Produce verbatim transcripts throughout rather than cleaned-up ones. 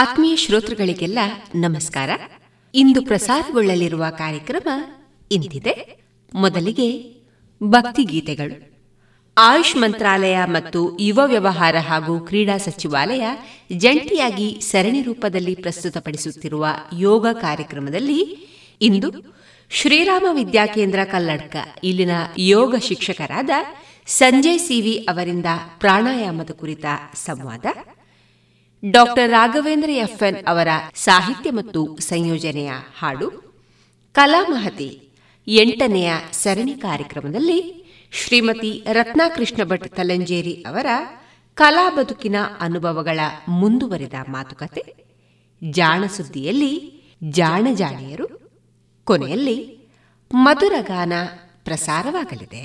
ಆತ್ಮೀಯ ಶ್ರೋತೃಗಳಿಗೆಲ್ಲ ನಮಸ್ಕಾರ. ಇಂದು ಪ್ರಸಾರಗೊಳ್ಳಲಿರುವ ಕಾರ್ಯಕ್ರಮ ಇಂತಿದೆ. ಮೊದಲಿಗೆ ಭಕ್ತಿಗೀತೆಗಳು. ಆಯುಷ್ ಮಂತ್ರಾಲಯ ಮತ್ತು ಯುವ ವ್ಯವಹಾರ ಹಾಗೂ ಕ್ರೀಡಾ ಸಚಿವಾಲಯ ಜಂಟಿಯಾಗಿ ಸರಣಿ ರೂಪದಲ್ಲಿ ಪ್ರಸ್ತುತಪಡಿಸುತ್ತಿರುವ ಯೋಗ ಕಾರ್ಯಕ್ರಮದಲ್ಲಿ ಇಂದು ಶ್ರೀರಾಮ ವಿದ್ಯಾ ಕೇಂದ್ರ ಕಲ್ಲಡ್ಕ ಇಲ್ಲಿನ ಯೋಗ ಶಿಕ್ಷಕರಾದ ಸಂಜಯ್ ಸಿವಿ ಅವರಿಂದ ಪ್ರಾಣಾಯಾಮದ ಕುರಿತ ಸಂವಾದ, ಡಾಕ್ಟರ್ ರಾಘವೇಂದ್ರ ಎಫ್ಎನ್ ಅವರ ಸಾಹಿತ್ಯ ಮತ್ತು ಸಂಯೋಜನೆಯ ಹಾಡು, ಕಲಾಮಹತಿ ಎಂಟನೆಯ ಸರಣಿ ಕಾರ್ಯಕ್ರಮದಲ್ಲಿ ಶ್ರೀಮತಿ ರತ್ನಾ ಕೃಷ್ಣ ಭಟ್ ತಲಂಜೇರಿ ಅವರ ಕಲಾ ಬದುಕಿನ ಅನುಭವಗಳ ಮುಂದುವರಿದ ಮಾತುಕತೆ, ಜಾಣಸುದ್ದಿಯಲ್ಲಿ ಜಾಣಜಾಣಿಯರು, ಕೊನೆಯಲ್ಲಿ ಮಧುರಗಾನ ಪ್ರಸಾರವಾಗಲಿದೆ.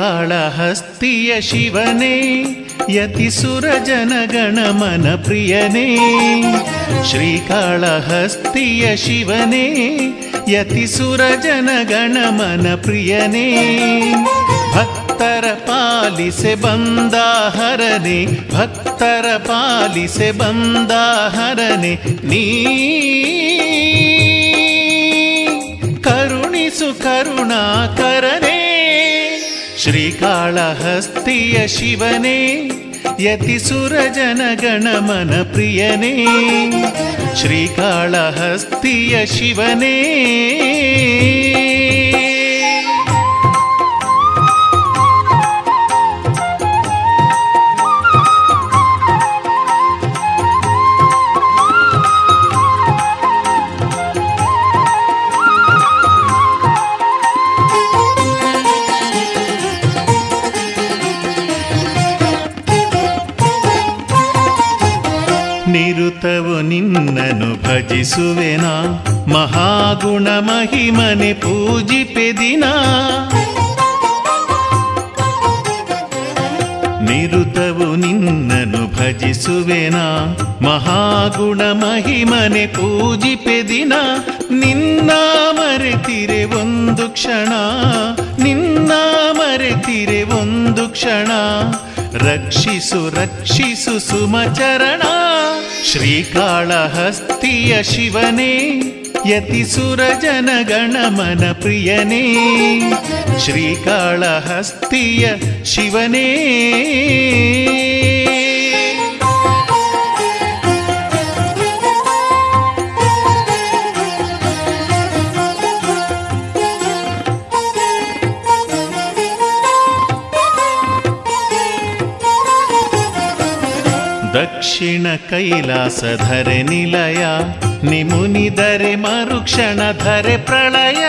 ಕಾಳಹಸ್ತಿಯ ಶಿವನೇ, ಯತಿಸುರ ಜನಗಣ ಮನ ಪ್ರಿಯನೇ, ಶ್ರೀಕಾಳಹಸ್ತಿಯ ಶಿವನೇ, ಯತಿಸುರ ಜನಗಣ ಮನ ಪ್ರಿಯನೇ, ಭಕ್ತರ ಪಾಲಿಸೆ ಬಂದಾಹರನೆ, ಭಕ್ತರ ಪಾಲಿಸೆ ಬಂದಾಹರನೆ, ನೀ ಕರುಣಿಸು ಕರುಣಾಕರನೆ, ಶ್ರೀಕಾಳಹಸ್ತಿಯ ಶಿವನೇ, ಯತಿಸುರ ಜನಗಣ ಮನ ಪ್ರಿಯನೇ, ಶ್ರೀಕಾಳಹಸ್ತಿಯ ಶಿವನೇ. ನಿರುತವು ನಿನ್ನನು ಭಜಿಸುವೆನಾ, ಮಹಾಗುಣ ಮಹಿಮನೆ ಪೂಜಿಪೆ ದಿನ, ನಿರುತವು ನಿನ್ನನು ಭಜಿಸುವೆನಾ, ಮಹಾಗುಣ ಮಹಿಮನೆ ಪೂಜಿಪೆ ದಿನ, ನಿನ್ನ ಮರೆತಿರೆ ಒಂದು ಕ್ಷಣ, ನಿನ್ನ ಮರೆತಿರೆ ಒಂದು ಕ್ಷಣ, ರಕ್ಷಿಸು ರಕ್ಷಿಸು ಸುಮಚರಣ ಶ್ರೀಕಾಳಹಸ್ತಿಯ ಶಿವನೇ ಯತಿಸುರ ಜನಗಣಮನ ಪ್ರಿಯನೇ ಶ್ರೀಕಾಳಹಸ್ತಿಯ ಶಿವನೇ ದಕ್ಷಿಣ ಕೈಲಾಸಧರೆ ನಿಲಯ ನಿಮುನಿದರೆ ಮರುಕ್ಷಣ ಧರೆ ಪ್ರಳಯ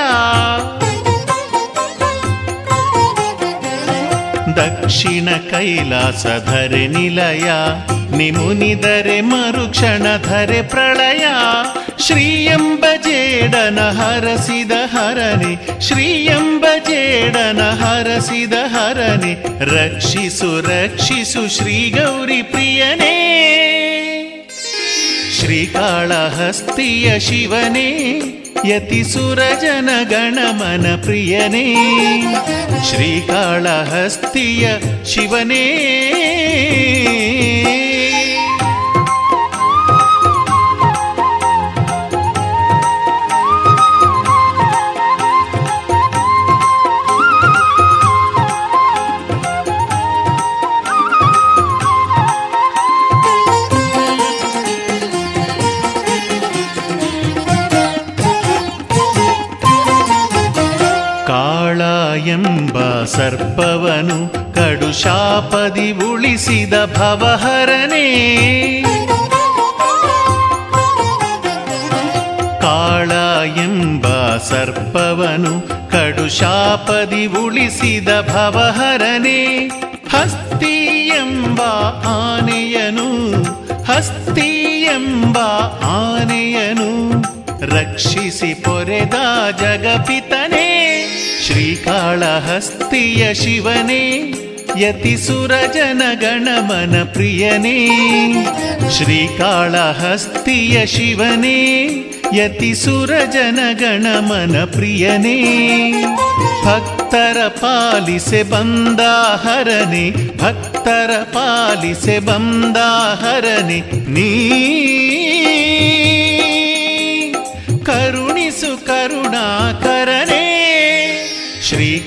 ದಕ್ಷಿಣ ಕೈಲಾಸಧರೆ ನಿಲಯ ನಿಮುನಿದರೆ ಮರುಕ್ಷಣ ಧರೆ ಪ್ರಳಯ ಶ್ರೀಯಂಬ ಜೇಡನ ಹರಸಿದ ಹರನೆ ಶ್ರೀಯಂಬ ಜೇಡನ ಹರಸಿದ ಹರನೆ ರಕ್ಷಿಸು ರಕ್ಷಿಸು ಶ್ರೀಗೌರಿ ಪ್ರಿಯನೇ ಶ್ರೀಕಾಳಹಸ್ತಿಯ ಶಿವನೇ ಯತಿಸುರ ಜನಗಣಮನ ಪ್ರಿಯನೇ ಶ್ರೀಕಾಳಹಸ್ತಿಯ ಶಿವನೇ ಸರ್ಪವನು ಕಡುಶಾಪದಿ ಉಳಿಸಿದ ಭವಹರನೇ ಕಾಳ ಎಂಬ ಸರ್ಪವನು ಕಡುಶಾಪದಿ ಉಳಿಸಿದ ಭವಹರನೇ ಹಸ್ತಿ ಎಂಬ ಆನೆಯನು ಹಸ್ತಿ ಎಂಬ ಆನೆಯನು ರಕ್ಷಿಸಿ ಪೊರೆದ ಜಗಪಿತನೇ ಶ್ರೀಕಾಳಹಸ್ತಿಯ ಶಿವನೇ ಯತಿಸುರ ಜನಗಣಮನ ಪ್ರಿಯನೇ ಶ್ರೀಕಾಳಹಸ್ತಿಯ ಶಿವನೇ ಯತಿಸುರ ಜನಗಣಮನ ಪ್ರಿಯನೇ ಭಕ್ತರ ಪಾಲಿಸೆ ಬಂದಾಹರನೆ ಭಕ್ತರ ಪಾಲಿಸೆ ಬಂದಾಹರನೆ ನೀ ಕರುಣಿಸು ಕರುಣಾಕರನೇ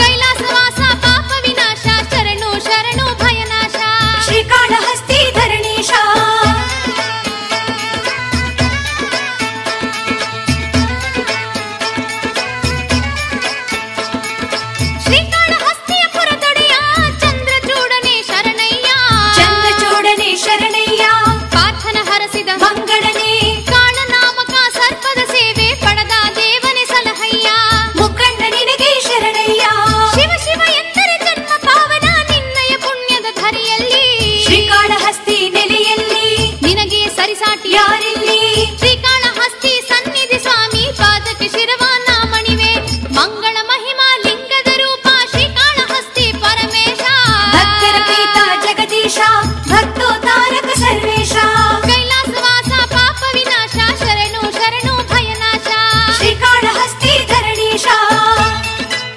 ಕೈಲಾಸವಾಸ ಪಾಪ ವಿನಾಶ ಶರಣು ಶರಣು ಭಯನಾಶ ಶ್ರೀಕಾಳಹಸ್ತಿ ಧರಣೀಶ ಶ್ರೀಕಾಳಹಸ್ತಿಯ ಪುರದೊಡೆಯ ಚಂದ್ರಚೂಡನೆ ಶರಣಯ್ಯ ಚಂದ್ರಚೂಡನೆ ಶರಣಯ್ಯ ಪಾಠನ ಹರಸಿದ ಮಂಗಳನೆ ಕಾಳನಾಮಕ ಸರ್ಪದ ಸೇವೆ ಪಡೆದ ದೇವನೇ ಸಲಹಯ್ಯ ಮುಖಂಡ ನಿನಗೆ ಶರಣಯ್ಯ ಶಿವ ಶಿವ ಎಂದರೆ ಜನ್ಮ ಪಾವನ ನಿನ್ನಯ ಪುಣ್ಯದ ಧರೆಯಲ್ಲಿ ಶ್ರೀಕಾಳಹಸ್ತಿ ನೆಲೆಯಲ್ಲಿ ನಿನಗೆ ಸರಿಸಾಟಿ ಯಾರಿಲ್ಲಿ ಶ್ರೀಕಾಳಹಸ್ತಿ ಸನ್ನಿಧಿ ಸ್ವಾಮಿ ಪಾದಕ್ಕೆ ಶಿರವಾನ ಮಣಿವೆ ಮಂಗಳ ಮಹಿಮಾ ಲಿಂಗದ ರೂಪ ಶ್ರೀಕಾಳಹಸ್ತಿ ಪರಮೇಶ ಭಕ್ತರ ಪೀತ ಜಗದೀಶ ಭಕ್ತೋ ತಾರಕ ಸರ್ವೇಶ ಕೈಲಾಸವಾಸ ಪಾಪ ವಿನಾಶ ಶರಣು ಶರಣು ಭಯನಾಶ ಶ್ರೀಕಾಳಹಸ್ತಿ ಧರಣೀಶ ನೀನೇ ದಿಕ್ಕು ಎನ್ನುತ್ತ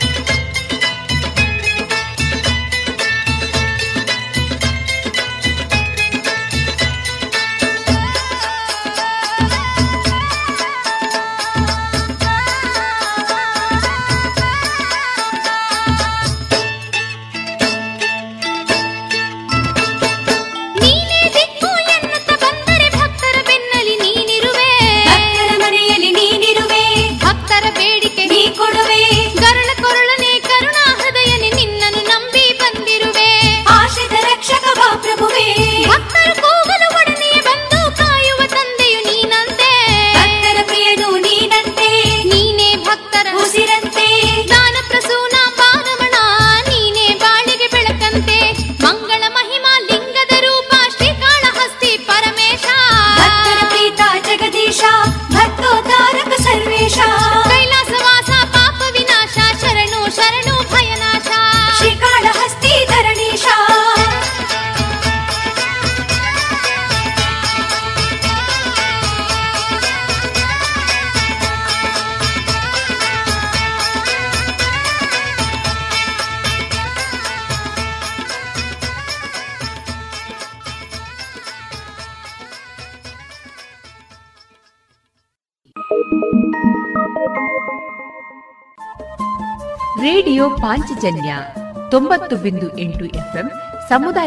ಬಂದರೆ ಭಕ್ತರ ಬೆನ್ನಲಿ ನೀನಿರುವೆ ಭಕ್ತರ ಮನೆಯಲ್ಲಿ ನೀನಿರುವೆ ಭಕ್ತರ ಬೇಡಿಕೆ ನೀ ಕೊಡುವೆ ಕರುಣ ಕೊರಳನೆ ಕರುಣಾ ಹೃದಯನೆ ನಿನ್ನನ್ನು ನಂಬಿ ಬಂದಿರುವೆ ಆಶ್ರಿತ ರಕ್ಷಕ ಬಾ ಪ್ರಭುವೇ ಭಕ್ತರು ಕೂಗಲು ಒಡನೆಯೇ ಬಂದು ಕಾಯುವ ತಂದೆಯು ನೀನಂತೆ ಭಕ್ತರ ಪ್ರಿಯನು ನೀನಂತೆ ನೀನೇ ಭಕ್ತರ ಉಸಿರಂತೆ ದಾನ ಪ್ರಸೂನ ಪಾನವಣ ನೀನೇ ಬಾಳಿಗೆ ಬೆಳಕಂತೆ ಮಂಗಳ ಮಹಿಮಾ ಲಿಂಗದ ರೂಪ ಶ್ರೀಕಾಳಹಸ್ತಿ ಪರಮೇಶ ಭಕ್ತರ ಪ್ರೀತ ಜಗದೀಶ ಭಕ್ತೋ ತಾರಕ ಸರ್ವೇಶ ಕೈಲಾಸವಾಸ ಪಾಪ ವಿನಾಶ ಶರಣು ಶರಣು ಭಯನಾಶ ಶ್ರೀಕಾಳಹಸ್ತಿ ಧರಣೀಶ ರೇಡಿಯೋ ಪಾಂಚಜನ್ಯ ತೊಂಬತ್ತು ಬಿಂದು ಎಂಟು ಎಫ್ಎಂ ಸಮುದಾಯ ಬಾನುಲಿ ಕೇಂದ್ರ ಪುತ್ತೂರು. ಇದು ಜೀವ ಜೀವದ ಸ್ವರ ಸಂಚಾರ. ಎಂಥ ಪುಣ್ಯವೋ ಎಂಥ ಭಾಗ್ಯವೋ ಎಂಥ ಪುಣ್ಯವೋ ನಮದು ಎಂಥ ಭಾಗ್ಯವೋ ಎಂಥ ಪುಣ್ಯವೋ ನಮದು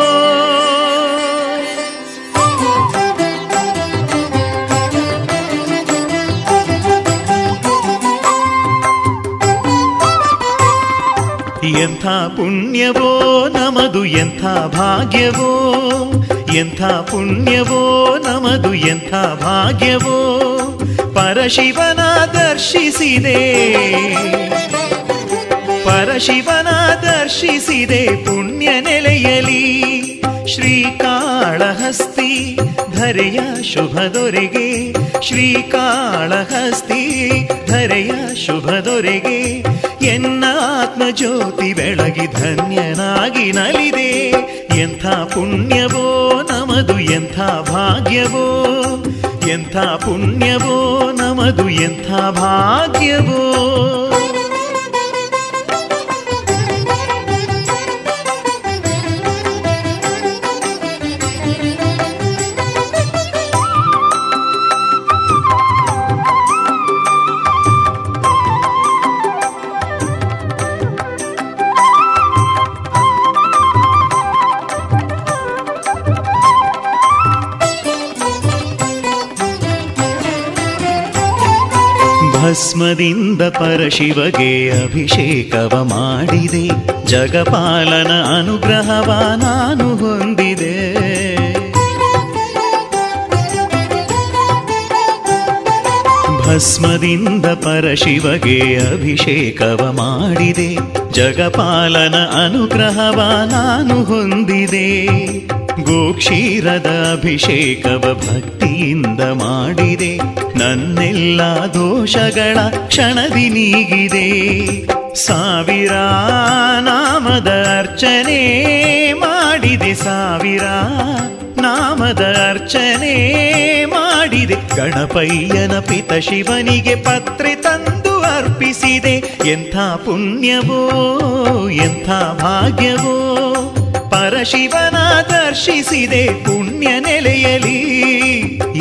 ಎಂಥ ಭಾಗ್ಯವೋ ಪರಶಿವನ ದರ್ಶಿಸಿದೆ ಪರಶಿವನ ದರ್ಶಿಸಿದೆ ಪುಣ್ಯ ನೆಲೆಯಲಿ ಶ್ರೀಕಾಳಹಸ್ತಿ ಧರೆಯ ಶುಭದೊರೆಗೆ ಶ್ರೀಕಾಳಹಸ್ತಿ ಧರೆಯ ಶುಭದೊರೆಗೆ ಎನ್ನ ಆತ್ಮಜ್ಯೋತಿ ಬೆಳಗಿ ಧನ್ಯನಾಗಿ ನಲಿದೆ ಎಂಥ ಪುಣ್ಯವೋ ನಮದು ಎಂಥ ಭಾಗ್ಯವೋ ಎಂಥ ಪುಣ್ಯವೋ ನಮದು ಎಂಥ ಭಾಗ್ಯವೋ ಭಸ್ಮದಿಂದ ಪರಶಿವಗೆ ಅಭಿಷೇಕವ ಮಾಡಿದೆ ಜಗಪಾಲನ ಅನುಗ್ರಹವ ನಾನು ಹೊಂದಿದೆ ಭಸ್ಮದಿಂದ ಪರಶಿವಗೆ ಅಭಿಷೇಕವ ಮಾಡಿದೆ ಜಗಪಾಲನ ಅನುಗ್ರಹವ ನಾನು ಹೊಂದಿದೆ ಗೋಕ್ಷೀರದ ಅಭಿಷೇಕವ ಭಕ್ತಿಯಿಂದ ಮಾಡಿದೆ ನನ್ನೆಲ್ಲ ದೋಷಗಳ ಕ್ಷಣದಿ ನೀಗಿದೆ ಸಾವಿರ ನಾಮದ ಅರ್ಚನೆ ಮಾಡಿದೆ ಸಾವಿರ ನಾಮದ ಅರ್ಚನೆ ಮಾಡಿದೆ ಅರ್ಪಿಸಿದೆ ಗಣಪಯ್ಯನ ಪಿತ ಶಿವನಿಗೆ ಪತ್ರೆ ತಂದು ಅರ್ಪಿಸಿದೆ. ಎಂಥ ಪುಣ್ಯವೋ ಎಂಥ ಭಾಗ್ಯವೋ ಪರಶಿವನ ದರ್ಶಿಸಿದೆ ಪುಣ್ಯ ನೆಲೆಯಲಿ.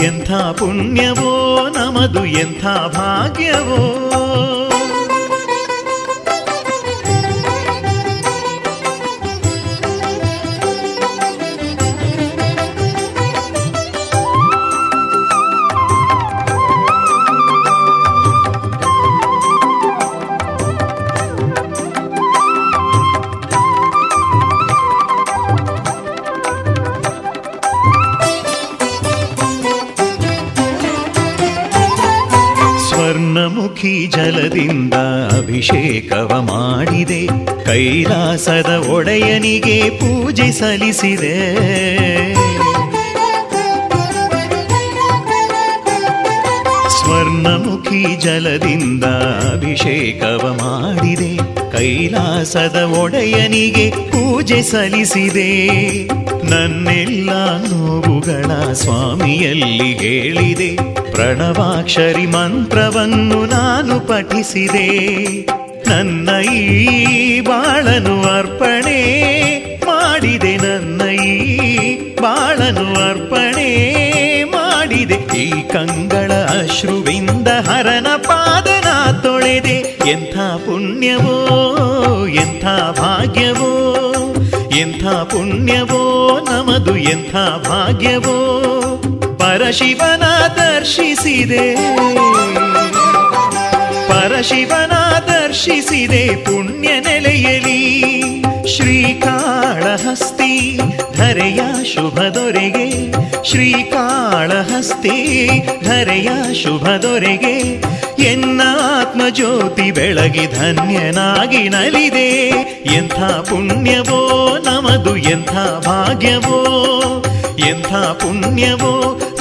ಎಂಥ ಪುಣ್ಯವೋ ನಮದು ಎಂಥ ಭಾಗ್ಯವೋ. ಮುಖಿ ಜಲದಿಂದ ಅಭಿಷೇಕವ ಮಾಡಿದೆ ಕೈಲಾಸದ ಒಡೆಯನಿಗೆ ಪೂಜೆ ಸಲ್ಲಿಸಿದೆ. ಸ್ವರ್ಣಮುಖಿ ಜಲದಿಂದ ಅಭಿಷೇಕವ ಮಾಡಿದೆ ಕೈಲಾಸದ ಒಡೆಯನಿಗೆ ಪೂಜೆ ಸಲ್ಲಿಸಿದೆ. ನನ್ನೆಲ್ಲ ನೋವುಗಳ ಸ್ವಾಮಿಯಲ್ಲಿ ಹೇಳಿದೆ ಪ್ರಣವಾಕ್ಷರಿ ಮಂತ್ರವನ್ನು ನಾನು ಪಠಿಸಿದೆ. ನನ್ನ ಈ ಬಾಳನು ಅರ್ಪಣೆ ಮಾಡಿದೆ ನನ್ನ ಈ ಬಾಳನು ಅರ್ಪಣೆ ಮಾಡಿದೆ. ಈ ಕಂಗಳ ಅಶ್ರುವಿಂದ ಹರನ ಪಾದನ ತೊಳೆದೆ. ಎಂಥ ಪುಣ್ಯವೋ ಎಂಥ ಭಾಗ್ಯವೋ ಎಂಥ ಪುಣ್ಯವೋ ನಮದು ಎಂಥ ಭಾಗ್ಯವೋ ಪರಶಿವನ ದರ್ಶಿಸಿದೆ ಪರಶಿವನ ದರ್ಶಿಸಿದೆ ಪುಣ್ಯ ನೆಲೆಯಲಿ. ಶ್ರೀಕಾಳಹಸ್ತಿ ಧರೆಯ ಶುಭ ದೊರೆಗೆ ಶ್ರೀಕಾಳಹಸ್ತಿ ಧರೆಯ ಶುಭ ದೊರೆಗೆ ಎನ್ನ ಆತ್ಮಜ್ಯೋತಿ ಬೆಳಗಿ ಧನ್ಯನಾಗಿ ನಲಿದೆ. ಎಂಥ ಪುಣ್ಯವೋ ನಮದು ಎಂಥ ಭಾಗ್ಯವೋ ಎಂಥ ಪುಣ್ಯವೋ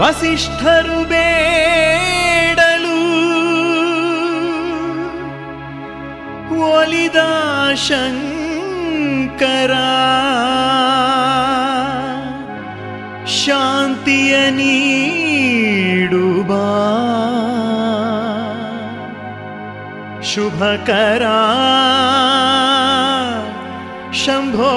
ವಸಿಷ್ಠರು ಬೇಡಲು ಒಲಿದ ಶಂಕರ ಶಾಂತಿಯ ನೀಡುವ ಶುಭಕರ ಶಂಭೋ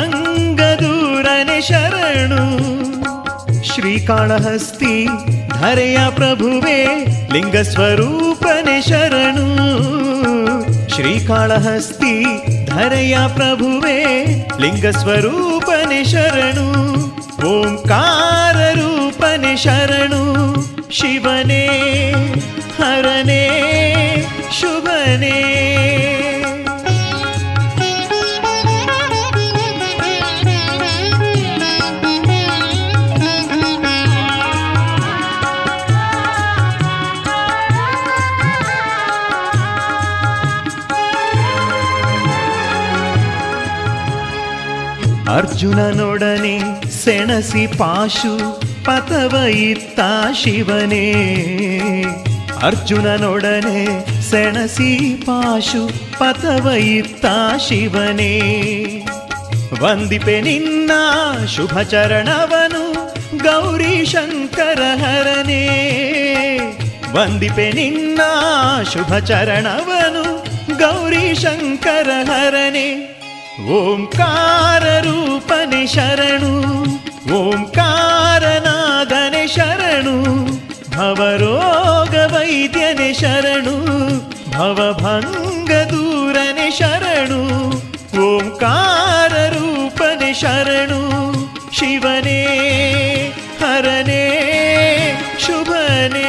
ಭಂಗದೂರನೆ ಶರಣು. ಶ್ರೀಕಾಳಹಸ್ತಿ ಧರೆಯ ಪ್ರಭುವೇ ಲಿಂಗ ಸ್ವರೂಪನೆ ಶರಣು. ಶ್ರೀಕಾಳಹಸ್ತಿ ಧರೆಯ ಪ್ರಭುವೇ ಲಿಂಗ ಸ್ವರೂಪನೆ ಶರಣು. ಓಂಕಾರ ರೂಪನೆ ಶರಣು ಶಿವನೇ ಹರನೇ ಶುಭನೇ. ಅರ್ಜುನನೊಡನೆ ಸೆಣಸಿ ಪಾಶು ಪಥವ ಇತ್ತ ಶಿವನೇ. ಅರ್ಜುನನೊಡನೆ ಸೆಣಸಿ ಪಾಶು ಪಥವ ಇತ್ತ ಶಿವನೇ. ವಂದಿಪೆ ನಿನ್ನ ಶುಭ ಚರಣವನು ಗೌರಿ ಶಂಕರ ಹರನೇ. ವಂದಿಪೆ ನಿನ್ನ ಶುಭ ಚರಣವನು ಗೌರಿ ಶಂಕರ ಹರನೇ. ಓಂಕಾರ ರೂಪನೆ ಶರಣು ಓಂಕಾರನಾದನೆ ಶರಣು ಭವರೋಗ ವೈದ್ಯನೆ ಶರಣು ಭವಭಂಗ ದೂರನೆ ಶರಣು ಓಂಕಾರ ರೂಪನೆ ಶರಣು ಶಿವನೇ ಹರನೇ ಶುಭನೇ.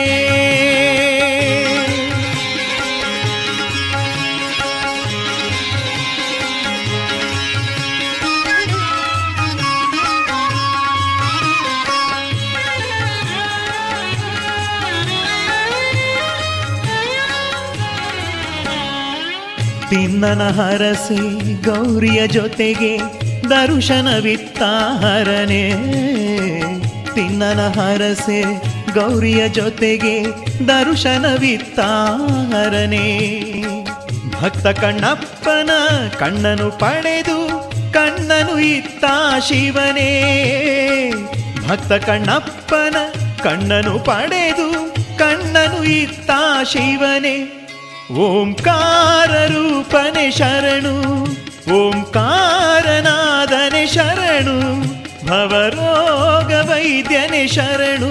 ತಿನ್ನನ ಹರಸಿ ಗೌರಿಯ ಜೊತೆಗೆ ದರ್ಶನವಿತ್ತ ಹರನೆ ತಿನ್ನನ ಹರಸೆ ಗೌರಿಯ ಜೊತೆಗೆ ದರ್ಶನವಿತ್ತ ಹರನೆ ಭಕ್ತ ಕಣ್ಣಪ್ಪನ ಕಣ್ಣನು ಪಡೆದು ಕಣ್ಣನು ಇತ್ತ ಶಿವನೇ ಭಕ್ತ ಕಣ್ಣಪ್ಪನ ಕಣ್ಣನು ಪಡೆದು ಕಣ್ಣನು ಇತ್ತ ಶಿವನೇ ಓಂಕಾರ ರೂಪನೆ ಶರಣು ಓಂಕಾರನಾದನೆ ಶರಣು ಭವರೋಗ ವೈದ್ಯನೆ ಶರಣು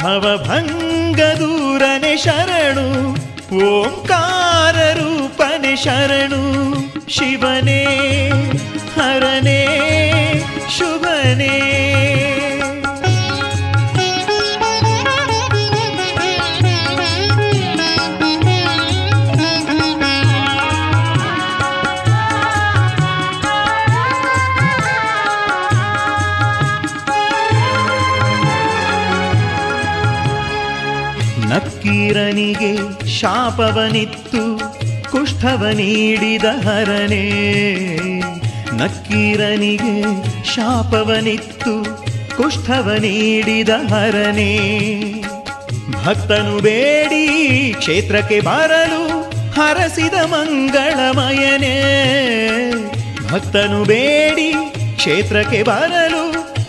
ಭವಭಂಗ ದೂರನೆ ಶರಣು ಓಂಕಾರ ರೂಪನೆ ಶರಣು ಶಿವನೇ ಹರನೇ ಶುಭನೇ. ನಕ್ಕೀರನಿಗೆ ಶಾಪವನಿತ್ತು ಕುಷ್ಠವ ನೀಡಿದ ಹರನೇ ನಕ್ಕೀರನಿಗೆ ಶಾಪವನಿತ್ತು ಕುಷ್ಠವ ನೀಡಿದ ಹರನೇ ಭಕ್ತನು ಬೇಡಿ ಕ್ಷೇತ್ರಕ್ಕೆ ಬರಲು ಹರಸಿದ ಮಂಗಳಮಯನೇ ಭಕ್ತನು ಬೇಡಿ ಕ್ಷೇತ್ರಕ್ಕೆ ಬರಲು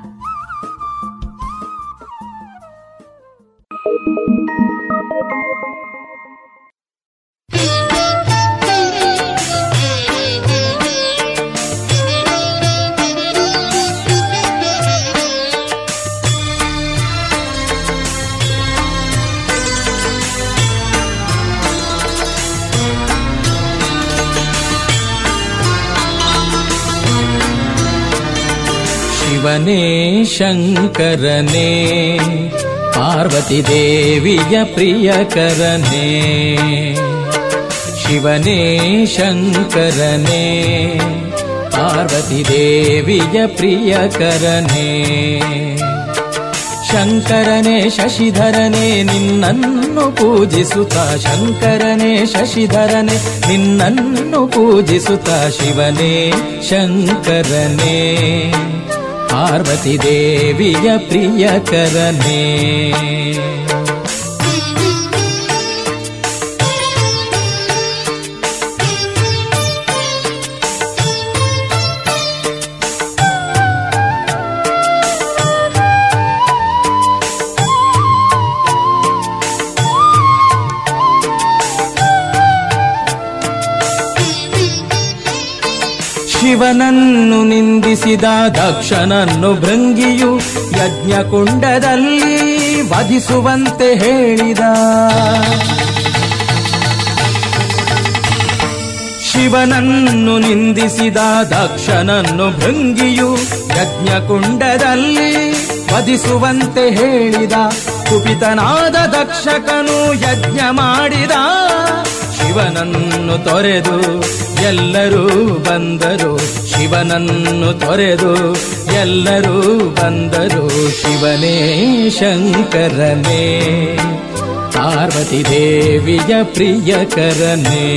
ಶಿವನೇ ಶಂಕರನೇ ಪಾರ್ವತಿ ದೇವಿಯ ಪ್ರಿಯಕರನೇ ಶಿವನೇ ಶಂಕರನೇ ಪಾರ್ವತಿ ದೇವಿಯ ಪ್ರಿಯಕರನೇ ಶಂಕರನೇ ಶಶಿಧರನೇ ನಿನ್ನನ್ನು ಪೂಜಿಸುತ್ತಾ ಶಂಕರನೇ ಶಶಿಧರನೇ ನಿನ್ನನ್ನು ಪೂಜಿಸುತ್ತಾ ಶಿವನೇ ಶಂಕರನೇ ಪಾರ್ವತಿ ದೇವಿಯ ಪ್ರಿಯಕರನೇ ಶಿವನನ್ನು ನಿಂದಿಸಿದ ದಕ್ಷನನ್ನು ಭೃಂಗಿಯು ಯಜ್ಞಕುಂಡದಲ್ಲಿ ವಧಿಸುವಂತೆ ಹೇಳಿದ ಶಿವನನ್ನು ನಿಂದಿಸಿದ ದಕ್ಷನನ್ನು ಭೃಂಗಿಯು ಯಜ್ಞಕುಂಡದಲ್ಲಿ ವಧಿಸುವಂತೆ ಹೇಳಿದ ಕುಪಿತನಾದ ದಕ್ಷಕನು ಯಜ್ಞ ಮಾಡಿದ, ಶಿವನನ್ನು ತೊರೆದು ಎಲ್ಲರೂ ಬಂದರು, ಶಿವನನ್ನು ತೊರೆದು ಎಲ್ಲರೂ ಬಂದರು. ಶಿವನೇ ಶಂಕರನೇ ಪಾರ್ವತಿ ದೇವಿಯ ಪ್ರಿಯಕರನೇ.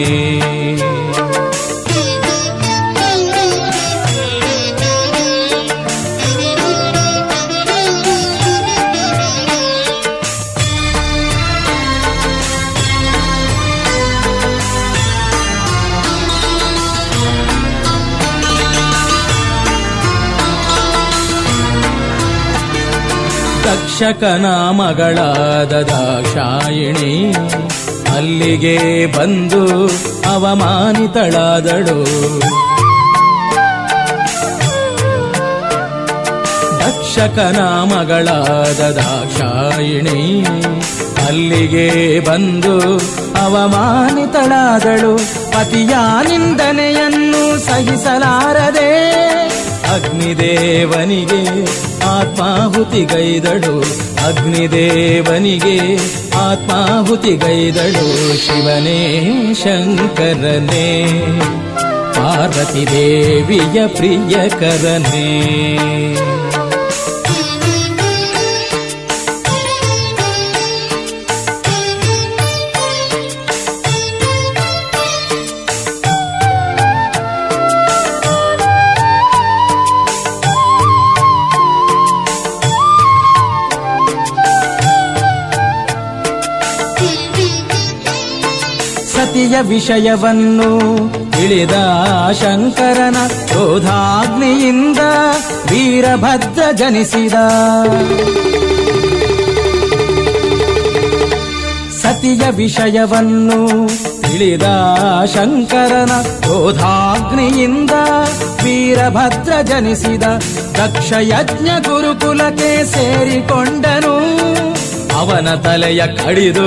ದಕ್ಷಕನ ಮಗಳಾದ ದಾಕ್ಷಾಯಿಣಿ ಅಲ್ಲಿಗೆ ಬಂದು ಅವಮಾನಿತಳಾದಳು. ದಕ್ಷಕನ ಮಗಳಾದ ದಾಕ್ಷಾಯಿಣಿ ಅಲ್ಲಿಗೆ ಬಂದು ಅವಮಾನಿತಳಾದಳು. ಪತಿಯ ನಿಂದನೆಯನ್ನು ಸಹಿಸಲಾರದೆ ಅಗ್ನಿದೇವನಿಗೆ ಆತ್ಮಾಹುತಿಗೈದಳು, ಅಗ್ನಿದೇವನಿಗೆ ಆತ್ಮಾಹುತಿಗೈದಳು. ಶಿವನೇ ಶಂಕರನೇ ಪಾರ್ವತಿ ದೇವಿಯ ಪ್ರಿಯಕರನೇ. ವಿಷಯವನ್ನು ತಿಳಿದ ಶಂಕರನ ಕ್ರೋಧಾಗ್ನಿಯಿಂದ ವೀರಭದ್ರ ಜನಿಸಿದ. ಸತಿಯ ವಿಷಯವನ್ನು ತಿಳಿದ ಶಂಕರನ ಕ್ರೋಧಾಗ್ನಿಯಿಂದ ವೀರಭದ್ರ ಜನಿಸಿದ. ದಕ್ಷಯಜ್ಞ ಗುರುಕುಲಕ್ಕೆ ಸೇರಿಕೊಂಡನು, ಅವನ ತಲೆಯ ಕಡಿದು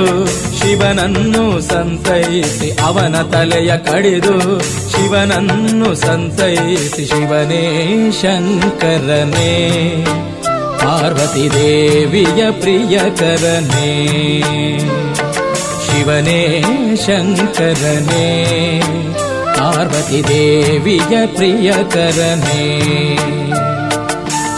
ಶಿವನನ್ನು ಸಂತೈಸಿ, ಅವನ ತಲೆಯ ಕಡಿದು ಶಿವನನ್ನು ಸಂತೈಸಿ. ಶಿವನೇ ಶಂಕರನೇ ಪಾರ್ವತಿ ದೇವಿಯ ಪ್ರಿಯಕರನೇ. ಶಿವನೇ ಶಂಕರನೇ ಪಾರ್ವತಿ ದೇವಿಯ ಪ್ರಿಯಕರನೇ.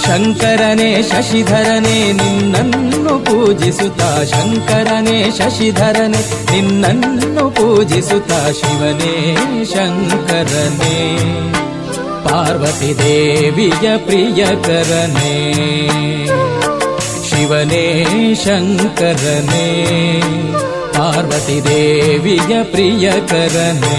ಶಂಕರನೇ ಶಶಿಧರನೇ ನಿನ್ನನ್ನು ಪೂಜಿಸುತ್ತಾ, ಶಂಕರನೇ ಶಶಿಧರನೇ ನಿನ್ನನ್ನು ಪೂಜಿಸುತ್ತಾ. ಶಿವನೇ ಶಂಕರನೇ ಪಾರ್ವತಿ ದೇವಿಯ ಪ್ರಿಯಕರನೇ. ಶಿವನೇ ಶಂಕರನೇ ಪಾರ್ವತಿ ದೇವಿಯ ಪ್ರಿಯಕರನೇ.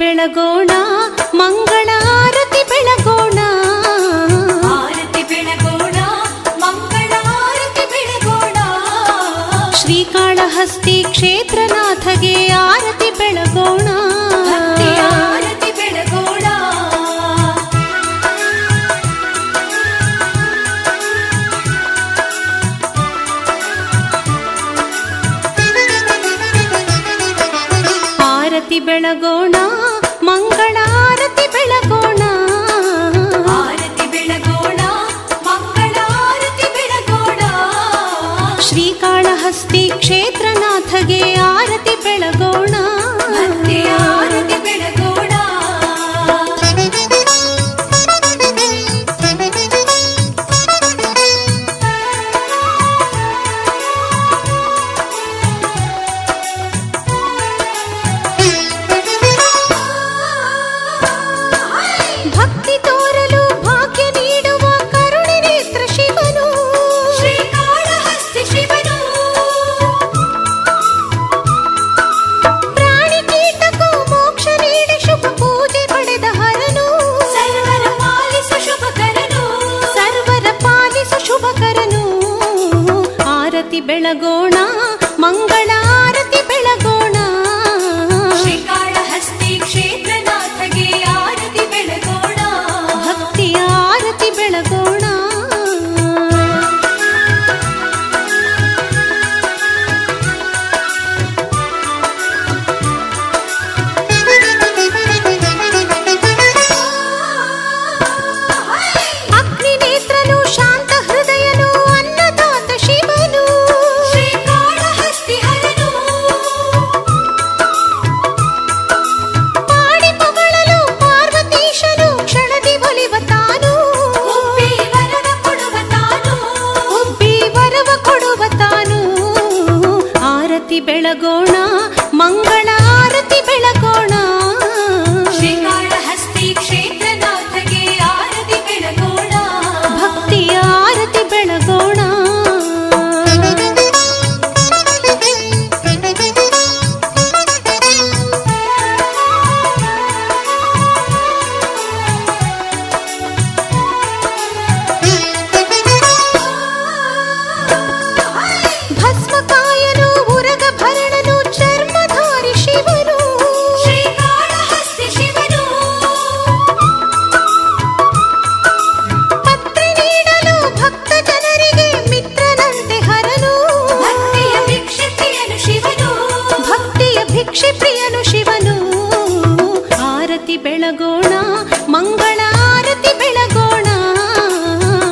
ಬೆಳಗೋಣ ಮಂಗಳಾರತಿ ಬೆಳಗೋಣ, ಆರತಿ ಬೆಳಗೋಣ ಮಂಗಳಾರತಿ ಬೆಳಗೋಣ. ಶ್ರೀಕಾಳಹಸ್ತಿ ಕ್ಷೇತ್ರನಾಥಗೆ ಆರತಿ ಬೆಳಗೋಣ, ಆರತಿ ಬೆಳಗೋಣ. ಆರತಿ ಬೆಳಗೋಣ ಮಂಗಳಾರತಿ ಬೆಳಗೋಣ, ಆರತಿ ಬೆಳಗೋಣ ಮಂಗಳಾರತಿ ಬೆಳಗೋಣ. ಶ್ರೀಕಾಳಹಸ್ತಿ ಕ್ಷೇತ್ರನಾಥಗೆ ಆರತಿ ಬೆಳಗೋಣ, ಆರತಿ ಬೆಳಗೋಣ. ಆರತಿ ಬೆಳಗೋಣ, ಮಂಗಳ ಆರತಿ ಬೆಳಗೋಣ,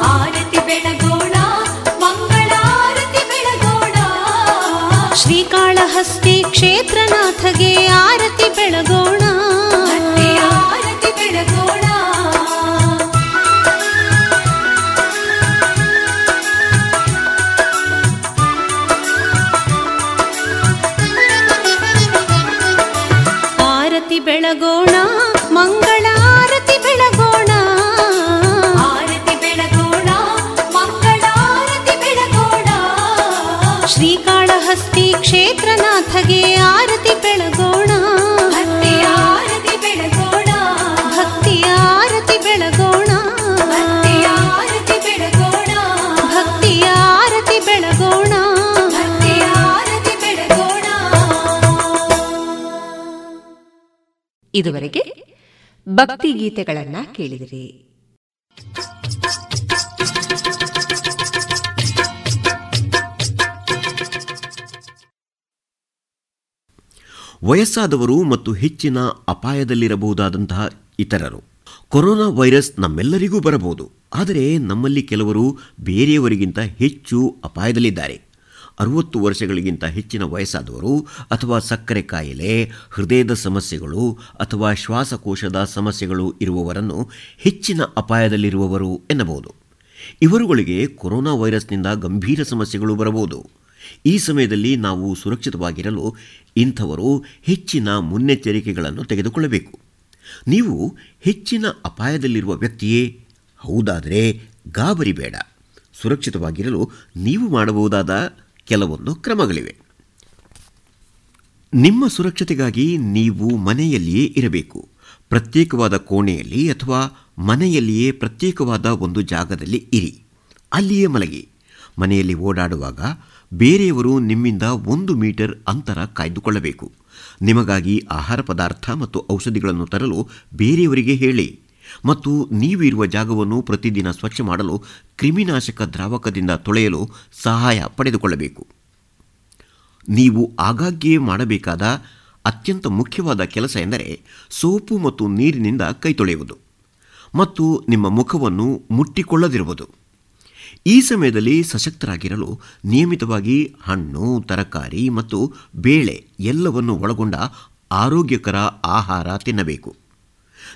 ಆರತಿ ಬೆಳಗೋಣ, ಮಂಗಳ ಆರತಿ ಬೆಳಗೋಣ. ಶ್ರೀಕಾಳಹಸ್ತಿ ಕ್ಷೇತ್ರನಾಥಗೆ ಆರತಿ ಬೆಳಗೋಣ. ಬೆಳಗೋಣ ಮಂಗಳ ಆರತಿ ಬೆಳಗೋಣ, ಆರತಿ ಬೆಳಗೋಣ, ಮಂಗಳ ಆರತಿ ಬೆಳಗೋಣ. ಶ್ರೀಕಾಳಹಸ್ತಿ ಕ್ಷೇತ್ರನಾಥಗೆ ಆರತಿ ಬೆಳಗೋಣ, ಭಕ್ತಿಯ ಆರತಿ ಬೆಳಗೋಣ, ಭಕ್ತಿಯ ಆರತಿ ಬೆಳಗೋಣ, ಭಕ್ತಿಯ ಆರತಿ ಬೆಳಗೋಣ, ಭಕ್ತಿಯ ಆರತಿ ಬೆಳಗೋಣ. ಇದುವರೆಗೆ ಭಕ್ತಿ ಗೀತೆಗಳನ್ನ ಕೇಳಿದಿರಿ. ವಯಸ್ಸಾದವರು ಮತ್ತು ಹೆಚ್ಚಿನ ಅಪಾಯದಲ್ಲಿರಬಹುದಾದಂತಹ ಇತರರು. ಕೊರೋನಾ ವೈರಸ್ ನಮ್ಮೆಲ್ಲರಿಗೂ ಬರಬಹುದು, ಆದರೆ ನಮ್ಮಲ್ಲಿ ಕೆಲವರು ಬೇರೆಯವರಿಗಿಂತ ಹೆಚ್ಚು ಅಪಾಯದಲ್ಲಿದ್ದಾರೆ. ಅರವತ್ತು ವರ್ಷಗಳಿಗಿಂತ ಹೆಚ್ಚಿನ ವಯಸ್ಸಾದವರು ಅಥವಾ ಸಕ್ಕರೆ ಕಾಯಿಲೆ, ಹೃದಯದ ಸಮಸ್ಯೆಗಳು ಅಥವಾ ಶ್ವಾಸಕೋಶದ ಸಮಸ್ಯೆಗಳು ಇರುವವರನ್ನು ಹೆಚ್ಚಿನ ಅಪಾಯದಲ್ಲಿರುವವರು ಎನ್ನಬಹುದು. ಇವರುಗಳಿಗೆ ಕೊರೋನಾ ವೈರಸ್ನಿಂದ ಗಂಭೀರ ಸಮಸ್ಯೆಗಳು ಬರಬಹುದು. ಈ ಸಮಯದಲ್ಲಿ ನಾವು ಸುರಕ್ಷಿತವಾಗಿರಲು ಇಂಥವರು ಹೆಚ್ಚಿನ ಮುನ್ನೆಚ್ಚರಿಕೆಗಳನ್ನು ತೆಗೆದುಕೊಳ್ಳಬೇಕು. ನೀವು ಹೆಚ್ಚಿನ ಅಪಾಯದಲ್ಲಿರುವ ವ್ಯಕ್ತಿಯೇ? ಹೌದಾದರೆ ಗಾಬರಿ ಬೇಡ. ಸುರಕ್ಷಿತವಾಗಿರಲು ನೀವು ಮಾಡಬಹುದಾದ ಕೆಲವೊಂದು ಕ್ರಮಗಳಿವೆ. ನಿಮ್ಮ ಸುರಕ್ಷತೆಗಾಗಿ ನೀವು ಮನೆಯಲ್ಲಿಯೇ ಇರಬೇಕು. ಪ್ರತ್ಯೇಕವಾದ ಕೋಣೆಯಲ್ಲಿ ಅಥವಾ ಮನೆಯಲ್ಲಿಯೇ ಪ್ರತ್ಯೇಕವಾದ ಒಂದು ಜಾಗದಲ್ಲಿ ಇರಿ, ಅಲ್ಲಿಯೇ ಮಲಗಿ. ಮನೆಯಲ್ಲಿ ಓಡಾಡುವಾಗ ಬೇರೆಯವರು ನಿಮ್ಮಿಂದ ಒಂದು ಮೀಟರ್ ಅಂತರ ಕಾಯ್ದುಕೊಳ್ಳಬೇಕು. ನಿಮಗಾಗಿ ಆಹಾರ ಪದಾರ್ಥ ಮತ್ತು ಔಷಧಿಗಳನ್ನು ತರಲು ಬೇರೆಯವರಿಗೆ ಹೇಳಿ ಮತ್ತು ನೀವಿರುವ ಜಾಗವನ್ನು ಪ್ರತಿದಿನ ಸ್ವಚ್ಛ ಮಾಡಲು ಕ್ರಿಮಿನಾಶಕ ದ್ರಾವಕದಿಂದ ತೊಳೆಯಲು ಸಹಾಯ ಪಡೆದುಕೊಳ್ಳಬೇಕು. ನೀವು ಆಗಾಗ್ಗೆ ಮಾಡಬೇಕಾದ ಅತ್ಯಂತ ಮುಖ್ಯವಾದ ಕೆಲಸ ಎಂದರೆ ಸೋಪು ಮತ್ತು ನೀರಿನಿಂದ ಕೈ ತೊಳೆಯುವುದು ಮತ್ತು ನಿಮ್ಮ ಮುಖವನ್ನು ಮುಟ್ಟಿಕೊಳ್ಳದಿರುವುದು. ಈ ಸಮಯದಲ್ಲಿ ಸಶಕ್ತರಾಗಿರಲು ನಿಯಮಿತವಾಗಿ ಹಣ್ಣು, ತರಕಾರಿ ಮತ್ತು ಬೇಳೆ ಎಲ್ಲವನ್ನು ಒಳಗೊಂಡ ಆರೋಗ್ಯಕರ ಆಹಾರ ತಿನ್ನಬೇಕು.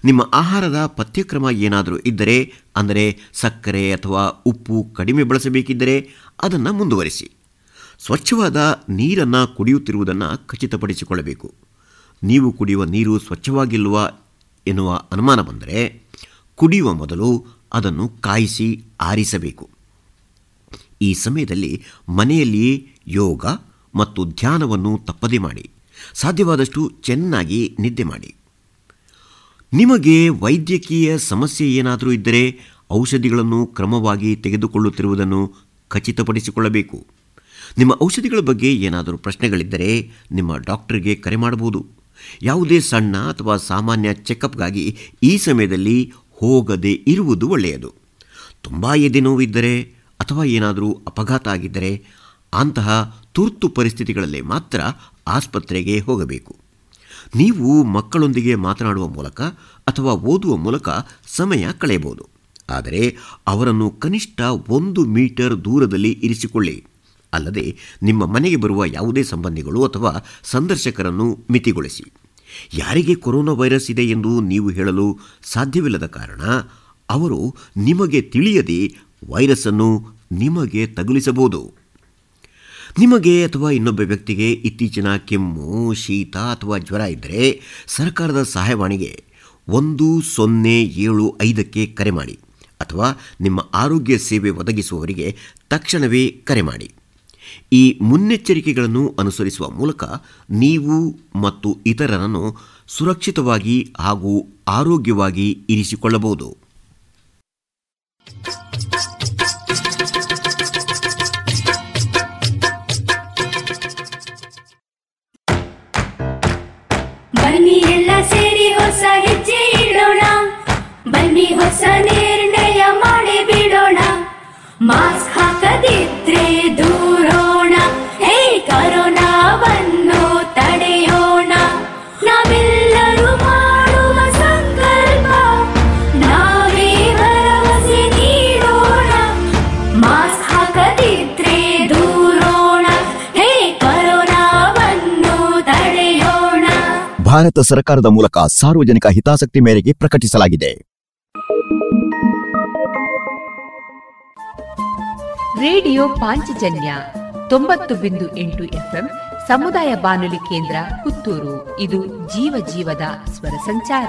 ನಿಮ್ಮ ಆಹಾರದ ಪಥ್ಯಕ್ರಮ ಏನಾದರೂ ಇದ್ದರೆ, ಅಂದರೆ ಸಕ್ಕರೆ ಅಥವಾ ಉಪ್ಪು ಕಡಿಮೆ ಬಳಸಬೇಕಿದ್ದರೆ ಅದನ್ನು ಮುಂದುವರಿಸಿ. ಸ್ವಚ್ಛವಾದ ನೀರನ್ನು ಕುಡಿಯುತ್ತಿರುವುದನ್ನು ಖಚಿತಪಡಿಸಿಕೊಳ್ಳಬೇಕು. ನೀವು ಕುಡಿಯುವ ನೀರು ಸ್ವಚ್ಛವಾಗಿಲ್ವ ಎನ್ನುವ ಅನುಮಾನ ಬಂದರೆ ಕುಡಿಯುವ ಮೊದಲು ಅದನ್ನು ಕಾಯಿಸಿ ಆರಿಸಬೇಕು. ಈ ಸಮಯದಲ್ಲಿ ಮನೆಯಲ್ಲಿ ಯೋಗ ಮತ್ತು ಧ್ಯಾನವನ್ನು ತಪ್ಪದೇ ಮಾಡಿ. ಸಾಧ್ಯವಾದಷ್ಟು ಚೆನ್ನಾಗಿ ನಿದ್ದೆ ಮಾಡಿ. ನಿಮಗೆ ವೈದ್ಯಕೀಯ ಸಮಸ್ಯೆ ಏನಾದರೂ ಇದ್ದರೆ ಔಷಧಿಗಳನ್ನು ಕ್ರಮವಾಗಿ ತೆಗೆದುಕೊಳ್ಳುತ್ತಿರುವುದನ್ನು ಖಚಿತಪಡಿಸಿಕೊಳ್ಳಬೇಕು. ನಿಮ್ಮ ಔಷಧಿಗಳ ಬಗ್ಗೆ ಏನಾದರೂ ಪ್ರಶ್ನೆಗಳಿದ್ದರೆ ನಿಮ್ಮ ಡಾಕ್ಟರ್ಗೆ ಕರೆ ಮಾಡಬಹುದು. ಯಾವುದೇ ಸಣ್ಣ ಅಥವಾ ಸಾಮಾನ್ಯ ಚೆಕಪ್ಗಾಗಿ ಈ ಸಮಯದಲ್ಲಿ ಹೋಗದೇ ಇರುವುದು ಒಳ್ಳೆಯದು. ತುಂಬ ಎದೆನೋವಿದ್ದರೆ ಅಥವಾ ಏನಾದರೂ ಅಪಘಾತ ಆಗಿದ್ದರೆ ಅಂತಹ ತುರ್ತು ಪರಿಸ್ಥಿತಿಗಳಲ್ಲಿ ಮಾತ್ರ ಆಸ್ಪತ್ರೆಗೆ ಹೋಗಬೇಕು. ನೀವು ಮಕ್ಕಳೊಂದಿಗೆ ಮಾತನಾಡುವ ಮೂಲಕ ಅಥವಾ ಓದುವ ಮೂಲಕ ಸಮಯ ಕಳೆಯಬಹುದು, ಆದರೆ ಅವರನ್ನು ಕನಿಷ್ಠ ಒಂದು ಮೀಟರ್ ದೂರದಲ್ಲಿ ಇರಿಸಿಕೊಳ್ಳಿ. ಅಲ್ಲದೆ ನಿಮ್ಮ ಮನೆಗೆ ಬರುವ ಯಾವುದೇ ಸಂಬಂಧಿಗಳು ಅಥವಾ ಸಂದರ್ಶಕರನ್ನು ಮಿತಿಗೊಳಿಸಿ. ಯಾರಿಗೆ ಕೊರೋನಾ ವೈರಸ್ ಇದೆ ಎಂದು ನೀವು ಹೇಳಲು ಸಾಧ್ಯವಿಲ್ಲದ ಕಾರಣ ಅವರು ನಿಮಗೆ ತಿಳಿಯದೆ ವೈರಸ್ಸನ್ನು ನಿಮಗೆ ತಗುಲಿಸಬಹುದು. ನಿಮಗೆ ಅಥವಾ ಇನ್ನೊಬ್ಬ ವ್ಯಕ್ತಿಗೆ ಇತ್ತೀಚಿನ ಕೆಮ್ಮು, ಶೀತ ಅಥವಾ ಜ್ವರ ಇದ್ದರೆ ಸರ್ಕಾರದ ಸಹಾಯವಾಣಿಗೆ ಒಂದು ಸೊನ್ನೆ ಏಳು ಐದಕ್ಕೆ ಕರೆ ಮಾಡಿ ಅಥವಾ ನಿಮ್ಮ ಆರೋಗ್ಯ ಸೇವೆ ಒದಗಿಸುವವರಿಗೆ ತಕ್ಷಣವೇ ಕರೆ ಮಾಡಿ. ಈ ಮುನ್ನೆಚ್ಚರಿಕೆಗಳನ್ನು ಅನುಸರಿಸುವ ಮೂಲಕ ನೀವು ಮತ್ತು ಇತರರನ್ನು ಸುರಕ್ಷಿತವಾಗಿ ಹಾಗೂ ಆರೋಗ್ಯವಾಗಿ ಇರಿಸಿಕೊಳ್ಳಬಹುದು. ಹೊಸ ನಿರ್ಣಯ ಮಾಡಿ ಬಿಡೋಣ, ಮಾಸ್ಕ್ ಹಾಕದಿದ್ರೆ ದೂರೋಣ, ಹೇ ಕರೋನಾವನ್ನು ತಡೆಯೋಣ, ನಾವೆಲ್ಲರೂ ಮಾಡುವ ಭಾರತ ಸರ್ಕಾರದ ಮೂಲಕ ಸಾರ್ವಜನಿಕ ಹಿತಾಸಕ್ತಿ ಮೇರೆಗೆ ಪ್ರಕಟಿಸಲಾಗಿದೆ. ರೇಡಿಯೋ ಪಾಂಚಜನ್ಯ ತೊಂಬತ್ತು ಬಿಂದು ಎಂಟು ಎಫ್ಎಂ ಸಮುದಾಯ ಬಾನುಲಿ ಕೇಂದ್ರ ಪುತ್ತೂರು. ಇದು ಜೀವ ಜೀವದ ಸ್ವರ ಸಂಚಾರ.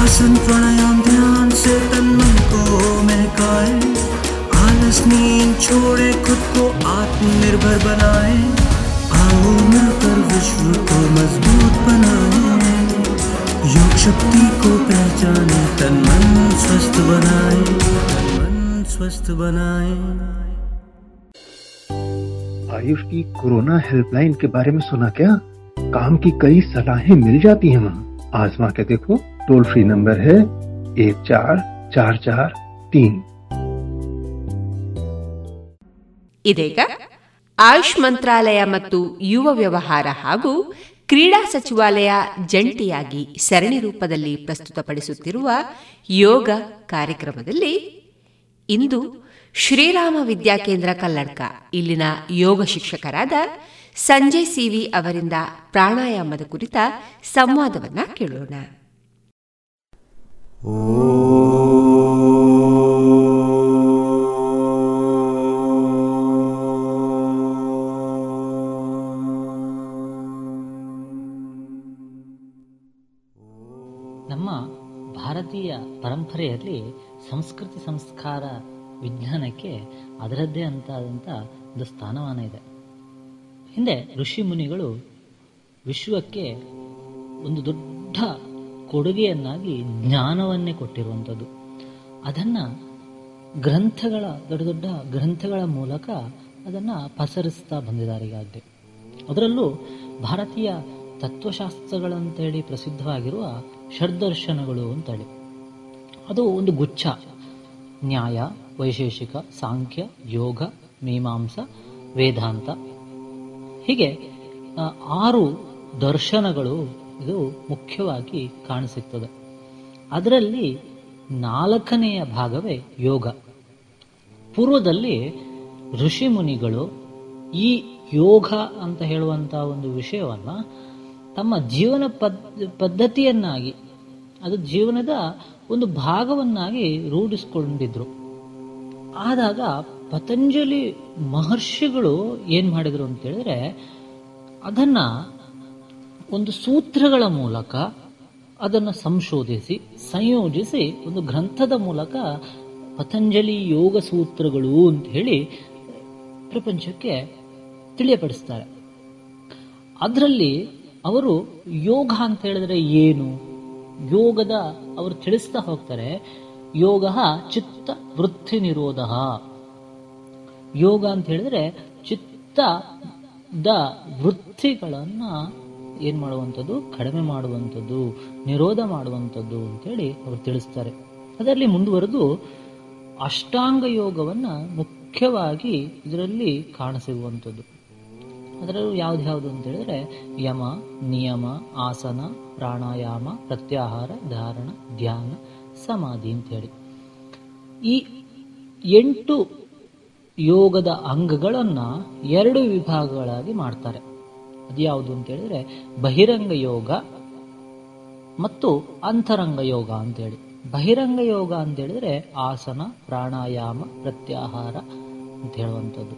आसन प्राणायाम ध्यान से तन मन को महकाए, आलस नींद छोड़े, खुद को आत्मनिर्भर बनाए, आओ मिलकर विश्व को मजबूत बनाए, योग शक्ति को पहचाने, तन मन स्वस्थ बनाए, तन मन स्वस्थ बनाए। आयुष की कोरोना हेल्पलाइन के बारे में सुना क्या? काम की कई सलाहें मिल जाती हैं वहाँ, आजमा के देखो। टोल फ्री नंबर है एक चार चार चार तीन. ಇದೀಗ ಆಯುಷ್ ಮಂತ್ರಾಲಯ ಮತ್ತು ಯುವ ವ್ಯವಹಾರ ಹಾಗೂ ಕ್ರೀಡಾ ಸಚಿವಾಲಯ ಜಂಟಿಯಾಗಿ ಸರಣಿ ರೂಪದಲ್ಲಿ ಪ್ರಸ್ತುತಪಡಿಸುತ್ತಿರುವ ಯೋಗ ಕಾರ್ಯಕ್ರಮದಲ್ಲಿ ಇಂದು ಶ್ರೀರಾಮ ವಿದ್ಯಾ ಕೇಂದ್ರ ಕಲ್ಲಡ್ಕ ಇಲ್ಲಿನ ಯೋಗ ಶಿಕ್ಷಕರಾದ ಸಂಜಯ್ ಸಿವಿ ಅವರಿಂದ ಪ್ರಾಣಾಯಾಮದ ಕುರಿತ ಸಂವಾದವನ್ನು ಕೇಳೋಣ. ನಮ್ಮ ಭಾರತೀಯ ಪರಂಪರೆಯಲ್ಲಿ ಸಂಸ್ಕೃತಿ ಸಂಸ್ಕಾರ ವಿಜ್ಞಾನಕ್ಕೆ ಅದರದ್ದೇ ಅಂತಾದಂಥ ಒಂದು ಸ್ಥಾನಮಾನ ಇದೆ. ಹಿಂದೆ ಋಷಿ ಮುನಿಗಳು ವಿಶ್ವಕ್ಕೆ ಒಂದು ದೊಡ್ಡ ಕೊಡುಗೆಯನ್ನಾಗಿ ಜ್ಞಾನವನ್ನೇ ಕೊಟ್ಟಿರುವಂಥದ್ದು. ಅದನ್ನು ಗ್ರಂಥಗಳ ದೊಡ್ಡ ದೊಡ್ಡ ಗ್ರಂಥಗಳ ಮೂಲಕ ಅದನ್ನು ಪಸರಿಸ್ತಾ ಬಂದಿದ್ದಾರೆ ಈಗಾಗಲೇ. ಅದರಲ್ಲೂ ಭಾರತೀಯ ತತ್ವಶಾಸ್ತ್ರಗಳಂತೇಳಿ ಪ್ರಸಿದ್ಧವಾಗಿರುವ ಷಡ್ದರ್ಶನಗಳು ಅಂತೇಳಿ ಅದು ಒಂದು ಗುಚ್ಛ. ನ್ಯಾಯ, ವೈಶೇಷಿಕ, ಸಾಂಖ್ಯ, ಯೋಗ, ಮೀಮಾಂಸ, ವೇದಾಂತ, ಹೀಗೆ ಆರು ದರ್ಶನಗಳು ಇದು ಮುಖ್ಯವಾಗಿ ಕಾಣಸಿಗ್ತದೆ. ಅದರಲ್ಲಿ ನಾಲ್ಕನೆಯ ಭಾಗವೇ ಯೋಗ. ಪೂರ್ವದಲ್ಲಿ ಋಷಿ ಮುನಿಗಳು ಈ ಯೋಗ ಅಂತ ಹೇಳುವಂಥ ಒಂದು ವಿಷಯವನ್ನು ತಮ್ಮ ಜೀವನ ಪದ್ ಪದ್ಧತಿಯನ್ನಾಗಿ ಅದು ಜೀವನದ ಒಂದು ಭಾಗವನ್ನಾಗಿ ರೂಢಿಸ್ಕೊಂಡಿದ್ರು. ಆದಾಗ ಪತಂಜಲಿ ಮಹರ್ಷಿಗಳು ಏನು ಮಾಡಿದರು ಅಂತೇಳಿದ್ರೆ, ಅದನ್ನು ಒಂದು ಸೂತ್ರಗಳ ಮೂಲಕ ಅದನ್ನು ಸಂಶೋಧಿಸಿ ಸಂಯೋಜಿಸಿ ಒಂದು ಗ್ರಂಥದ ಮೂಲಕ ಪತಂಜಲಿ ಯೋಗ ಸೂತ್ರಗಳು ಅಂತ ಹೇಳಿ ಪ್ರಪಂಚಕ್ಕೆ ತಿಳಿಯಪಡಿಸ್ತಾರೆ. ಅದರಲ್ಲಿ ಅವರು ಯೋಗ ಅಂತ ಹೇಳಿದ್ರೆ ಏನು, ಯೋಗದ ಅವರು ತಿಳಿಸ್ತಾ ಹೋಗ್ತಾರೆ. ಯೋಗ ಚಿತ್ತ ವೃತ್ತಿ ನಿರೋಧ. ಯೋಗ ಅಂತ ಹೇಳಿದ್ರೆ ಚಿತ್ತದ ವೃತ್ತಿಗಳನ್ನು ಏನು ಮಾಡುವಂಥದ್ದು, ಕಡಿಮೆ ಮಾಡುವಂಥದ್ದು, ನಿರೋಧ ಮಾಡುವಂಥದ್ದು ಅಂತೇಳಿ ಅವರು ತಿಳಿಸ್ತಾರೆ. ಅದರಲ್ಲಿ ಮುಂದುವರೆದು ಅಷ್ಟಾಂಗ ಯೋಗವನ್ನು ಮುಖ್ಯವಾಗಿ ಇದರಲ್ಲಿ ಕಾಣಸಿಗುವಂಥದ್ದು. ಅದರಲ್ಲೂ ಯಾವುದ್ಯಾವುದು ಅಂತೇಳಿದ್ರೆ ಯಮ, ನಿಯಮ, ಆಸನ, ಪ್ರಾಣಾಯಾಮ, ಪ್ರತ್ಯಾಹಾರ, ಧಾರಣ, ಧ್ಯಾನ, ಸಮಾಧಿ ಅಂತೇಳಿ ಈ ಎಂಟು ಯೋಗದ ಅಂಗಗಳನ್ನು ಎರಡು ವಿಭಾಗಗಳಾಗಿ ಮಾಡ್ತಾರೆ. ಅದ್ಯಾವುದು ಅಂತೇಳಿದ್ರೆ ಬಹಿರಂಗ ಯೋಗ ಮತ್ತು ಅಂತರಂಗ ಯೋಗ ಅಂತೇಳಿ. ಬಹಿರಂಗ ಯೋಗ ಅಂತೇಳಿದ್ರೆ ಆಸನ, ಪ್ರಾಣಾಯಾಮ, ಪ್ರತ್ಯಾಹಾರ ಅಂತ ಹೇಳುವಂಥದ್ದು.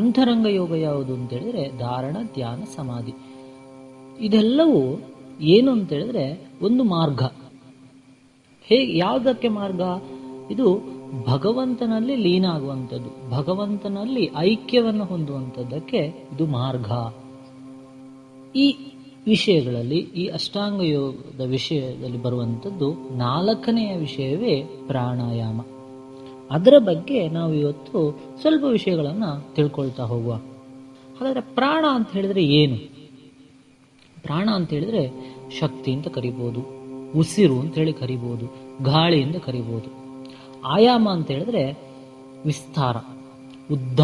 ಅಂತರಂಗ ಯೋಗ ಯಾವುದು ಅಂತೇಳಿದ್ರೆ ಧಾರಣ, ಧ್ಯಾನ, ಸಮಾಧಿ. ಇದೆಲ್ಲವೂ ಏನು ಅಂತೇಳಿದ್ರೆ ಒಂದು ಮಾರ್ಗ. ಹೇಗೆ, ಯಾವುದಕ್ಕೆ ಮಾರ್ಗ? ಇದು ಭಗವಂತನಲ್ಲಿ ಲೀನ ಆಗುವಂಥದ್ದು, ಭಗವಂತನಲ್ಲಿ ಐಕ್ಯವನ್ನು ಹೊಂದುವಂಥದ್ದಕ್ಕೆ ಇದು ಮಾರ್ಗ. ಈ ವಿಷಯಗಳಲ್ಲಿ ಈ ಅಷ್ಟಾಂಗ ಯೋಗದ ವಿಷಯದಲ್ಲಿ ಬರುವಂಥದ್ದು ನಾಲ್ಕನೆಯ ವಿಷಯವೇ ಪ್ರಾಣಾಯಾಮ. ಅದರ ಬಗ್ಗೆ ನಾವು ಇವತ್ತು ಸ್ವಲ್ಪ ವಿಷಯಗಳನ್ನು ತಿಳ್ಕೊಳ್ತಾ ಹೋಗುವ. ಹಾಗಾದರೆ ಪ್ರಾಣ ಅಂತ ಹೇಳಿದ್ರೆ ಏನು? ಪ್ರಾಣ ಅಂತ ಹೇಳಿದ್ರೆ ಶಕ್ತಿ ಅಂತ ಕರಿಬೋದು, ಉಸಿರು ಅಂತ ಹೇಳಿ ಕರಿಬೋದು, ಗಾಳಿ ಅಂತ ಕರಿಬೋದು. ಆಯಾಮ ಅಂತ ಹೇಳಿದ್ರೆ ವಿಸ್ತಾರ, ಉದ್ದ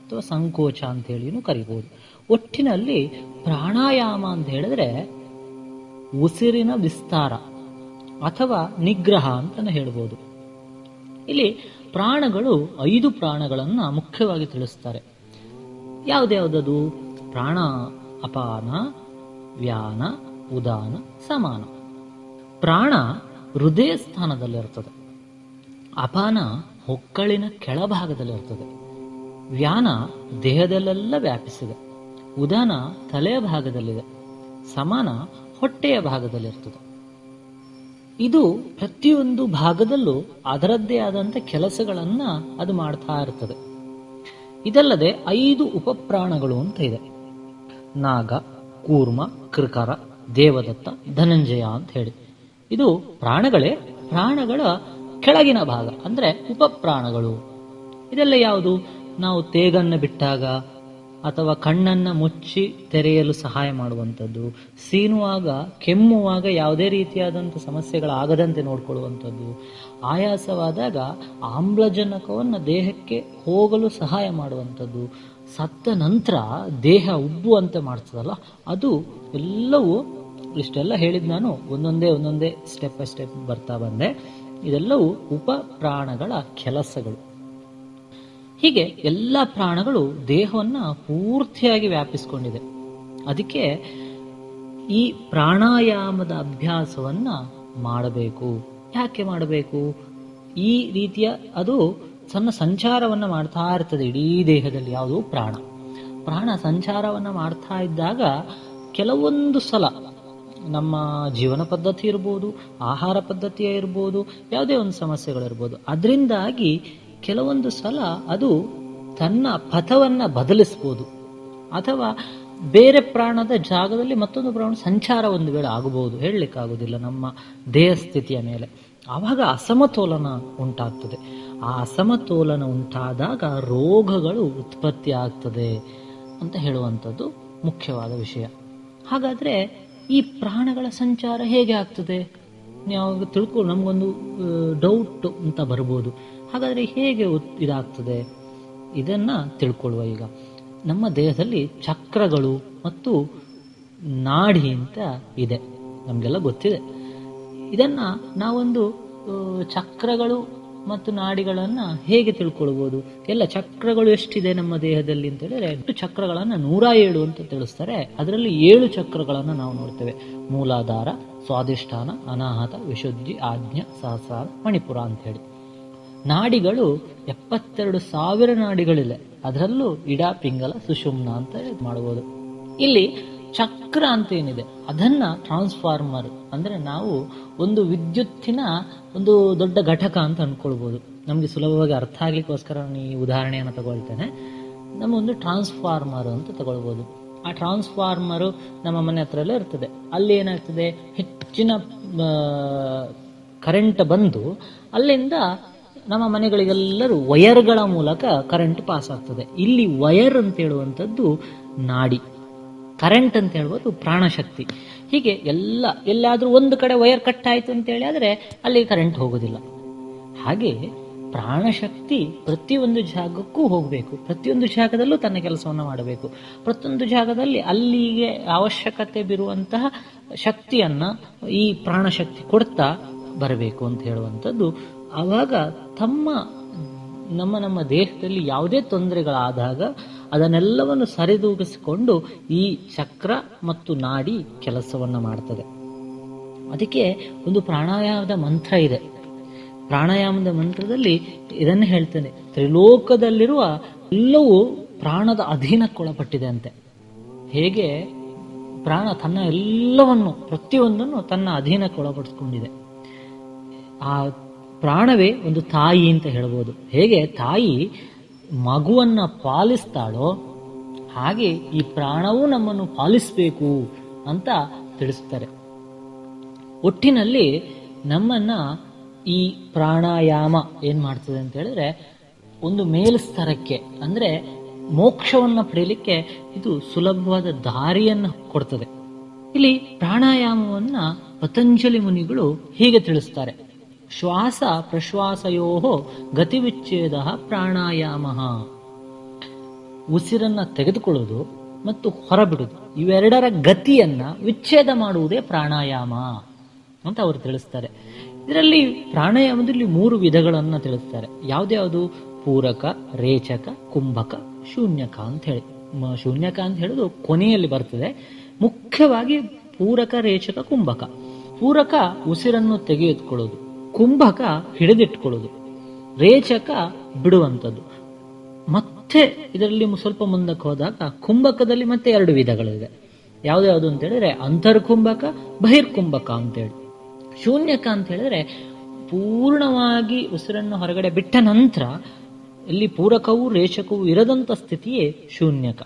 ಅಥವಾ ಸಂಕೋಚ ಅಂತ ಹೇಳಿನೂ ಕರಿಬೋದು. ಒಟ್ಟಿನಲ್ಲಿ ಪ್ರಾಣಾಯಾಮ ಅಂತ ಹೇಳಿದ್ರೆ ಉಸಿರಿನ ವಿಸ್ತಾರ ಅಥವಾ ನಿಗ್ರಹ ಅಂತ ಹೇಳ್ಬೋದು. ಇಲ್ಲಿ ಪ್ರಾಣಗಳು, ಐದು ಪ್ರಾಣಗಳನ್ನ ಮುಖ್ಯವಾಗಿ ತಿಳಿಸ್ತಾರೆ. ಯಾವುದ್ಯಾವುದದು? ಪ್ರಾಣ ಅಪಾನ, ವ್ಯಾನ, ಉದಾನ, ಸಮಾನ. ಪ್ರಾಣ ಹೃದಯ ಸ್ಥಾನದಲ್ಲಿರ್ತದೆ, ಅಪಾನ ಹೊಕ್ಕಳಿನ ಕೆಳಭಾಗದಲ್ಲಿರ್ತದೆ, ವ್ಯಾನ ದೇಹದಲ್ಲೆಲ್ಲ ವ್ಯಾಪಿಸಿದೆ, ಉದಾನ ತಲೆಯ ಭಾಗದಲ್ಲಿದೆ, ಸಮಾನ ಹೊಟ್ಟೆಯ ಭಾಗದಲ್ಲಿರ್ತದೆ. ಇದು ಪ್ರತಿಯೊಂದು ಭಾಗದಲ್ಲೂ ಅದರದ್ದೇ ಆದಂಥ ಕೆಲಸಗಳನ್ನ ಅದು ಮಾಡ್ತಾ ಇರ್ತದೆ. ಇದಲ್ಲದೆ ಐದು ಉಪಪ್ರಾಣಗಳು ಅಂತ ಇದೆ. ನಾಗ, ಕೂರ್ಮ, ಕೃಕರ, ದೇವದತ್ತ, ಧನಂಜಯ ಅಂತ ಹೇಳಿ ಇದು ಪ್ರಾಣಗಳೇ. ಪ್ರಾಣಗಳ ಕೆಳಗಿನ ಭಾಗ ಅಂದರೆ ಉಪಪ್ರಾಣಗಳು. ಇದೆಲ್ಲ ಯಾವುದು? ನಾವು ತೇಗನ್ನು ಬಿಟ್ಟಾಗ ಅಥವಾ ಕಣ್ಣನ್ನು ಮುಚ್ಚಿ ತೆರೆಯಲು ಸಹಾಯ ಮಾಡುವಂಥದ್ದು, ಸೀನುವಾಗ, ಕೆಮ್ಮುವಾಗ ಯಾವುದೇ ರೀತಿಯಾದಂಥ ಸಮಸ್ಯೆಗಳಾಗದಂತೆ ನೋಡಿಕೊಳ್ಳುವಂಥದ್ದು, ಆಯಾಸವಾದಾಗ ಆಮ್ಲಜನಕವನ್ನು ದೇಹಕ್ಕೆ ಹೋಗಲು ಸಹಾಯ ಮಾಡುವಂಥದ್ದು, ಸತ್ತ ನಂತರ ದೇಹ ಉಬ್ಬುವಂತೆ ಮಾಡ್ತದಲ್ಲ ಅದು ಎಲ್ಲವೂ. ಇಷ್ಟೆಲ್ಲ ಹೇಳಿದ ನಾನು ಒಂದೊಂದೇ ಒಂದೊಂದೇ ಸ್ಟೆಪ್ ಬೈ ಸ್ಟೆಪ್ ಬರ್ತಾ ಬಂದೆ. ಇದೆಲ್ಲವೂ ಉಪಪ್ರಾಣಗಳ ಕೆಲಸಗಳು. ಹೀಗೆ ಎಲ್ಲ ಪ್ರಾಣಗಳು ದೇಹವನ್ನು ಪೂರ್ತಿಯಾಗಿ ವ್ಯಾಪಿಸ್ಕೊಂಡಿದೆ. ಅದಕ್ಕೆ ಈ ಪ್ರಾಣಾಯಾಮದ ಅಭ್ಯಾಸವನ್ನು ಮಾಡಬೇಕು. ಯಾಕೆ ಮಾಡಬೇಕು? ಈ ರೀತಿಯ ಅದು ತನ್ನ ಸಂಚಾರವನ್ನು ಮಾಡ್ತಾ ಇರ್ತದೆ ಇಡೀ ದೇಹದಲ್ಲಿ. ಯಾವುದು? ಪ್ರಾಣ. ಪ್ರಾಣ ಸಂಚಾರವನ್ನು ಮಾಡ್ತಾ ಇದ್ದಾಗ ಕೆಲವೊಂದು ಸಲ ನಮ್ಮ ಜೀವನ ಪದ್ಧತಿ ಇರ್ಬೋದು, ಆಹಾರ ಪದ್ಧತಿಯೇ ಇರ್ಬೋದು, ಯಾವುದೇ ಒಂದು ಸಮಸ್ಯೆಗಳಿರ್ಬೋದು, ಅದರಿಂದಾಗಿ ಕೆಲವೊಂದು ಸಲ ಅದು ತನ್ನ ಪಥವನ್ನು ಬದಲಿಸ್ಬೋದು ಅಥವಾ ಬೇರೆ ಪ್ರಾಣದ ಜಾಗದಲ್ಲಿ ಮತ್ತೊಂದು ಪ್ರಾಣ ಸಂಚಾರ ಒಂದು ವೇಳೆ ಆಗಬಹುದು. ಹೇಳಲಿಕ್ಕಾಗೋದಿಲ್ಲ ನಮ್ಮ ದೇಹ ಸ್ಥಿತಿಯ ಮೇಲೆ. ಆವಾಗ ಅಸಮತೋಲನ ಉಂಟಾಗ್ತದೆ. ಆ ಅಸಮತೋಲನ ಉಂಟಾದಾಗ ರೋಗಗಳು ಉತ್ಪತ್ತಿ ಆಗ್ತದೆ ಅಂತ ಹೇಳುವಂಥದ್ದು ಮುಖ್ಯವಾದ ವಿಷಯ. ಹಾಗಾದರೆ ಈ ಪ್ರಾಣಗಳ ಸಂಚಾರ ಹೇಗೆ ಆಗ್ತದೆ? ಯಾವಾಗ ತಿಳ್ಕೊಂಡು ನಮಗೊಂದು ಡೌಟ್ ಅಂತ ಬರ್ಬೋದು. ಹಾಗಾದರೆ ಹೇಗೆ ಇದಾಗ್ತದೆ? ಇದನ್ನು ತಿಳ್ಕೊಳ್ಳುವ. ಈಗ ನಮ್ಮ ದೇಹದಲ್ಲಿ ಚಕ್ರಗಳು ಮತ್ತು ನಾಡಿ ಅಂತ ಇದೆ, ನಮಗೆಲ್ಲ ಗೊತ್ತಿದೆ. ಇದನ್ನು ನಾವೊಂದು ಚಕ್ರಗಳು ಮತ್ತು ನಾಡಿಗಳನ್ನು ಹೇಗೆ ತಿಳ್ಕೊಳ್ಬೋದು? ಎಲ್ಲ ಚಕ್ರಗಳು ಎಷ್ಟಿದೆ ನಮ್ಮ ದೇಹದಲ್ಲಿ ಅಂತ ಹೇಳಿದ್ರೆ, ಎಂಟು ಚಕ್ರಗಳನ್ನು ನೂರ ಏಳು ಅಂತ ತಿಳಿಸ್ತಾರೆ. ಅದರಲ್ಲಿ ಏಳು ಚಕ್ರಗಳನ್ನು ನಾವು ನೋಡ್ತೇವೆ. ಮೂಲಾಧಾರ, ಸ್ವಾಧಿಷ್ಠಾನ, ಅನಾಹತ, ವಿಶುದ್ಧಿ, ಆಜ್ಞಾ, ಸಹಸ್ರಾರ, ಮಣಿಪುರ ಅಂತ ಹೇಳಿ. ನಾಡಿಗಳು ಎಪ್ಪತ್ತೆರಡು ಸಾವಿರ ನಾಡಿಗಳಿದೆ. ಅದರಲ್ಲೂ ಇಡ, ಪಿಂಗಲ, ಸುಷುಮ್ನ ಅಂತ ಮಾಡಬಹುದು. ಇಲ್ಲಿ ಚಕ್ರ ಅಂತ ಏನಿದೆ ಅದನ್ನ ಟ್ರಾನ್ಸ್ಫಾರ್ಮರ್ ಅಂದ್ರೆ ನಾವು ಒಂದು ವಿದ್ಯುತ್ತಿನ ಒಂದು ದೊಡ್ಡ ಘಟಕ ಅಂತ ಅನ್ಕೊಳ್ಬಹುದು. ನಮ್ಗೆ ಸುಲಭವಾಗಿ ಅರ್ಥ ಆಗ್ಲಿಕ್ಕೋಸ್ಕರ ನಾನು ಈ ಉದಾಹರಣೆಯನ್ನು ತಗೊಳ್ತೇನೆ. ನಮ್ಮ ಒಂದು ಟ್ರಾನ್ಸ್ಫಾರ್ಮರ್ ಅಂತ ತಗೊಳ್ಬಹುದು. ಆ ಟ್ರಾನ್ಸ್ಫಾರ್ಮರು ನಮ್ಮ ಮನೆ ಹತ್ರ ಎಲ್ಲ ಇರ್ತದೆ. ಅಲ್ಲಿ ಏನಾಗ್ತದೆ, ಹೆಚ್ಚಿನ ಕರೆಂಟ್ ಬಂದು ಅಲ್ಲಿಂದ ನಮ್ಮ ಮನೆಗಳಿಗೆಲ್ಲರೂ ವಯರ್ಗಳ ಮೂಲಕ ಕರೆಂಟ್ ಪಾಸ್ ಆಗ್ತದೆ. ಇಲ್ಲಿ ವಯರ್ ಅಂತ ಹೇಳುವಂಥದ್ದು ನಾಡಿ, ಕರೆಂಟ್ ಅಂತ ಹೇಳ್ಬೋದು ಪ್ರಾಣಶಕ್ತಿ. ಹೀಗೆ ಎಲ್ಲ ಎಲ್ಲಾದರೂ ಒಂದು ಕಡೆ ವಯರ್ ಕಟ್ ಆಯಿತು ಅಂತೇಳಿ ಆದರೆ ಅಲ್ಲಿ ಕರೆಂಟ್ ಹೋಗೋದಿಲ್ಲ. ಹಾಗೆ ಪ್ರಾಣಶಕ್ತಿ ಪ್ರತಿಯೊಂದು ಜಾಗಕ್ಕೂ ಹೋಗಬೇಕು, ಪ್ರತಿಯೊಂದು ಜಾಗದಲ್ಲೂ ತನ್ನ ಕೆಲಸವನ್ನು ಮಾಡಬೇಕು. ಪ್ರತಿಯೊಂದು ಜಾಗದಲ್ಲಿ ಅಲ್ಲಿಗೆ ಅವಶ್ಯಕತೆ ಇರುವಂತಹ ಶಕ್ತಿಯನ್ನು ಈ ಪ್ರಾಣಶಕ್ತಿ ಕೊಡ್ತಾ ಬರಬೇಕು ಅಂತ ಹೇಳುವಂಥದ್ದು. ಆವಾಗ ತಮ್ಮ ನಮ್ಮ ನಮ್ಮ ದೇಹದಲ್ಲಿ ಯಾವುದೇ ತೊಂದರೆಗಳಾದಾಗ ಅದನ್ನೆಲ್ಲವನ್ನು ಸರಿದೂಗಿಸಿಕೊಂಡು ಈ ಚಕ್ರ ಮತ್ತು ನಾಡಿ ಕೆಲಸವನ್ನು ಮಾಡ್ತದೆ. ಅದಕ್ಕೆ ಒಂದು ಪ್ರಾಣಾಯಾಮದ ಮಂತ್ರ ಇದೆ. ಪ್ರಾಣಾಯಾಮದ ಮಂತ್ರದಲ್ಲಿ ಇದನ್ನು ಹೇಳ್ತೇನೆ, ತ್ರಿಲೋಕದಲ್ಲಿರುವ ಎಲ್ಲವೂ ಪ್ರಾಣದ ಅಧೀನಕ್ಕೊಳಪಟ್ಟಿದೆ ಅಂತೆ. ಹೇಗೆ ಪ್ರಾಣ ತನ್ನ ಎಲ್ಲವನ್ನು, ಪ್ರತಿಯೊಂದನ್ನು ತನ್ನ ಅಧೀನಕ್ಕೊಳಪಡಿಸ್ಕೊಂಡಿದೆ. ಆ ಪ್ರಾಣವೇ ಒಂದು ತಾಯಿ ಅಂತ ಹೇಳ್ಬೋದು. ಹೇಗೆ ತಾಯಿ ಮಗುವನ್ನು ಪಾಲಿಸ್ತಾಳೋ ಹಾಗೆ ಈ ಪ್ರಾಣವೂ ನಮ್ಮನ್ನು ಪಾಲಿಸಬೇಕು ಅಂತ ತಿಳಿಸ್ತಾರೆ. ಒಟ್ಟಿನಲ್ಲಿ ನಮ್ಮನ್ನ ಈ ಪ್ರಾಣಾಯಾಮ ಏನ್ ಮಾಡ್ತದೆ ಅಂತ ಹೇಳಿದ್ರೆ, ಒಂದು ಮೇಲ್ಸ್ತರಕ್ಕೆ ಅಂದ್ರೆ ಮೋಕ್ಷವನ್ನ ಪಡೆಯಲಿಕ್ಕೆ ಇದು ಸುಲಭವಾದ ದಾರಿಯನ್ನ ಕೊಡ್ತದೆ. ಇಲ್ಲಿ ಪ್ರಾಣಾಯಾಮವನ್ನ ಪತಂಜಲಿ ಮುನಿಗಳು ಹೀಗೆ ತಿಳಿಸ್ತಾರೆ. ಶ್ವಾಸ ಪ್ರಶ್ವಾಸಯೋ ಗತಿವಿಚ್ಛೇದ ಪ್ರಾಣಾಯಾಮ. ಉಸಿರನ್ನ ತೆಗೆದುಕೊಳ್ಳೋದು ಮತ್ತು ಹೊರಬಿಡುದು ಇವೆರಡರ ಗತಿಯನ್ನ ವಿಚ್ಛೇದ ಮಾಡುವುದೇ ಪ್ರಾಣಾಯಾಮ ಅಂತ ಅವರು ತಿಳಿಸ್ತಾರೆ. ಇದರಲ್ಲಿ ಪ್ರಾಣಾಯಾಮದಲ್ಲಿ ಮೂರು ವಿಧಗಳನ್ನ ತಿಳಿಸ್ತಾರೆ. ಯಾವ್ದ್ಯಾವುದು? ಪೂರಕ, ರೇಚಕ, ಕುಂಭಕ, ಶೂನ್ಯಕ ಅಂತ ಹೇಳಿ. ಶೂನ್ಯಕ ಅಂತ ಹೇಳೋದು ಕೊನೆಯಲ್ಲಿ ಬರ್ತದೆ. ಮುಖ್ಯವಾಗಿ ಪೂರಕ, ರೇಚಕ, ಕುಂಭಕ. ಪೂರಕ ಉಸಿರನ್ನು ತೆಗೆದುಕೊಳ್ಳೋದು, ಕುಂಭಕ ಹಿಡಿದಿಟ್ಕೊಳ್ಳೋದು, ರೇಚಕ ಬಿಡುವಂಥದ್ದು. ಮತ್ತೆ ಇದರಲ್ಲಿ ಸ್ವಲ್ಪ ಮುಂದಕ್ಕೆ ಹೋದಾಗ ಕುಂಭಕದಲ್ಲಿ ಮತ್ತೆ ಎರಡು ವಿಧಗಳಿದೆ. ಯಾವ್ದ್ಯಾವುದು ಅಂತ ಹೇಳಿದ್ರೆ ಅಂತರ್ಕುಂಭಕ, ಬಹಿರ್ಕುಂಭಕ ಅಂತೇಳಿ. ಶೂನ್ಯಕ ಅಂತ ಹೇಳಿದ್ರೆ ಪೂರ್ಣವಾಗಿ ಉಸಿರನ್ನು ಹೊರಗಡೆ ಬಿಟ್ಟ ನಂತರ ಇಲ್ಲಿ ಪೂರಕವೂ ರೇಚಕವೂ ಇರದಂಥ ಸ್ಥಿತಿಯೇ ಶೂನ್ಯಕ.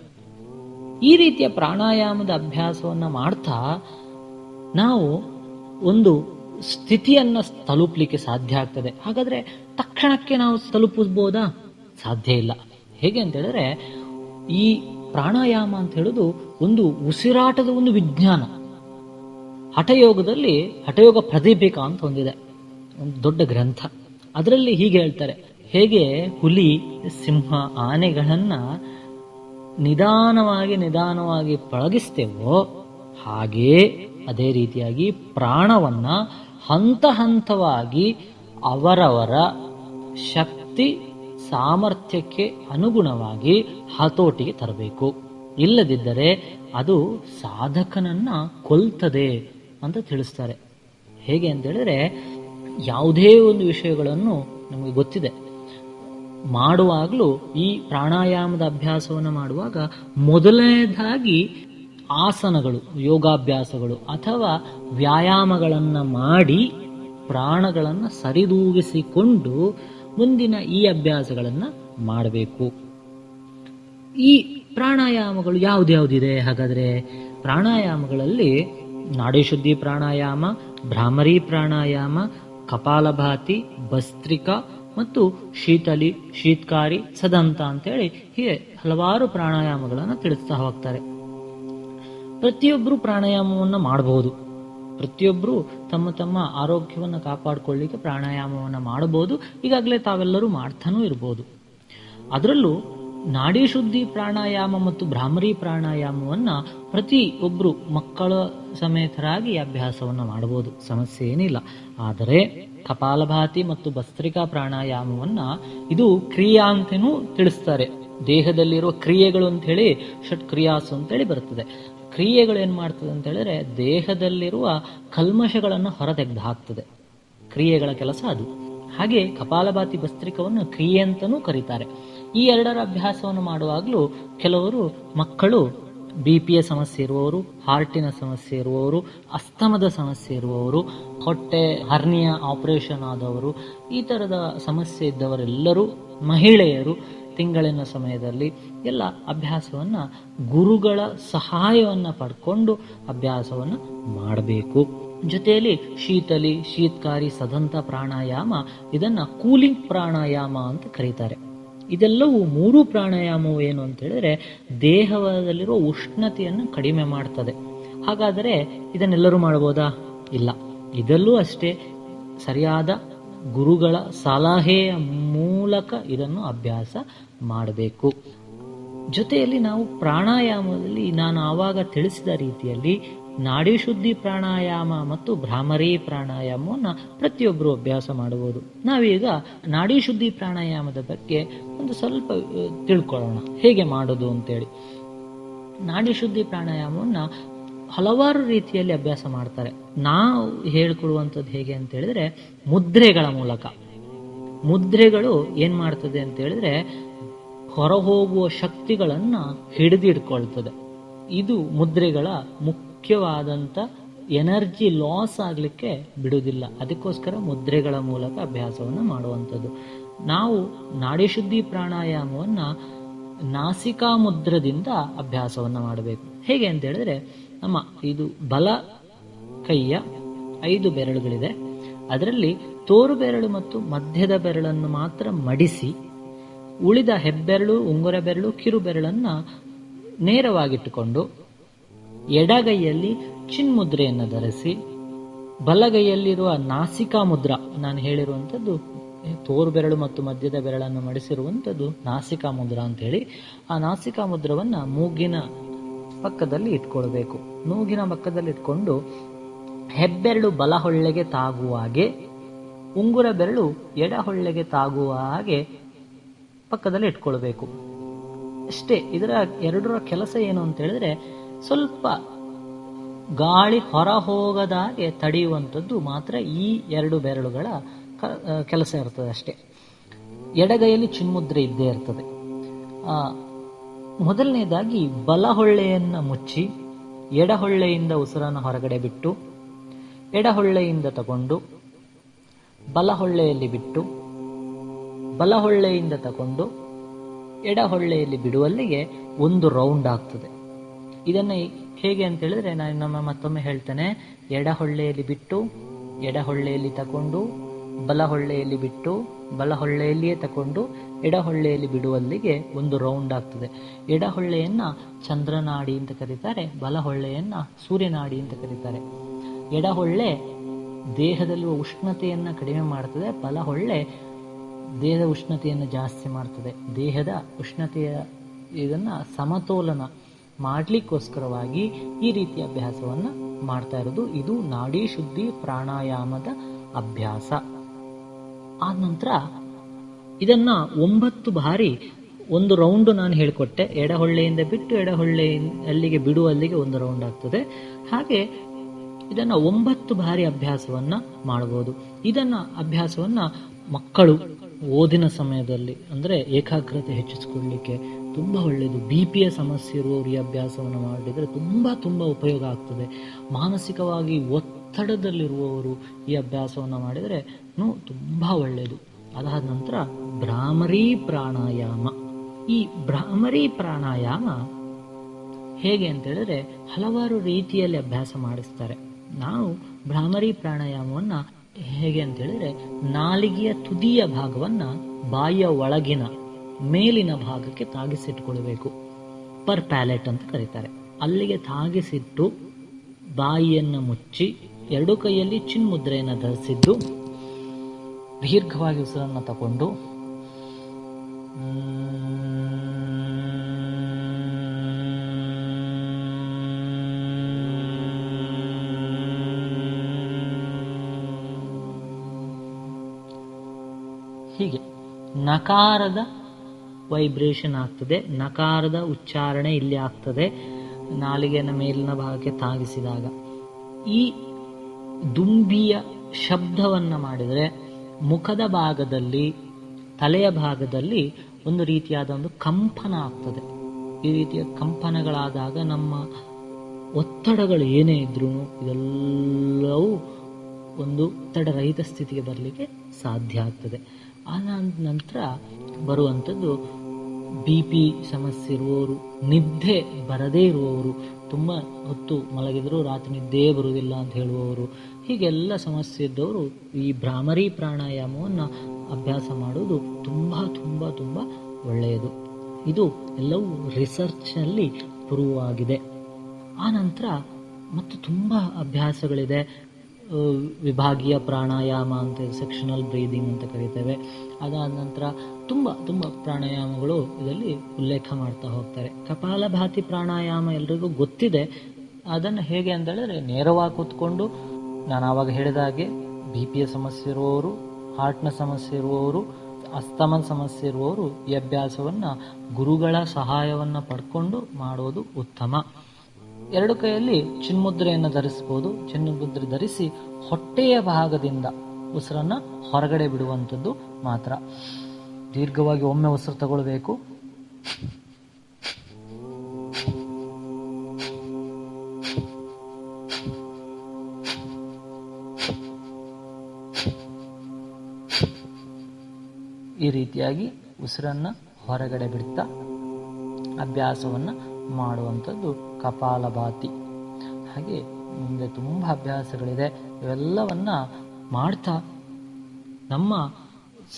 ಈ ರೀತಿಯ ಪ್ರಾಣಾಯಾಮದ ಅಭ್ಯಾಸವನ್ನು ಮಾಡ್ತಾ ನಾವು ಒಂದು ಸ್ಥಿತಿಯನ್ನು ತಲುಪಲಿಕ್ಕೆ ಸಾಧ್ಯ ಆಗ್ತದೆ. ಹಾಗಾದರೆ ತಕ್ಷಣಕ್ಕೆ ನಾವು ತಲುಪಿಸ್ಬೋದಾ? ಸಾಧ್ಯ ಇಲ್ಲ. ಹೇಗೆ ಅಂತ ಹೇಳಿದ್ರೆ, ಈ ಪ್ರಾಣಾಯಾಮ ಅಂತ ಹೇಳೋದು ಒಂದು ಉಸಿರಾಟದ ಒಂದು ವಿಜ್ಞಾನ. ಹಠಯೋಗದಲ್ಲಿ ಹಠಯೋಗ ಪ್ರದೀಪಿಕಾ ಅಂತ ಹೊಂದಿದೆ ಒಂದು ದೊಡ್ಡ ಗ್ರಂಥ. ಅದರಲ್ಲಿ ಹೀಗೆ ಹೇಳ್ತಾರೆ, ಹೇಗೆ ಹುಲಿ, ಸಿಂಹ, ಆನೆಗಳನ್ನ ನಿಧಾನವಾಗಿ ನಿಧಾನವಾಗಿ ಪಳಗಿಸ್ತೇವೋ ಹಾಗೇ ಅದೇ ರೀತಿಯಾಗಿ ಪ್ರಾಣವನ್ನ ಹಂತ ಹಂತವಾಗಿ ಅವರವರ ಶಕ್ತಿ ಸಾಮರ್ಥ್ಯಕ್ಕೆ ಅನುಗುಣವಾಗಿ ಹತೋಟಿಗೆ ತರಬೇಕು. ಇಲ್ಲದಿದ್ದರೆ ಅದು ಸಾಧಕನನ್ನ ಕೊಲ್ತದೆ ಅಂತ ತಿಳಿಸ್ತಾರೆ. ಹೇಗೆ ಅಂತ ಹೇಳಿದ್ರೆ, ಯಾವುದೇ ಒಂದು ವಿಷಯಗಳನ್ನು ನಮಗೆ ಗೊತ್ತಿದೆ, ಮಾಡುವಾಗಲೂ ಈ ಪ್ರಾಣಾಯಾಮದ ಅಭ್ಯಾಸವನ್ನು ಮಾಡುವಾಗ ಮೊದಲನೇದಾಗಿ ಆಸನಗಳು, ಯೋಗಾಭ್ಯಾಸಗಳು ಅಥವಾ ವ್ಯಾಯಾಮಗಳನ್ನು ಮಾಡಿ ಪ್ರಾಣಗಳನ್ನು ಸರಿದೂಗಿಸಿಕೊಂಡು ಮುಂದಿನ ಈ ಅಭ್ಯಾಸಗಳನ್ನು ಮಾಡಬೇಕು. ಈ ಪ್ರಾಣಾಯಾಮಗಳು ಯಾವುದ್ಯಾವುದಿದೆ? ಹಾಗಾದರೆ ಪ್ರಾಣಾಯಾಮಗಳಲ್ಲಿ ನಾಡೀಶುದ್ಧಿ ಪ್ರಾಣಾಯಾಮ, ಭ್ರಾಮರಿ ಪ್ರಾಣಾಯಾಮ, ಕಪಾಲಭಾತಿ, ಭಸ್ತ್ರಿಕಾ ಮತ್ತು ಶೀತಲಿ, ಶೀತಕಾರಿ, ಸದಂತ ಅಂತೇಳಿ ಹೀಗೆ ಹಲವಾರು ಪ್ರಾಣಾಯಾಮಗಳನ್ನು ತಿಳಿಸ್ತಾ ಹೋಗ್ತಾರೆ. ಪ್ರತಿಯೊಬ್ಬರು ಪ್ರಾಣಾಯಾಮವನ್ನು ಮಾಡಬಹುದು. ಪ್ರತಿಯೊಬ್ಬರು ತಮ್ಮ ತಮ್ಮ ಆರೋಗ್ಯವನ್ನು ಕಾಪಾಡಿಕೊಳ್ಳಲಿಕ್ಕೆ ಪ್ರಾಣಾಯಾಮವನ್ನು ಮಾಡಬಹುದು. ಈಗಾಗಲೇ ತಾವೆಲ್ಲರೂ ಮಾಡ್ತಾನೂ ಇರಬಹುದು. ಅದರಲ್ಲೂ ನಾಡಿ ಶುದ್ಧಿ ಪ್ರಾಣಾಯಾಮ ಮತ್ತು ಭ್ರಾಮರಿ ಪ್ರಾಣಾಯಾಮವನ್ನು ಪ್ರತಿಯೊಬ್ಬರು ಮಕ್ಕಳ ಸಮೇತರಾಗಿ ಅಭ್ಯಾಸವನ್ನು ಮಾಡಬಹುದು, ಸಮಸ್ಯೆ ಏನಿಲ್ಲ. ಆದರೆ ಕಪಾಲಭಾತಿ ಮತ್ತು ಭಸ್ತ್ರಿಕಾ ಪ್ರಾಣಾಯಾಮವನ್ನು ಇದು ಕ್ರಿಯಾ ಅಂತೇನೂ ತಿಳಿಸ್ತಾರೆ. ದೇಹದಲ್ಲಿರುವ ಕ್ರಿಯೆಗಳು ಅಂತೇಳಿ ಷಟ್ ಕ್ರಿಯಾಸು ಅಂತೇಳಿ ಬರ್ತದೆ. ಕ್ರಿಯೆಗಳು ಏನು ಮಾಡ್ತದೆ ಅಂತ ಹೇಳಿದ್ರೆ, ದೇಹದಲ್ಲಿರುವ ಕಲ್ಮಶಗಳನ್ನು ಹೊರತೆಗೆದು ಹಾಕ್ತದೆ. ಕ್ರಿಯೆಗಳ ಕೆಲಸ ಅದು. ಹಾಗೆ ಕಪಾಲಭಾತಿ ಭಸ್ತ್ರಿಕವನ್ನು ಕ್ರಿಯೆ ಅಂತಲೂ ಕರೀತಾರೆ. ಈ ಎರಡರ ಅಭ್ಯಾಸವನ್ನು ಮಾಡುವಾಗಲೂ ಕೆಲವರು ಮಕ್ಕಳು ಬಿ ಪಿಯ ಸಮಸ್ಯೆ ಇರುವವರು, ಹಾರ್ಟಿನ ಸಮಸ್ಯೆ ಇರುವವರು, ಅಸ್ತಮದ ಸಮಸ್ಯೆ ಇರುವವರು, ಹೊಟ್ಟೆ ಹರ್ನಿಯ ಆಪರೇಷನ್ ಆದವರು, ಈ ಥರದ ಸಮಸ್ಯೆ ಇದ್ದವರೆಲ್ಲರೂ, ಮಹಿಳೆಯರು ತಿಂಗಳಿನ ಸಮಯದಲ್ಲಿ ಎಲ್ಲ ಅಭ್ಯಾಸವನ್ನು ಗುರುಗಳ ಸಹಾಯವನ್ನು ಪಡ್ಕೊಂಡು ಅಭ್ಯಾಸವನ್ನು ಮಾಡಬೇಕು. ಜೊತೆಯಲ್ಲಿ ಶೀತಲಿ, ಶೀತಕಾರಿ, ಸದಂತ ಪ್ರಾಣಾಯಾಮ, ಇದನ್ನು ಕೂಲಿಂಗ್ ಪ್ರಾಣಾಯಾಮ ಅಂತ ಕರೀತಾರೆ. ಇದೆಲ್ಲವೂ ಮೂರು ಪ್ರಾಣಾಯಾಮವು ಏನು ಅಂತ ಹೇಳಿದ್ರೆ, ದೇಹದಲ್ಲಿರುವ ಉಷ್ಣತೆಯನ್ನು ಕಡಿಮೆ ಮಾಡ್ತದೆ. ಹಾಗಾದರೆ ಇದನ್ನೆಲ್ಲರೂ ಮಾಡ್ಬೋದಾ? ಇಲ್ಲ. ಇದಲ್ಲೂ ಅಷ್ಟೇ ಸರಿಯಾದ ಗುರುಗಳ ಸಲಹೆಯ ಮೂಲಕ ಇದನ್ನು ಅಭ್ಯಾಸ ಮಾಡಬೇಕು. ಜೊತೆಯಲ್ಲಿ ನಾವು ಪ್ರಾಣಾಯಾಮದಲ್ಲಿ ನಾನು ಆವಾಗ ತಿಳಿಸಿದ ರೀತಿಯಲ್ಲಿ ನಾಡಿಶುದ್ಧಿ ಪ್ರಾಣಾಯಾಮ ಮತ್ತು ಭ್ರಾಮರಿ ಪ್ರಾಣಾಯಾಮವನ್ನು ಪ್ರತಿಯೊಬ್ಬರು ಅಭ್ಯಾಸ ಮಾಡಬಹುದು. ನಾವೀಗ ನಾಡಿಶುದ್ಧಿ ಪ್ರಾಣಾಯಾಮದ ಬಗ್ಗೆ ಒಂದು ಸ್ವಲ್ಪ ತಿಳ್ಕೊಳ್ಳೋಣ, ಹೇಗೆ ಮಾಡೋದು ಅಂತೇಳಿ. ನಾಡಿಶುದ್ಧಿ ಪ್ರಾಣಾಯಾಮವನ್ನು ಹಲವಾರು ರೀತಿಯಲ್ಲಿ ಅಭ್ಯಾಸ ಮಾಡ್ತಾರೆ. ನಾವು ಹೇಳ್ಕೊಡುವಂಥದ್ದು ಹೇಗೆ ಅಂತ ಹೇಳಿದ್ರೆ, ಮುದ್ರೆಗಳ ಮೂಲಕ. ಮುದ್ರೆಗಳು ಏನು ಮಾಡ್ತದೆ ಅಂತ ಹೇಳಿದ್ರೆ, ಹೊರಹೋಗುವ ಶಕ್ತಿಗಳನ್ನು ಹಿಡಿದಿಡ್ಕೊಳ್ತದೆ. ಇದು ಮುದ್ರೆಗಳ ಮುಖ್ಯವಾದಂಥ ಎನರ್ಜಿ ಲಾಸ್ ಆಗಲಿಕ್ಕೆ ಬಿಡುವುದಿಲ್ಲ. ಅದಕ್ಕೋಸ್ಕರ ಮುದ್ರೆಗಳ ಮೂಲಕ ಅಭ್ಯಾಸವನ್ನು ಮಾಡುವಂಥದ್ದು. ನಾವು ನಾಡಿಶುದ್ಧಿ ಪ್ರಾಣಾಯಾಮವನ್ನು ನಾಸಿಕಾ ಮುದ್ರದಿಂದ ಅಭ್ಯಾಸವನ್ನು ಮಾಡಬೇಕು. ಹೇಗೆ ಅಂತ ಹೇಳಿದ್ರೆ, ನಮ್ಮ ಇದು ಬಲ ಕೈಯ ಐದು ಬೆರಳುಗಳಿದೆ, ಅದರಲ್ಲಿ ತೋರು ಬೆರಳು ಮತ್ತು ಮಧ್ಯದ ಬೆರಳನ್ನು ಮಾತ್ರ ಮಡಿಸಿ ಉಳಿದ ಹೆಬ್ಬೆರಳು, ಉಂಗುರ ಬೆರಳು, ಕಿರು ಬೆರಳನ್ನ ನೇರವಾಗಿಟ್ಟುಕೊಂಡು ಎಡಗೈಯಲ್ಲಿ ಚಿನ್ಮುದ್ರೆಯನ್ನು ಧರಿಸಿ ಬಲಗೈಯಲ್ಲಿರುವ ನಾಸಿಕಾ ಮುದ್ರಾ, ನಾನು ಹೇಳಿರುವಂಥದ್ದು ತೋರು ಬೆರಳು ಮತ್ತು ಮಧ್ಯದ ಬೆರಳನ್ನು ಮಡಿಸಿರುವಂಥದ್ದು ನಾಸಿಕಾ ಮುದ್ರಾ ಅಂತ ಹೇಳಿ, ಆ ನಾಸಿಕಾ ಮುದ್ರವನ್ನು ಮೂಗಿನ ಪಕ್ಕದಲ್ಲಿ ಇಟ್ಕೊಳ್ಬೇಕು. ಮೂಗಿನ ಪಕ್ಕದಲ್ಲಿ ಇಟ್ಕೊಂಡು ಹೆಬ್ಬೆರಳು ಬಲ ಹೊಳ್ಳೆಗೆ ತಾಗುವ ಹಾಗೆ, ಉಂಗುರ ಬೆರಳು ಎಡ ಹೊಳ್ಳೆಗೆ ತಾಗುವ ಹಾಗೆ ಪಕ್ಕದಲ್ಲಿ ಇಟ್ಕೊಳ್ಬೇಕು ಅಷ್ಟೇ. ಇದರ ಎರಡರ ಕೆಲಸ ಏನು ಅಂತ ಹೇಳಿದ್ರೆ ಸ್ವಲ್ಪ ಗಾಳಿ ಹೊರ ಹೋಗದ ಹಾಗೆ ತಡೆಯುವಂಥದ್ದು ಮಾತ್ರ ಈ ಎರಡು ಬೆರಳುಗಳ ಕೆಲಸ ಇರ್ತದೆ ಅಷ್ಟೇ. ಎಡಗೈಯಲ್ಲಿ ಚಿನ್ಮುದ್ರೆ ಇದ್ದೇ ಇರ್ತದೆ. ಮೊದಲನೇದಾಗಿ ಬಲಹೊಳ್ಳೆಯನ್ನು ಮುಚ್ಚಿ ಎಡಹೊಳ್ಳೆಯಿಂದ ಉಸಿರನ್ನು ಹೊರಗಡೆ ಬಿಟ್ಟು, ಎಡಹೊಳ್ಳೆಯಿಂದ ತಗೊಂಡು ಬಲಹೊಳ್ಳೆಯಲ್ಲಿ ಬಿಟ್ಟು, ಬಲಹೊಳ್ಳೆಯಿಂದ ತಗೊಂಡು ಎಡಹೊಳ್ಳೆಯಲ್ಲಿ ಬಿಡುವಲ್ಲಿಗೆ ಒಂದು ರೌಂಡ್ ಆಗ್ತದೆ. ಇದನ್ನು ಹೇಗೆ ಅಂತ ಹೇಳಿದ್ರೆ ನಾನು ನಮ್ಮ ಮತ್ತೊಮ್ಮೆ ಹೇಳ್ತೇನೆ. ಎಡಹೊಳ್ಳೆಯಲ್ಲಿ ಬಿಟ್ಟು, ಎಡಹೊಳ್ಳೆಯಲ್ಲಿ ತಗೊಂಡು, ಬಲಹೊಳ್ಳೆಯಲ್ಲಿ ಬಿಟ್ಟು, ಬಲಹೊಳ್ಳೆಯಲ್ಲಿಯೇ ತಗೊಂಡು ಎಡಹೊಳ್ಳೆಯಲ್ಲಿ ಬಿಡುವಲ್ಲಿಗೆ ಒಂದು ರೌಂಡ್ ಆಗ್ತದೆ. ಎಡಹೊಳ್ಳೆಯನ್ನ ಚಂದ್ರನಾಡಿ ಅಂತ ಕರೀತಾರೆ, ಬಲಹೊಳ್ಳೆಯನ್ನ ಸೂರ್ಯನಾಡಿ ಅಂತ ಕರೀತಾರೆ. ಎಡಹೊಳ್ಳೆ ದೇಹದಲ್ಲಿರುವ ಉಷ್ಣತೆಯನ್ನು ಕಡಿಮೆ ಮಾಡ್ತದೆ, ಬಲಹೊಳ್ಳೆ ದೇಹದ ಉಷ್ಣತೆಯನ್ನು ಜಾಸ್ತಿ ಮಾಡ್ತದೆ. ದೇಹದ ಉಷ್ಣತೆಯ ಇದನ್ನು ಸಮತೋಲನ ಮಾಡಲಿಕ್ಕೋಸ್ಕರವಾಗಿ ಈ ರೀತಿಯ ಅಭ್ಯಾಸವನ್ನು ಮಾಡ್ತಾ ಇರೋದು. ಇದು ನಾಡಿ ಶುದ್ಧಿ ಪ್ರಾಣಾಯಾಮದ ಅಭ್ಯಾಸ. ಆದ ನಂತರ ಇದನ್ನು ಒಂಬತ್ತು ಬಾರಿ ಒಂದು ರೌಂಡು ನಾನು ಹೇಳಿಕೊಟ್ಟೆ. ಎಡಹೊಳ್ಳೆಯಿಂದ ಬಿಟ್ಟು ಎಡಹೊಳ್ಳೆ ಅಲ್ಲಿಗೆ ಬಿಡುವಲ್ಲಿಗೆ ಒಂದು ರೌಂಡ್ ಆಗ್ತದೆ. ಹಾಗೆ ಇದನ್ನು ಒಂಬತ್ತು ಬಾರಿ ಅಭ್ಯಾಸವನ್ನು ಮಾಡ್ಬೋದು. ಇದನ್ನು ಅಭ್ಯಾಸವನ್ನು ಮಕ್ಕಳು ಓದಿನ ಸಮಯದಲ್ಲಿ ಅಂದರೆ ಏಕಾಗ್ರತೆ ಹೆಚ್ಚಿಸ್ಕೊಳ್ಳಿಕ್ಕೆ ತುಂಬ ಒಳ್ಳೆಯದು. ಬಿ ಪಿಯ ಸಮಸ್ಯೆ ಇರುವವರು ಈ ಅಭ್ಯಾಸವನ್ನು ಮಾಡಿದರೆ ತುಂಬ ತುಂಬ ಉಪಯೋಗ ಆಗ್ತದೆ. ಮಾನಸಿಕವಾಗಿ ಒತ್ತಡದಲ್ಲಿರುವವರು ಈ ಅಭ್ಯಾಸವನ್ನು ಮಾಡಿದರೆ ತುಂಬ ಒಳ್ಳೆಯದು. ಅದಾದ ನಂತರ ಭ್ರಾಮರಿ ಪ್ರಾಣಾಯಾಮ. ಈ ಭ್ರಾಮರಿ ಪ್ರಾಣಾಯಾಮ ಹೇಗೆ ಅಂತ ಹೇಳಿದ್ರೆ ಹಲವಾರು ರೀತಿಯಲ್ಲಿ ಅಭ್ಯಾಸ ಮಾಡಿಸ್ತಾರೆ. ನಾವು ಭ್ರಾಮರಿ ಪ್ರಾಣಾಯಾಮವನ್ನು ಹೇಗೆ ಅಂತ ಹೇಳಿದ್ರೆ ನಾಲಿಗೆಯ ತುದಿಯ ಭಾಗವನ್ನು ಬಾಯಿಯ ಒಳಗಿನ ಮೇಲಿನ ಭಾಗಕ್ಕೆ ತಾಗಿಸಿಟ್ಕೊಳ್ಬೇಕು. ಪರ್ ಪ್ಯಾಲೆಟ್ ಅಂತ ಕರೀತಾರೆ. ಅಲ್ಲಿಗೆ ತಾಗಿಸಿಟ್ಟು ಬಾಯಿಯನ್ನು ಮುಚ್ಚಿ ಎರಡು ಕೈಯಲ್ಲಿ ಚಿನ್ಮುದ್ರೆಯನ್ನು ಧರಿಸಿದ್ದು ದೀರ್ಘವಾಗಿ ಉಸಿರನ್ನು ತಗೊಂಡು ಹೀಗೆ ನಕಾರದ ವೈಬ್ರೇಷನ್ ಆಗ್ತದೆ. ನಕಾರದ ಉಚ್ಚಾರಣೆ ಇಲ್ಲಿ ಆಗ್ತದೆ ನಾಲಿಗೆಯನ್ನು ಮೇಲಿನ ಭಾಗಕ್ಕೆ ತಾಗಿಸಿದಾಗ. ಈ ದುಂಬಿಯ ಶಬ್ದವನ್ನು ಮಾಡಿದರೆ ಮುಖದ ಭಾಗದಲ್ಲಿ, ತಲೆಯ ಭಾಗದಲ್ಲಿ ಒಂದು ರೀತಿಯಾದ ಒಂದು ಕಂಪನ ಆಗ್ತದೆ. ಈ ರೀತಿಯ ಕಂಪನಗಳಾದಾಗ ನಮ್ಮ ಒತ್ತಡಗಳು ಏನೇ ಇದ್ರೂ ಇದೆಲ್ಲವೂ ಒಂದು ಒತ್ತಡರಹಿತ ಸ್ಥಿತಿಗೆ ಬರಲಿಕ್ಕೆ ಸಾಧ್ಯ ಆಗ್ತದೆ. ಆನಂದ ನಂತರ ಬರುವಂಥದ್ದು ಬಿ ಪಿ ಸಮಸ್ಯೆ ಇರುವವರು, ನಿದ್ದೆ ಬರದೇ ಇರುವವರು, ತುಂಬ ಹೊತ್ತು ಮಲಗಿದರೂ ರಾತ್ರಿ ನಿದ್ದೆ ಬರುವುದಿಲ್ಲ ಅಂತ ಹೇಳುವವರು, ಹೀಗೆಲ್ಲ ಸಮಸ್ಯೆ ಇದ್ದವರು ಈ ಭ್ರಾಮರಿ ಪ್ರಾಣಾಯಾಮವನ್ನು ಅಭ್ಯಾಸ ಮಾಡುವುದು ತುಂಬ ತುಂಬ ತುಂಬ ಒಳ್ಳೆಯದು. ಇದು ಎಲ್ಲವೂ ರಿಸರ್ಚ್ನಲ್ಲಿ ಪ್ರೂವ್ ಆಗಿದೆ. ಆನಂತರ ಮತ್ತು ತುಂಬ ಅಭ್ಯಾಸಗಳಿದೆ. ವಿಭಾಗೀಯ ಪ್ರಾಣಾಯಾಮ ಅಂತ, ಸೆಕ್ಷನಲ್ ಬ್ರೀದಿಂಗ್ ಅಂತ ಕರಿತೇವೆ. ಅದಾದ ನಂತರ ತುಂಬ ತುಂಬ ಪ್ರಾಣಾಯಾಮಗಳು ಇದರಲ್ಲಿ ಉಲ್ಲೇಖ ಮಾಡ್ತಾ ಹೋಗ್ತಾರೆ. ಕಪಾಲಭಾತಿ ಪ್ರಾಣಾಯಾಮ ಎಲ್ರಿಗೂ ಗೊತ್ತಿದೆ. ಅದನ್ನು ಹೇಗೆ ಅಂತ ಹೇಳಿದ್ರೆ ನೇರವಾಗಿ ಕೂತ್ಕೊಂಡು ನಾನು ಆವಾಗ ಹೇಳಿದ ಹಾಗೆ ಬಿ ಪಿಯ ಸಮಸ್ಯೆ ಇರುವವರು, ಹಾರ್ಟ್ನ ಸಮಸ್ಯೆ ಇರುವವರು, ಅಸ್ತಮನ ಸಮಸ್ಯೆ ಇರುವವರು ಈ ಅಭ್ಯಾಸವನ್ನು ಗುರುಗಳ ಸಹಾಯವನ್ನು ಪಡ್ಕೊಂಡು ಮಾಡೋದು ಉತ್ತಮ. ಎರಡು ಕೈಯಲ್ಲಿ ಚಿನ್ಮುದ್ರೆಯನ್ನು ಧರಿಸ್ಬೋದು. ಚಿನ್ಮುದ್ರೆ ಧರಿಸಿ ಹೊಟ್ಟೆಯ ಭಾಗದಿಂದ ಉಸಿರನ್ನು ಹೊರಗಡೆ ಬಿಡುವಂಥದ್ದು ಮಾತ್ರ. ದೀರ್ಘವಾಗಿ ಒಮ್ಮೆ ಉಸಿರು ತಗೊಳ್ಬೇಕು. ಈ ರೀತಿಯಾಗಿ ಉಸಿರನ್ನು ಹೊರಗಡೆ ಬಿಡ್ತಾ ಅಭ್ಯಾಸವನ್ನು ಮಾಡುವಂಥದ್ದು ಕಪಾಲಭಾತಿ. ಹಾಗೆ ಮುಂದೆ ತುಂಬ ಅಭ್ಯಾಸಗಳಿದೆ. ಇವೆಲ್ಲವನ್ನು ಮಾಡ್ತಾ ನಮ್ಮ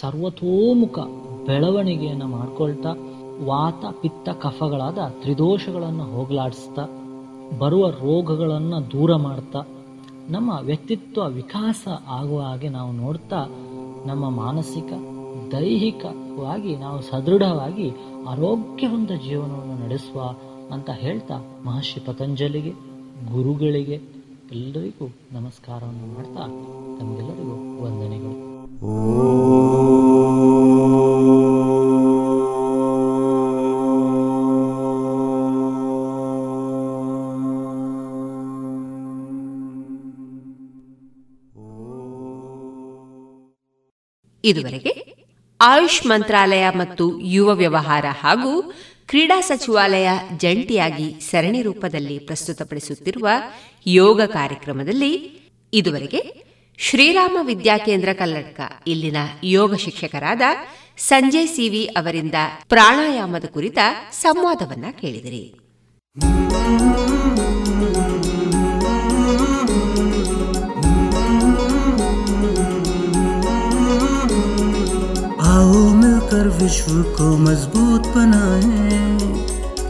ಸರ್ವತೋಮುಖ ಬೆಳವಣಿಗೆಯನ್ನು ಮಾಡ್ಕೊಳ್ತಾ, ವಾತ ಪಿತ್ತ ಕಫಗಳಾದ ತ್ರಿದೋಷಗಳನ್ನು ಹೋಗಲಾಡಿಸ್ತಾ, ಬರುವ ರೋಗಗಳನ್ನು ದೂರ ಮಾಡ್ತಾ, ನಮ್ಮ ವ್ಯಕ್ತಿತ್ವ ವಿಕಾಸ ಆಗುವ ಹಾಗೆ ನಾವು ನೋಡ್ತಾ, ನಮ್ಮ ಮಾನಸಿಕ ದೈಹಿಕವಾಗಿ ನಾವು ಸದೃಢವಾಗಿ ಆರೋಗ್ಯವಂತ ಜೀವನವನ್ನು ನಡೆಸುವ ಅಂತ ಹೇಳ್ತಾ, ಮಹರ್ಷಿ ಪತಂಜಲಿಗೆ, ಗುರುಗಳಿಗೆ, ಎಲ್ಲರಿಗೂ ನಮಸ್ಕಾರವನ್ನು ಮಾಡ್ತಾ ತಮಗೆಲ್ಲರಿಗೂ ವಂದನೆಗಳು. ಇದುವರೆಗೆ ಆಯುಷ್ ಮಂತ್ರಾಲಯ ಮತ್ತು ಯುವ ವ್ಯವಹಾರ ಹಾಗೂ ಕ್ರೀಡಾ ಸಚಿವಾಲಯ ಜಂಟಿಯಾಗಿ ಸರಣಿ ರೂಪದಲ್ಲಿ ಪ್ರಸ್ತುತಪಡಿಸುತ್ತಿರುವ ಯೋಗ ಕಾರ್ಯಕ್ರಮದಲ್ಲಿ ಇದುವರೆಗೆ ಶ್ರೀರಾಮ ವಿದ್ಯಾಕೇಂದ್ರ ಕಲ್ಲಡ್ಕ ಇಲ್ಲಿನ ಯೋಗ ಶಿಕ್ಷಕರಾದ ಸಂಜಯ್ ಸಿವಿ ಅವರಿಂದ ಪ್ರಾಣಾಯಾಮದ ಕುರಿತ ಸಂವಾದವನ್ನ ಕೇಳಿದಿರಿ. आओ मिलकर विश्व को मजबूत बनाए,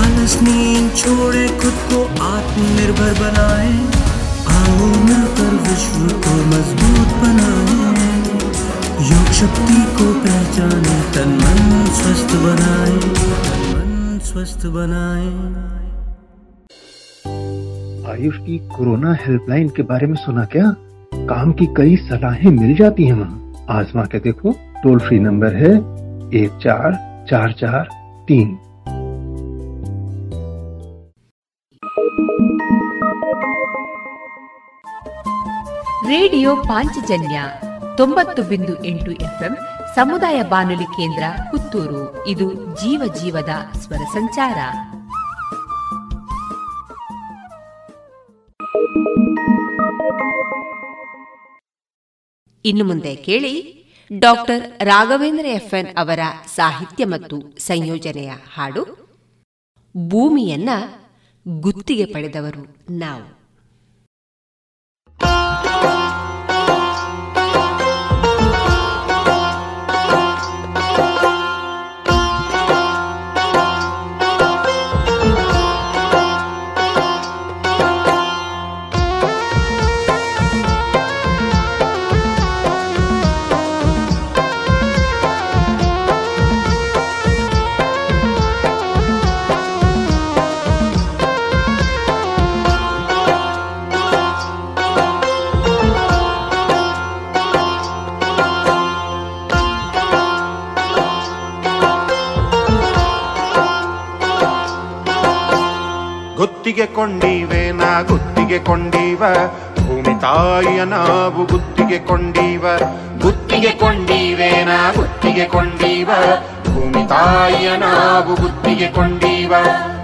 आलस नींद छोड़े, खुद को आत्मनिर्भर बनाए, आओ मिलकर विश्व को मजबूत बनाए, योग शक्ति को पहचाने, तन मन स्वस्थ बनाए, तन मन स्वस्थ बनाए। आयुष की कोरोना हेल्पलाइन के बारे में सुना क्या? काम की कई सलाहें मिल जाती हैं वहाँ, आजमा के देखो। टोल फ्री नंबर है एक चार चार चार तीन। ರೇಡಿಯೋ ಪಾಂಚಜನ್ಯ ತೊಂಬತ್ತು ಬಿಂದು ಎಂಟು ಎಫ್ಎಂ ಸಮುದಾಯ ಬಾನುಲಿ ಕೇಂದ್ರ ಪುತ್ತೂರು. ಇದು ಜೀವ ಜೀವದ ಸ್ವರ ಸಂಚಾರ. ಇನ್ನು ಮುಂದೆ ಕೇಳಿ ಡಾಕ್ಟರ್ ರಾಘವೇಂದ್ರ ಎಫ್ಎನ್ ಅವರ ಸಾಹಿತ್ಯ ಮತ್ತು ಸಂಯೋಜನೆಯ ಹಾಡು ಭೂಮಿಯನ್ನ ಗುತ್ತಿಗೆ ಪಡೆದವರು ನಾವು. ಗುತ್ತಿಗೆ ಕೊಂಡೀವೆ ನಾ ಗುತ್ತಿಗೆ ಕೊಂಡೀವ ಭೂಮಿ ತಾಯಿಯ ನಾವು ಗುತ್ತಿಗೆ ಕೊಂಡೀವ, ಗುತ್ತಿಗೆ ಕೊಂಡೀವೆ ನಾ ಗುತ್ತಿಗೆ ಕೊಂಡೀವ ಭೂಮಿ ತಾಯಿಯ ನಾವು ಗುತ್ತಿಗೆ ಕೊಂಡೀವ,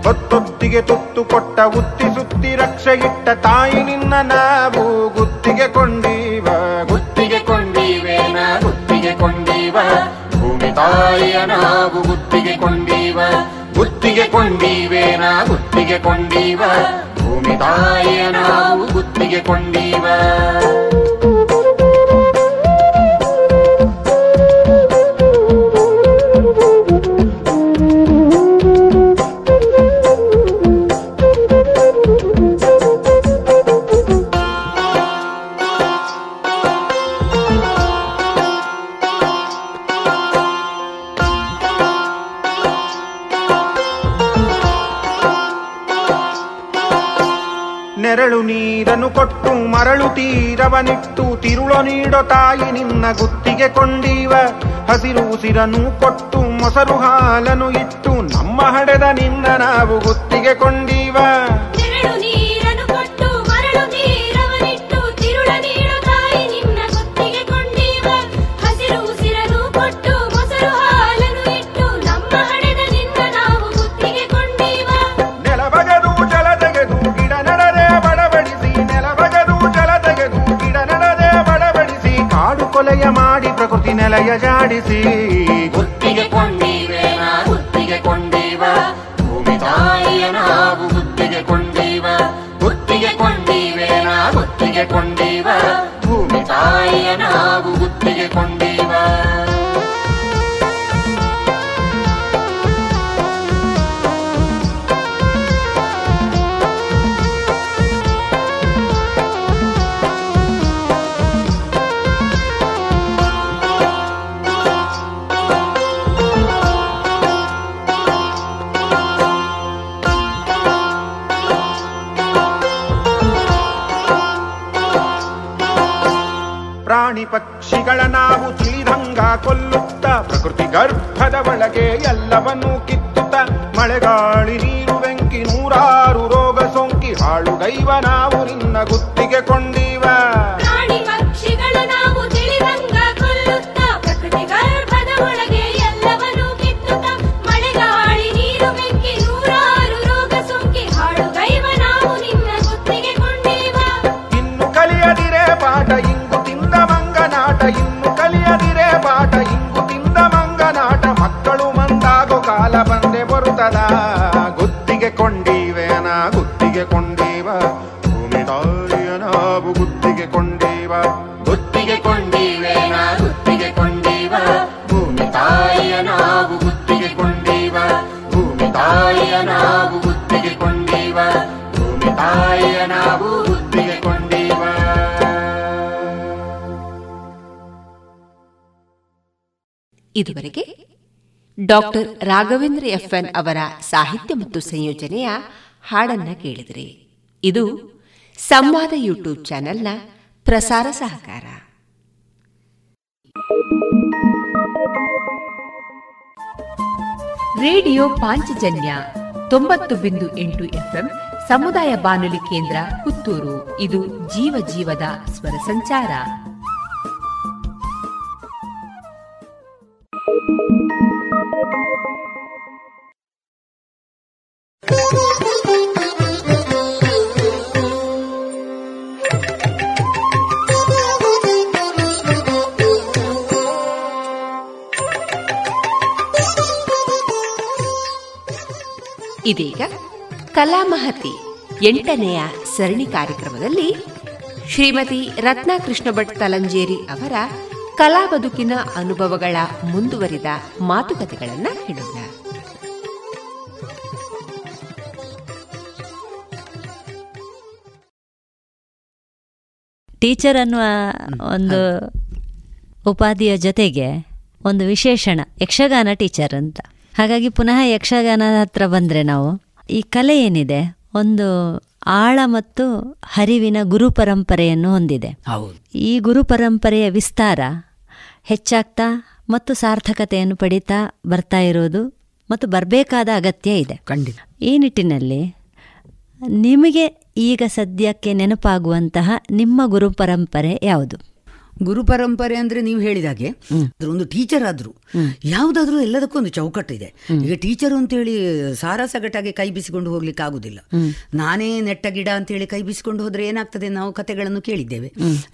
ಹೊತ್ತೊತ್ತಿಗೆ ತುತ್ತು ಕೊಟ್ಟ ಉತ್ತಿ ಸುತ್ತಿ ರಕ್ಷೆ ಇಟ್ಟ ತಾಯಿ ನಿನ್ನ ನಾವು ಗುತ್ತಿಗೆ ಕೊಂಡೀವ, ಗುತ್ತಿಗೆ ಕೊಂಡಿವೆ ನಾ ಗುತ್ತಿಗೆ ಕೊಂಡೀವ ಭೂಮಿ ತಾಯಿಯ ನಾವು ಗುತ್ತಿಗೆ ಕೊಂಡೀವ, ಗುತ್ತಿಗೆ ಕೊಂಡೀವೆ ನಾ ಗುತ್ತಿಗೆ ಕೊಂಡೀವ ಭೂಮಿ ತಾಯಿಯ ನಾವು ಗುತ್ತಿಗೆ ಕೊಂಡೀವ. ನೆರಳು ನೀರನ್ನು ಕೊಟ್ಟು ಮರಳು ತೀರವನಿಟ್ಟು ತಿರುಳು ನೀಡೋ ತಾಯಿ ನಿನ್ನ ಗುತ್ತಿಗೆ ಕೊಂಡೀವ, ಹಸಿರು ಉಸಿರನ್ನು ಕೊಟ್ಟು ಮೊಸರು ಹಾಲನ್ನು ಇಟ್ಟು ನಮ್ಮ ಹಡೆದ ನಿನ್ನ ನಾವು ಗುತ್ತಿಗೆ ಕೊಂಡೀವ, ನೆರಳು ನೀರನ್ನು ಕೊಟ್ಟು ಮರಳು ತೀರವನಿಟ್ಟು ತಿರುಳು ನೆಲೆಯ ಜಾಡಿಸಿ ಗುತ್ತಿಗೆ ಕೊಂಡಿವೇನ ಗುತ್ತಿಗೆ ಕೊಂಡೀವ ಭೂಮಿ ತಾಯಿಯ ನಾವು ಗುತ್ತಿಗೆ ಕೊಂಡೀವ ಗುತ್ತಿಗೆ ಕೊಂಡಿವೇನ ಗುತ್ತಿಗೆ ಕೊಂಡೀವ ಭೂಮಿ ತಾಯಿಯ ನಾವು ಗುತ್ತಿಗೆ ಕೊಂಡೀವ ಪಕ್ಷಿಗಳ ನಾವು ತಿಳಿದಂಗ ಕೊಲ್ಲುತ್ತ ಪ್ರಕೃತಿ ಗರ್ಭದ ಒಳಗೆ ಎಲ್ಲವನ್ನೂ ಕಿತ್ತುತ್ತ ಮಳೆಗಾಳಿ ನೀರು ಬೆಂಕಿ ನೂರಾರು ರೋಗ ಸೋಂಕಿ ಹಾಳುಗೈವ ನಾವು ನಿನ್ನ ಗುತ್ತಿಗೆ ಕೊಂಡೀವ ಗುತ್ತಿಗೆ ಕೊಂಡಿವೇನ ಗುತ್ತಿಗೆ ಕೊಂಡೀವ ಭೂಮಿ ತಾಯಿಯ ನಾವು ಗುತ್ತಿಗೆ ಕೊಂಡೀವ ಗುತ್ತಿಗೆ ಕೊಂಡಿವೇನ ಗುತ್ತಿಗೆ ಕೊಂಡೀವ ಭೂಮಿ ತಾಯಿಯ ನಾವು ಗುತ್ತಿಗೆ ಕೊಂಡೀವ ಭೂಮಿ ತಾಯಿಯ ನಾವು ಗುತ್ತಿಗೆ ಕೊಂಡೀವ ಭೂಮಿ ತಾಯಿಯ ನಾವು ಗುತ್ತಿಗೆ ಕೊಂಡೀವ. ಇದುವರೆಗೆ ಡಾಕ್ಟರ್ ರಾಘವೇಂದ್ರ ಎಫ್ಎನ್ ಅವರ ಸಾಹಿತ್ಯ ಮತ್ತು ಸಂಯೋಜನೆಯ ಹಾಡನ್ನು ಕೇಳಿದರೆ. ಇದು ಸಂವಾದ ಯೂಟ್ಯೂಬ್ ಚಾನೆಲ್ನ ಪ್ರಸಾರ ಸಹಕಾರ. ರೇಡಿಯೋ ಪಾಂಚಜನ್ಯ ತೊಂಬತ್ತು ಬಿಂದು ಎಂಟು ಎಫ್ಎಂ ಸಮುದಾಯ ಬಾನುಲಿ ಕೇಂದ್ರ ಪುತ್ತೂರು. ಇದು ಜೀವ ಜೀವದ ಸ್ವರ ಸಂಚಾರ. ಇದೀಗ ಕಲಾಮಹತಿ ಎಂಟನೆಯ ಸರಣಿ ಕಾರ್ಯಕ್ರಮದಲ್ಲಿ ಶ್ರೀಮತಿ ರತ್ನ ಕೃಷ್ಣ ಭಟ್ ತಲಂಜೇರಿ ಅವರ ಕಲಾ ಬದುಕಿನ ಅನುಭವಗಳ ಮುಂದುವರಿದ ಮಾತುಕತೆಗಳನ್ನು ಹೇಳೋಣ. ಟೀಚರ್ ಅನ್ನುವ ಒಂದು ಉಪಾಧಿಯ ಜೊತೆಗೆ ಒಂದು ವಿಶೇಷಣ ಯಕ್ಷಗಾನ ಟೀಚರ್ ಅಂತ. ಹಾಗಾಗಿ ಪುನಃ ಯಕ್ಷಗಾನದ ಹತ್ರ ಬಂದರೆ ನಾವು ಈ ಕಲೆ ಏನಿದೆ ಒಂದು ಆಳ ಮತ್ತು ಹರಿವಿನ ಗುರು ಪರಂಪರೆಯನ್ನು ಹೊಂದಿದೆ. ಈ ಗುರು ಪರಂಪರೆಯ ವಿಸ್ತಾರ ಹೆಚ್ಚಾಗ್ತಾ ಮತ್ತು ಸಾರ್ಥಕತೆಯನ್ನು ಪಡೀತಾ ಬರ್ತಾ ಇರೋದು ಮತ್ತು ಬರಬೇಕಾದ ಅಗತ್ಯ ಇದೆ. ಈ ನಿಟ್ಟಿನಲ್ಲಿ ನಿಮಗೆ ಈಗ ಸದ್ಯಕ್ಕೆ ನೆನಪಾಗುವಂತಹ ನಿಮ್ಮ ಗುರು ಪರಂಪರೆ ಯಾವುದು? ಗುರು ಪರಂಪರೆ ಅಂದರೆ ನೀವು ಹೇಳಿದಾಗೆ ಒಂದು ಟೀಚರ್ ಆದರೂ ಯಾವುದಾದ್ರೂ ಎಲ್ಲದಕ್ಕೂ ಒಂದು ಚೌಕಟ್ಟಿದೆ. ಈಗ ಟೀಚರು ಅಂತೇಳಿ ಸಾರಾ ಸಗಟಾಗಿ ಕೈ ಬೀಸಿಕೊಂಡು ಹೋಗ್ಲಿಕ್ಕೆ ಆಗುದಿಲ್ಲ. ನಾನೇ ನೆಟ್ಟ ಗಿಡ ಅಂತೇಳಿ ಕೈ ಬೀಸಿಕೊಂಡು ಹೋದರೆ ಏನಾಗ್ತದೆ? ನಾವು ಕತೆಗಳನ್ನು ಕೇಳಿದ್ದೇವೆ.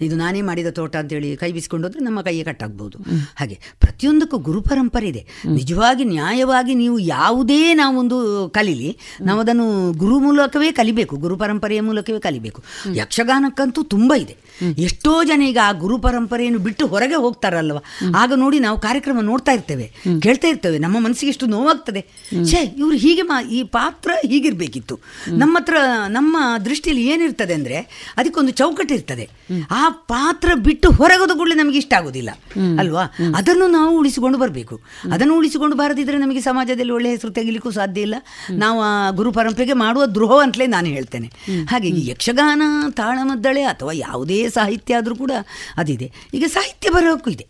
ಇದು ನಾನೇ ಮಾಡಿದ ತೋಟ ಅಂತೇಳಿ ಕೈ ಬೀಸಿಕೊಂಡು ಹೋದರೆ ನಮ್ಮ ಕೈಯೇ ಕಟ್ಟಾಗ್ಬೋದು. ಹಾಗೆ ಪ್ರತಿಯೊಂದಕ್ಕೂ ಗುರು ಪರಂಪರೆ ಇದೆ. ನಿಜವಾಗಿ ನ್ಯಾಯವಾಗಿ ನೀವು ಯಾವುದೇ ನಾವೊಂದು ಕಲೀಲಿ, ನಾವು ಅದನ್ನು ಗುರು ಮೂಲಕವೇ ಕಲಿಬೇಕು, ಗುರು ಪರಂಪರೆಯ ಮೂಲಕವೇ ಕಲಿಬೇಕು. ಯಕ್ಷಗಾನಕ್ಕಂತೂ ತುಂಬ ಇದೆ. ಎಷ್ಟೋ ಜನ ಈಗ ಆ ಗುರು ಪರಂಪರೆಯನ್ನು ಬಿಟ್ಟು ಹೊರಗೆ ಹೋಗ್ತಾರಲ್ವ, ಆಗ ನೋಡಿ ನಾವು ಕಾರ್ಯಕ್ರಮ ನೋಡ್ತಾ ಇರ್ತೇವೆ, ಕೇಳ್ತಾ ಇರ್ತೇವೆ, ನಮ್ಮ ಮನಸ್ಸಿಗೆ ಎಷ್ಟು ನೋವಾಗ್ತದೆ. ಛೇ, ಇವ್ರು ಹೀಗೆ ಮಾ ಈ ಪಾತ್ರ ಹೀಗಿರ್ಬೇಕಿತ್ತು. ನಮ್ಮ ಹತ್ರ ನಮ್ಮ ದೃಷ್ಟಿಯಲ್ಲಿ ಏನಿರ್ತದೆ ಅಂದರೆ ಅದಕ್ಕೊಂದು ಚೌಕಟ್ಟಿರ್ತದೆ. ಆ ಪಾತ್ರ ಬಿಟ್ಟು ಹೊರಗೋದ ಕೂಡಲೇ ನಮಗೆ ಇಷ್ಟ ಆಗೋದಿಲ್ಲ ಅಲ್ವಾ. ಅದನ್ನು ನಾವು ಉಳಿಸಿಕೊಂಡು ಬರಬೇಕು. ಅದನ್ನು ಉಳಿಸಿಕೊಂಡು ಬಾರದಿದ್ರೆ ನಮಗೆ ಸಮಾಜದಲ್ಲಿ ಒಳ್ಳೆಯ ಹೆಸರು ತೆಗಿಲಿಕ್ಕೂ ಸಾಧ್ಯ ಇಲ್ಲ. ನಾವು ಆ ಗುರು ಪರಂಪರೆಗೆ ಮಾಡುವ ದ್ರೋಹ ಅಂತಲೇ ನಾನು ಹೇಳ್ತೇನೆ. ಹಾಗೆ ಈ ಯಕ್ಷಗಾನ, ತಾಳಮದ್ದಳೆ ಅಥವಾ ಯಾವುದೇ ಸಾಹಿತ್ಯ ಆದರೂ ಕೂಡ ಅದಿದೆ. ಈಗ ಸಾಹಿತ್ಯ ಬರಹಕ್ಕೂ ಇದೆ.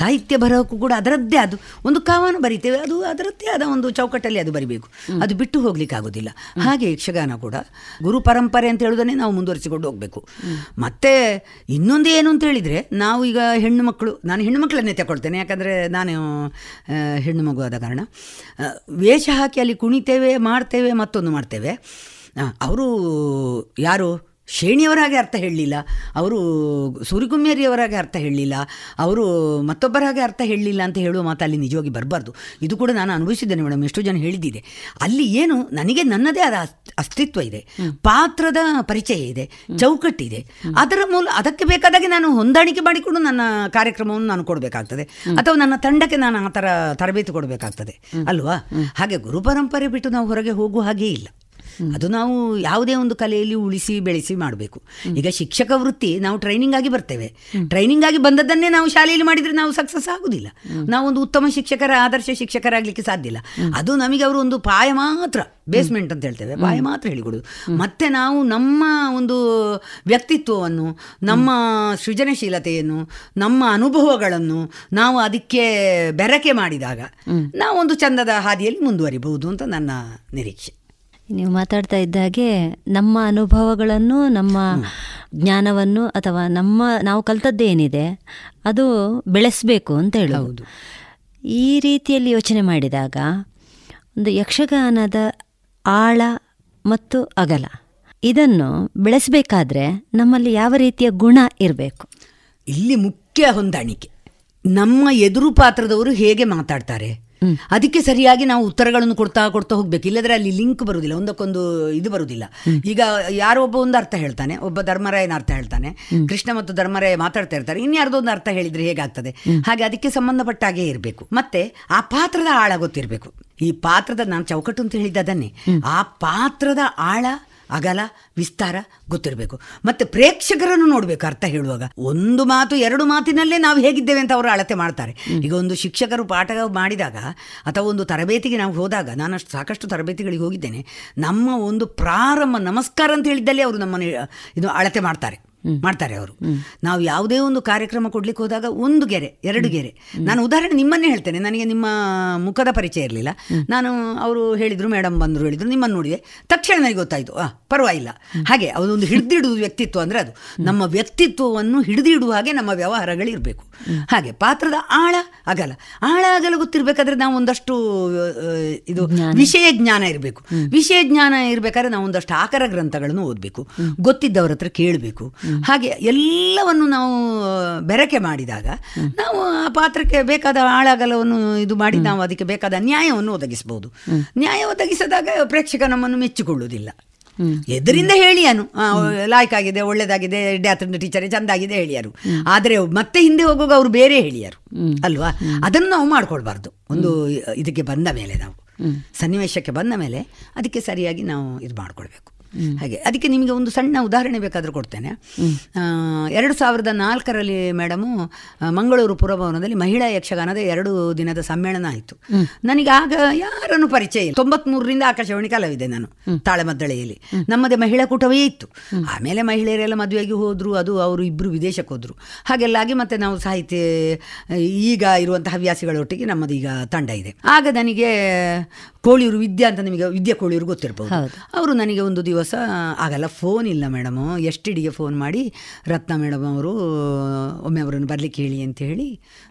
ಸಾಹಿತ್ಯ ಬರಹಕ್ಕೂ ಕೂಡ ಅದರದ್ದೇ ಅದು ಒಂದು ಕಾವನ್ನು ಬರಿತೇವೆ, ಅದು ಅದರದ್ದೇ ಆದ ಒಂದು ಚೌಕಟ್ಟಲ್ಲಿ ಅದು ಬರಿಬೇಕು, ಅದು ಬಿಟ್ಟು ಹೋಗ್ಲಿಕ್ಕೆ ಆಗೋದಿಲ್ಲ. ಹಾಗೆ ಯಕ್ಷಗಾನ ಕೂಡ ಗುರು ಪರಂಪರೆ ಅಂತ ಹೇಳೋದನ್ನೇ ನಾವು ಮುಂದುವರಿಸಿಕೊಂಡು ಹೋಗಬೇಕು. ಮತ್ತೆ ಇನ್ನೊಂದು ಏನು ಅಂತ ಹೇಳಿದರೆ, ನಾವು ಈಗ ಹೆಣ್ಣು ಮಕ್ಕಳು, ನಾನು ಹೆಣ್ಣು ಮಕ್ಕಳನ್ನೇ ತಗೊಳ್ತೇನೆ, ಯಾಕಂದರೆ ನಾನು ಹೆಣ್ಣು ಮಗು ಆದ ಕಾರಣ, ವೇಷ ಹಾಕಿ ಅಲ್ಲಿ ಕುಣಿತೇವೆ, ಮಾಡ್ತೇವೆ, ಮತ್ತೊಂದು ಮಾಡ್ತೇವೆ. ಅವರು ಯಾರು ಶೇಣಿಯವರಾಗೆ ಅರ್ಥ ಹೇಳಲಿಲ್ಲ, ಅವರು ಸೂರಿಕುಮ್ಮೇರಿಯವರಾಗೆ ಅರ್ಥ ಹೇಳಲಿಲ್ಲ, ಅವರು ಮತ್ತೊಬ್ಬರ ಹಾಗೆ ಅರ್ಥ ಹೇಳಲಿಲ್ಲ ಅಂತ ಹೇಳುವ ಮಾತು ಅಲ್ಲಿ ನಿಜವಾಗಿ ಬರಬಾರ್ದು. ಇದು ಕೂಡ ನಾನು ಅನುಭವಿಸಿದ್ದೇನೆ ಮೇಡಮ್, ಎಷ್ಟೋ ಜನ ಹೇಳಿದ್ದಿದೆ. ಅಲ್ಲಿ ಏನು ನನಗೆ ನನ್ನದೇ ಆದ ಅಸ್ತಿತ್ವ ಇದೆ, ಪಾತ್ರದ ಪರಿಚಯ ಇದೆ, ಚೌಕಟ್ಟಿದೆ. ಅದರ ಮೂಲ ಅದಕ್ಕೆ ಬೇಕಾದಾಗೆ ನಾನು ಹೊಂದಾಣಿಕೆ ಮಾಡಿಕೊಂಡು ನನ್ನ ಕಾರ್ಯಕ್ರಮವನ್ನು ನಾನು ಕೊಡಬೇಕಾಗ್ತದೆ, ಅಥವಾ ನನ್ನ ತಂಡಕ್ಕೆ ನಾನು ಆ ಥರ ತರಬೇತಿ ಕೊಡಬೇಕಾಗ್ತದೆ ಅಲ್ವಾ. ಹಾಗೆ ಗುರು ಪರಂಪರೆ ಬಿಟ್ಟು ನಾವು ಹೊರಗೆ ಹೋಗುವ ಹಾಗೇ ಇಲ್ಲ. ಅದು ನಾವು ಯಾವುದೇ ಒಂದು ಕಲೆಯಲ್ಲಿ ಉಳಿಸಿ ಬೆಳೆಸಿ ಮಾಡಬೇಕು. ಈಗ ಶಿಕ್ಷಕ ವೃತ್ತಿ ನಾವು ಟ್ರೈನಿಂಗ್ ಆಗಿ ಬರ್ತೇವೆ, ಟ್ರೈನಿಂಗ್ ಆಗಿ ಬಂದದ್ದನ್ನೇ ನಾವು ಶಾಲೆಯಲ್ಲಿ ಮಾಡಿದರೆ ನಾವು ಸಕ್ಸಸ್ ಆಗೋದಿಲ್ಲ, ನಾವೊಂದು ಉತ್ತಮ ಶಿಕ್ಷಕರ ಆದರ್ಶ ಶಿಕ್ಷಕರಾಗಲಿಕ್ಕೆ ಸಾಧ್ಯ ಇಲ್ಲ. ಅದು ನಮಗೆ ಅವರು ಒಂದು ಪಾಯ ಮಾತ್ರ, ಬೇಸ್ಮೆಂಟ್ ಅಂತ ಹೇಳ್ತೇವೆ, ಬಾಯಿ ಮಾತ್ರ ಹೇಳಿಕೊಡೋದು. ಮತ್ತೆ ನಾವು ನಮ್ಮ ಒಂದು ವ್ಯಕ್ತಿತ್ವವನ್ನು, ನಮ್ಮ ಸೃಜನಶೀಲತೆಯನ್ನು, ನಮ್ಮ ಅನುಭವಗಳನ್ನು ನಾವು ಅದಕ್ಕೆ ಬೆರಕೆ ಮಾಡಿದಾಗ ನಾವೊಂದು ಚಂದದ ಹಾದಿಯಲ್ಲಿ ಮುಂದುವರಿಬಹುದು ಅಂತ ನನ್ನ ನಿರೀಕ್ಷೆ. ನೀವು ಮಾತಾಡ್ತಾ ಇದ್ದ ಹಾಗೆ ನಮ್ಮ ಅನುಭವಗಳನ್ನು, ನಮ್ಮ ಜ್ಞಾನವನ್ನು, ಅಥವಾ ನಮ್ಮ ನಾವು ಕಲ್ತದ್ದೇನಿದೆ ಅದು ಬೆಳೆಸಬೇಕು ಅಂತ ಹೇಳಬಹುದು. ಈ ರೀತಿಯಲ್ಲಿ ಯೋಚನೆ ಮಾಡಿದಾಗ ಒಂದು ಯಕ್ಷಗಾನದ ಆಳ ಮತ್ತು ಅಗಲ ಇದನ್ನು ಬೆಳೆಸಬೇಕಾದ್ರೆ ನಮ್ಮಲ್ಲಿ ಯಾವ ರೀತಿಯ ಗುಣ ಇರಬೇಕು? ಇಲ್ಲಿ ಮುಖ್ಯ ಹೊಂದಾಣಿಕೆ. ನಮ್ಮ ಎದುರು ಪಾತ್ರದವರು ಹೇಗೆ ಮಾತಾಡ್ತಾರೆ ಅದಕ್ಕೆ ಸರಿಯಾಗಿ ನಾವು ಉತ್ತರಗಳನ್ನು ಕೊಡ್ತಾ ಕೊಡ್ತಾ ಹೋಗ್ಬೇಕು, ಇಲ್ಲದ್ರೆ ಅಲ್ಲಿ ಲಿಂಕ್ ಬರುವುದಿಲ್ಲ, ಒಂದಕ್ಕೊಂದು ಇದು ಬರುವುದಿಲ್ಲ. ಈಗ ಯಾರೋ ಒಬ್ಬ ಒಂದು ಅರ್ಥ ಹೇಳ್ತಾನೆ, ಒಬ್ಬ ಧರ್ಮರಾಯನ ಅರ್ಥ ಹೇಳ್ತಾನೆ, ಕೃಷ್ಣ ಮತ್ತು ಧರ್ಮರಾಯ ಮಾತಾಡ್ತಾ ಇರ್ತಾರೆ, ಇನ್ಯಾರ್ದೋ ಒಂದು ಅರ್ಥ ಹೇಳಿದರೆ ಹೇಗಾಗ್ತದೆ? ಹಾಗೆ ಅದಕ್ಕೆ ಸಂಬಂಧಪಟ್ಟ ಹಾಗೆ ಇರಬೇಕು. ಮತ್ತೆ ಆ ಪಾತ್ರದ ಆಳ ಗೊತ್ತಿರಬೇಕು. ಈ ಪಾತ್ರದ ನಾನು ಚೌಕಟ್ಟು ಅಂತ ಹೇಳಿದ್ದೆ ಅದನ್ನೇ, ಆ ಪಾತ್ರದ ಆಳ ಅಗಲ ವಿಸ್ತಾರ ಗೊತ್ತಿರಬೇಕು. ಮತ್ತೆ ಪ್ರೇಕ್ಷಕರನ್ನು ನೋಡಬೇಕು. ಅರ್ಥ ಹೇಳುವಾಗ ಒಂದು ಮಾತು ಎರಡು ಮಾತಿನಲ್ಲೇ ನಾವು ಹೇಗಿದ್ದೇವೆ ಅಂತ ಅವರು ಅಳತೆ ಮಾಡ್ತಾರೆ. ಈಗ ಒಂದು ಶಿಕ್ಷಕರು ಪಾಠ ಮಾಡಿದಾಗ ಅಥವಾ ಒಂದು ತರಬೇತಿಗೆ ನಾವು ಹೋದಾಗ, ನಾನು ಅಷ್ಟು ಸಾಕಷ್ಟು ತರಬೇತಿಗಳಿಗೆ ಹೋಗಿದ್ದೇನೆ, ನಮ್ಮ ಒಂದು ಪ್ರಾರಂಭ ನಮಸ್ಕಾರ ಅಂತ ಹೇಳಿದ್ದಲ್ಲೇ ಅವರು ನಮ್ಮನ್ನು ಇದು ಅಳತೆ ಮಾಡ್ತಾರೆ ಮಾಡ್ತಾರೆ ಅವರು. ನಾವು ಯಾವುದೇ ಒಂದು ಕಾರ್ಯಕ್ರಮ ಕೊಡ್ಲಿಕ್ಕೆ ಹೋದಾಗ ಒಂದು ಗೆರೆ ಎರಡು ಗೆರೆ, ನಾನು ಉದಾಹರಣೆ ನಿಮ್ಮನ್ನೇ ಹೇಳ್ತೇನೆ, ನನಗೆ ನಿಮ್ಮ ಮುಖದ ಪರಿಚಯ ಇರಲಿಲ್ಲ, ನಾನು ಅವರು ಹೇಳಿದರು, ಮೇಡಮ್ ಬಂದರು ಹೇಳಿದರು, ನಿಮ್ಮನ್ನು ನೋಡಿದೆ, ತಕ್ಷಣ ನನಗೆ ಗೊತ್ತಾಯಿತು, ಆ ಪರವಾಗಿಲ್ಲ. ಹಾಗೆ ಅದೊಂದು ಹಿಡಿದಿಡುವುದು ವ್ಯಕ್ತಿತ್ವ ಅಂದರೆ ಅದು ನಮ್ಮ ವ್ಯಕ್ತಿತ್ವವನ್ನು ಹಿಡಿದಿಡುವ ಹಾಗೆ ನಮ್ಮ ವ್ಯವಹಾರಗಳಿರಬೇಕು. ಹಾಗೆ ಪಾತ್ರದ ಆಳ ಅಗಲ ಆಳ ಅಗಲ ಗೊತ್ತಿರಬೇಕಾದ್ರೆ ನಾವು ಒಂದಷ್ಟು ಇದು ವಿಷಯ ಜ್ಞಾನ ಇರಬೇಕು. ವಿಷಯ ಜ್ಞಾನ ಇರಬೇಕಾದ್ರೆ ನಾವು ಒಂದಷ್ಟು ಆಕರ ಗ್ರಂಥಗಳನ್ನು ಓದಬೇಕು, ಗೊತ್ತಿದ್ದವರ ಹತ್ರ ಕೇಳಬೇಕು. ಹಾಗೆ ಎಲ್ಲವನ್ನು ನಾವು ಬೆರಕೆ ಮಾಡಿದಾಗ ನಾವು ಆ ಪಾತ್ರಕ್ಕೆ ಬೇಕಾದ ಆಳಗಲವನ್ನು ಇದು ಮಾಡಿ ನಾವು ಅದಕ್ಕೆ ಬೇಕಾದ ನ್ಯಾಯವನ್ನು ಒದಗಿಸಬಹುದು. ನ್ಯಾಯ ಒದಗಿಸಿದಾಗ ಪ್ರೇಕ್ಷಕ ನಮ್ಮನ್ನು ಮೆಚ್ಚಿಕೊಳ್ಳುವುದಿಲ್ಲ. ಎದರಿಂದ ಹೇಳಿಯಾನು ಲಾಯ್ಕಾಗಿದೆ, ಒಳ್ಳೇದಾಗಿದೆ, ಡ್ಯಾತನ ಟೀಚರೇ ಚಂದಾಗಿದೆ ಹೇಳಿಯಾರು, ಆದರೆ ಮತ್ತೆ ಹಿಂದೆ ಹೋಗುವಾಗ ಅವರು ಬೇರೆ ಹೇಳಿಯಾರು ಅಲ್ವಾ. ಅದನ್ನು ನಾವು ಮಾಡ್ಕೊಳ್ಬಾರ್ದು. ಒಂದು ಇದಕ್ಕೆ ಬಂದ ಮೇಲೆ, ನಾವು ಸನ್ನಿವೇಶಕ್ಕೆ ಬಂದ ಮೇಲೆ ಅದಕ್ಕೆ ಸರಿಯಾಗಿ ನಾವು ಇದು ಮಾಡ್ಕೊಳ್ಬೇಕು. ಹಾಗೆ ಅದಕ್ಕೆ ನಿಮಗೆ ಒಂದು ಸಣ್ಣ ಉದಾಹರಣೆ ಬೇಕಾದರೂ ಕೊಡ್ತೇನೆ. ಎರಡು ಸಾವಿರದ ನಾಲ್ಕರಲ್ಲಿ ಮೇಡಮು ಮಂಗಳೂರು ಪುರಭವನದಲ್ಲಿ ಮಹಿಳಾ ಯಕ್ಷಗಾನದ ಎರಡು ದಿನದ ಸಮ್ಮೇಳನ ಆಯಿತು. ನನಗೆ ಆಗ ಯಾರನ್ನು ಪರಿಚಯ ಇಲ್ಲ. ತೊಂಬತ್ಮೂರರಿಂದ ಆಕಾಶವಾಣಿ ಕಲಾವಿದೆ ನಾನು, ತಾಳಮದ್ದಳೆಯಲ್ಲಿ ನಮ್ಮದೇ ಮಹಿಳಾ ಕೂಟವೇ ಇತ್ತು. ಆಮೇಲೆ ಮಹಿಳೆಯರೆಲ್ಲ ಮದುವೆಗೆ ಹೋದರು, ಅದು ಅವರು ಇಬ್ಬರು ವಿದೇಶಕ್ಕೆ ಹೋದರು, ಹಾಗೆಲ್ಲ ಆಗಿ ಮತ್ತೆ ನಾವು ಸಾಹಿತ್ಯ ಈಗ ಇರುವಂಥ ಹವ್ಯಾಸಿಗಳೊಟ್ಟಿಗೆ ನಮ್ಮದು ಈಗ ತಂಡ ಇದೆ. ಆಗ ನನಗೆ ಕೋಳಿಯೂರು ವಿದ್ಯಾ ಅಂತ, ನಿಮಗೆ ವಿದ್ಯಾ ಕೋಳಿಯೂರು ಗೊತ್ತಿರಬಹುದು, ಅವರು ನನಗೆ ಒಂದು ದಿವಸ ಆಗಲ್ಲ ಫೋನ್ ಇಲ್ಲ ಮೇಡಮು, ಎಸ್ ಟಿ ಡಿಗೆ ಫೋನ್ ಮಾಡಿ ರತ್ನ ಮೇಡಮ್ ಅವರು ಒಮ್ಮೆ ಅವರನ್ನು ಬರಲಿಕ್ಕೆ ಹೇಳಿ ಅಂತ ಹೇಳಿ